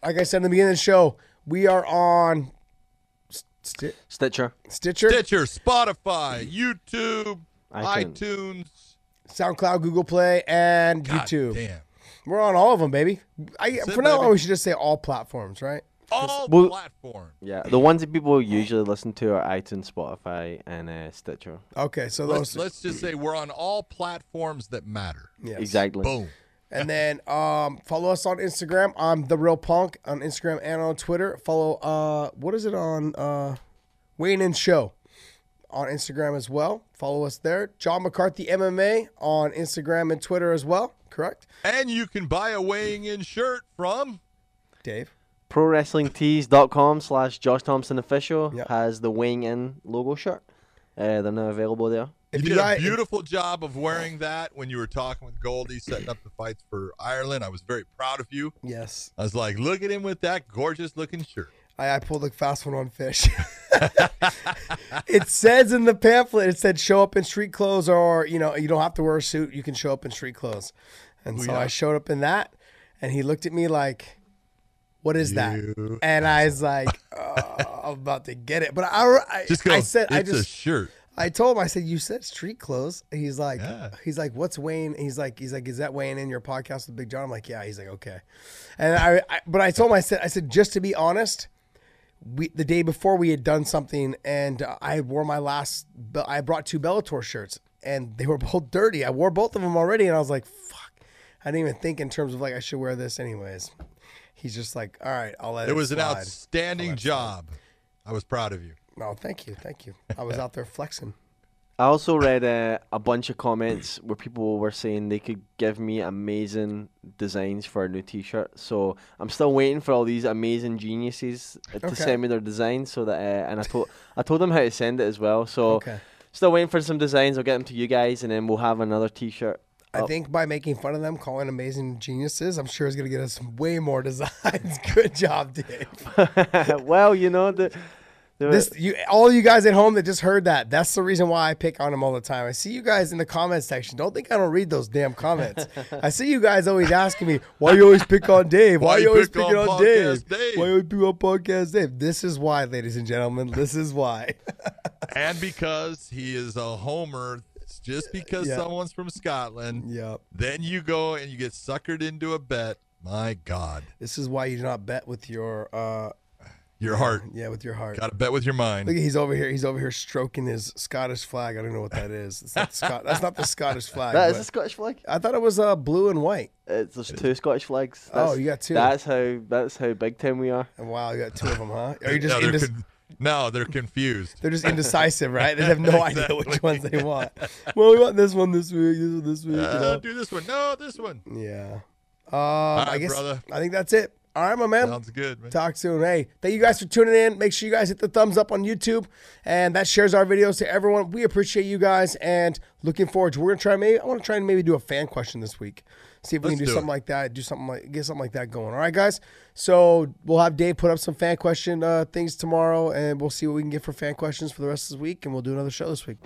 like I said in the beginning of the show, we are on Sti- Stitcher. Stitcher? Stitcher, Spotify, YouTube, iTunes. iTunes, SoundCloud, Google Play, and God YouTube. Damn. We're on all of them, baby. I, it, for now, baby. We should just say all platforms, right? All well, platforms. Yeah, the ones that people usually listen to are iTunes, Spotify, and uh, Stitcher. Okay, so let's, those. Let's just say we're on all platforms that matter. Yes. Exactly. Boom. And then um, follow us on Instagram. I'm The Real Punk on Instagram and on Twitter. Follow, uh, what is it on? Uh, Wayne and Show on Instagram as well. Follow us there. John McCarthy M M A on Instagram and Twitter as well. Correct. And you can buy a weighing in shirt from Dave. Pro Wrestling Tees dot com slash Josh Thompson Official yep. has the weighing in logo shirt. Uh, they're now available there. You, you did guys, a beautiful if, job of wearing that when you were talking with Goldie, setting up the fights for Ireland. I was very proud of you. Yes. I was like, look at him with that gorgeous looking shirt. I, I pulled a fast one on Fish. It says in the pamphlet, it said show up in street clothes or, you know, you don't have to wear a suit. You can show up in street clothes. And Ooh, so yeah. I showed up in that and he looked at me like, what is you that? And I was like, oh, I'm about to get it. But I, I, just go, I said, it's I just, a shirt. I told him, I said, you said street clothes. And he's like, yeah. he's like, what's Wayne? He's like, he's like, is that Wayne in your podcast with Big John? I'm like, yeah. He's like, okay. And I, I but I told him, I said, I said, just to be honest, we, the day before we had done something and uh, I wore my last, I brought two Bellator shirts and they were both dirty. I wore both of them already. And I was like, fuck, I didn't even think in terms of like, I should wear this anyways. He's just like, all right, I'll let it, it was slide. An outstanding job. Slide. I was proud of you. No, thank you. Thank you. I was out there flexing. I also read uh, a bunch of comments where people were saying they could give me amazing designs for a new T-shirt. So I'm still waiting for all these amazing geniuses to okay. send me their designs. So that, uh, and I told I told them how to send it as well. So okay. still waiting for some designs. I'll get them to you guys, and then we'll have another T-shirt. I up. think by making fun of them, calling amazing geniuses, I'm sure it's going to get us way more designs. Good job, Dave. Well, you know the. This, you, all you guys at home that just heard that, that's the reason why I pick on them all the time. I see you guys in the comment section. Don't think I don't read those damn comments. I see you guys always asking me, why you always pick on Dave? Why, why you always picking on, on Dave? Dave? Why you always pick on Podcast Dave? This is why, ladies and gentlemen. This is why. And because he is a homer, just because yeah. someone's from Scotland, yep. then you go and you get suckered into a bet. My God. This is why you do not bet with your uh, – your heart. Yeah, with your heart. Got to bet with your mind. Look, he's over here. He's over here stroking his Scottish flag. I don't know what that is. It's not Scot- that's not the Scottish flag. That is the Scottish flag? I thought it was uh, blue and white. It's, there's two Scottish flags. That's, oh, you got two. That's how That's how big time we are. And wow, you got two of them, huh? Are you just no, they're indec- con- no, they're confused. They're just indecisive, right? They have no exactly. idea which ones they want. Well, we want this one this week, this one this week. Uh, you know? Do this one. No, this one. Yeah. Um, All right, I guess, brother. I think that's it. All right, my man. Sounds good, man. Talk soon. Hey, thank you guys for tuning in. Make sure you guys hit the thumbs up on YouTube, and that shares our videos to everyone. We appreciate you guys, and looking forward to. We're gonna try. Maybe I want to try and maybe do a fan question this week. See if Let's we can do, do something it. like that. Do something like get something like that going. All right, guys. So we'll have Dave put up some fan question uh, things tomorrow, and we'll see what we can get for fan questions for the rest of the week, and we'll do another show this week.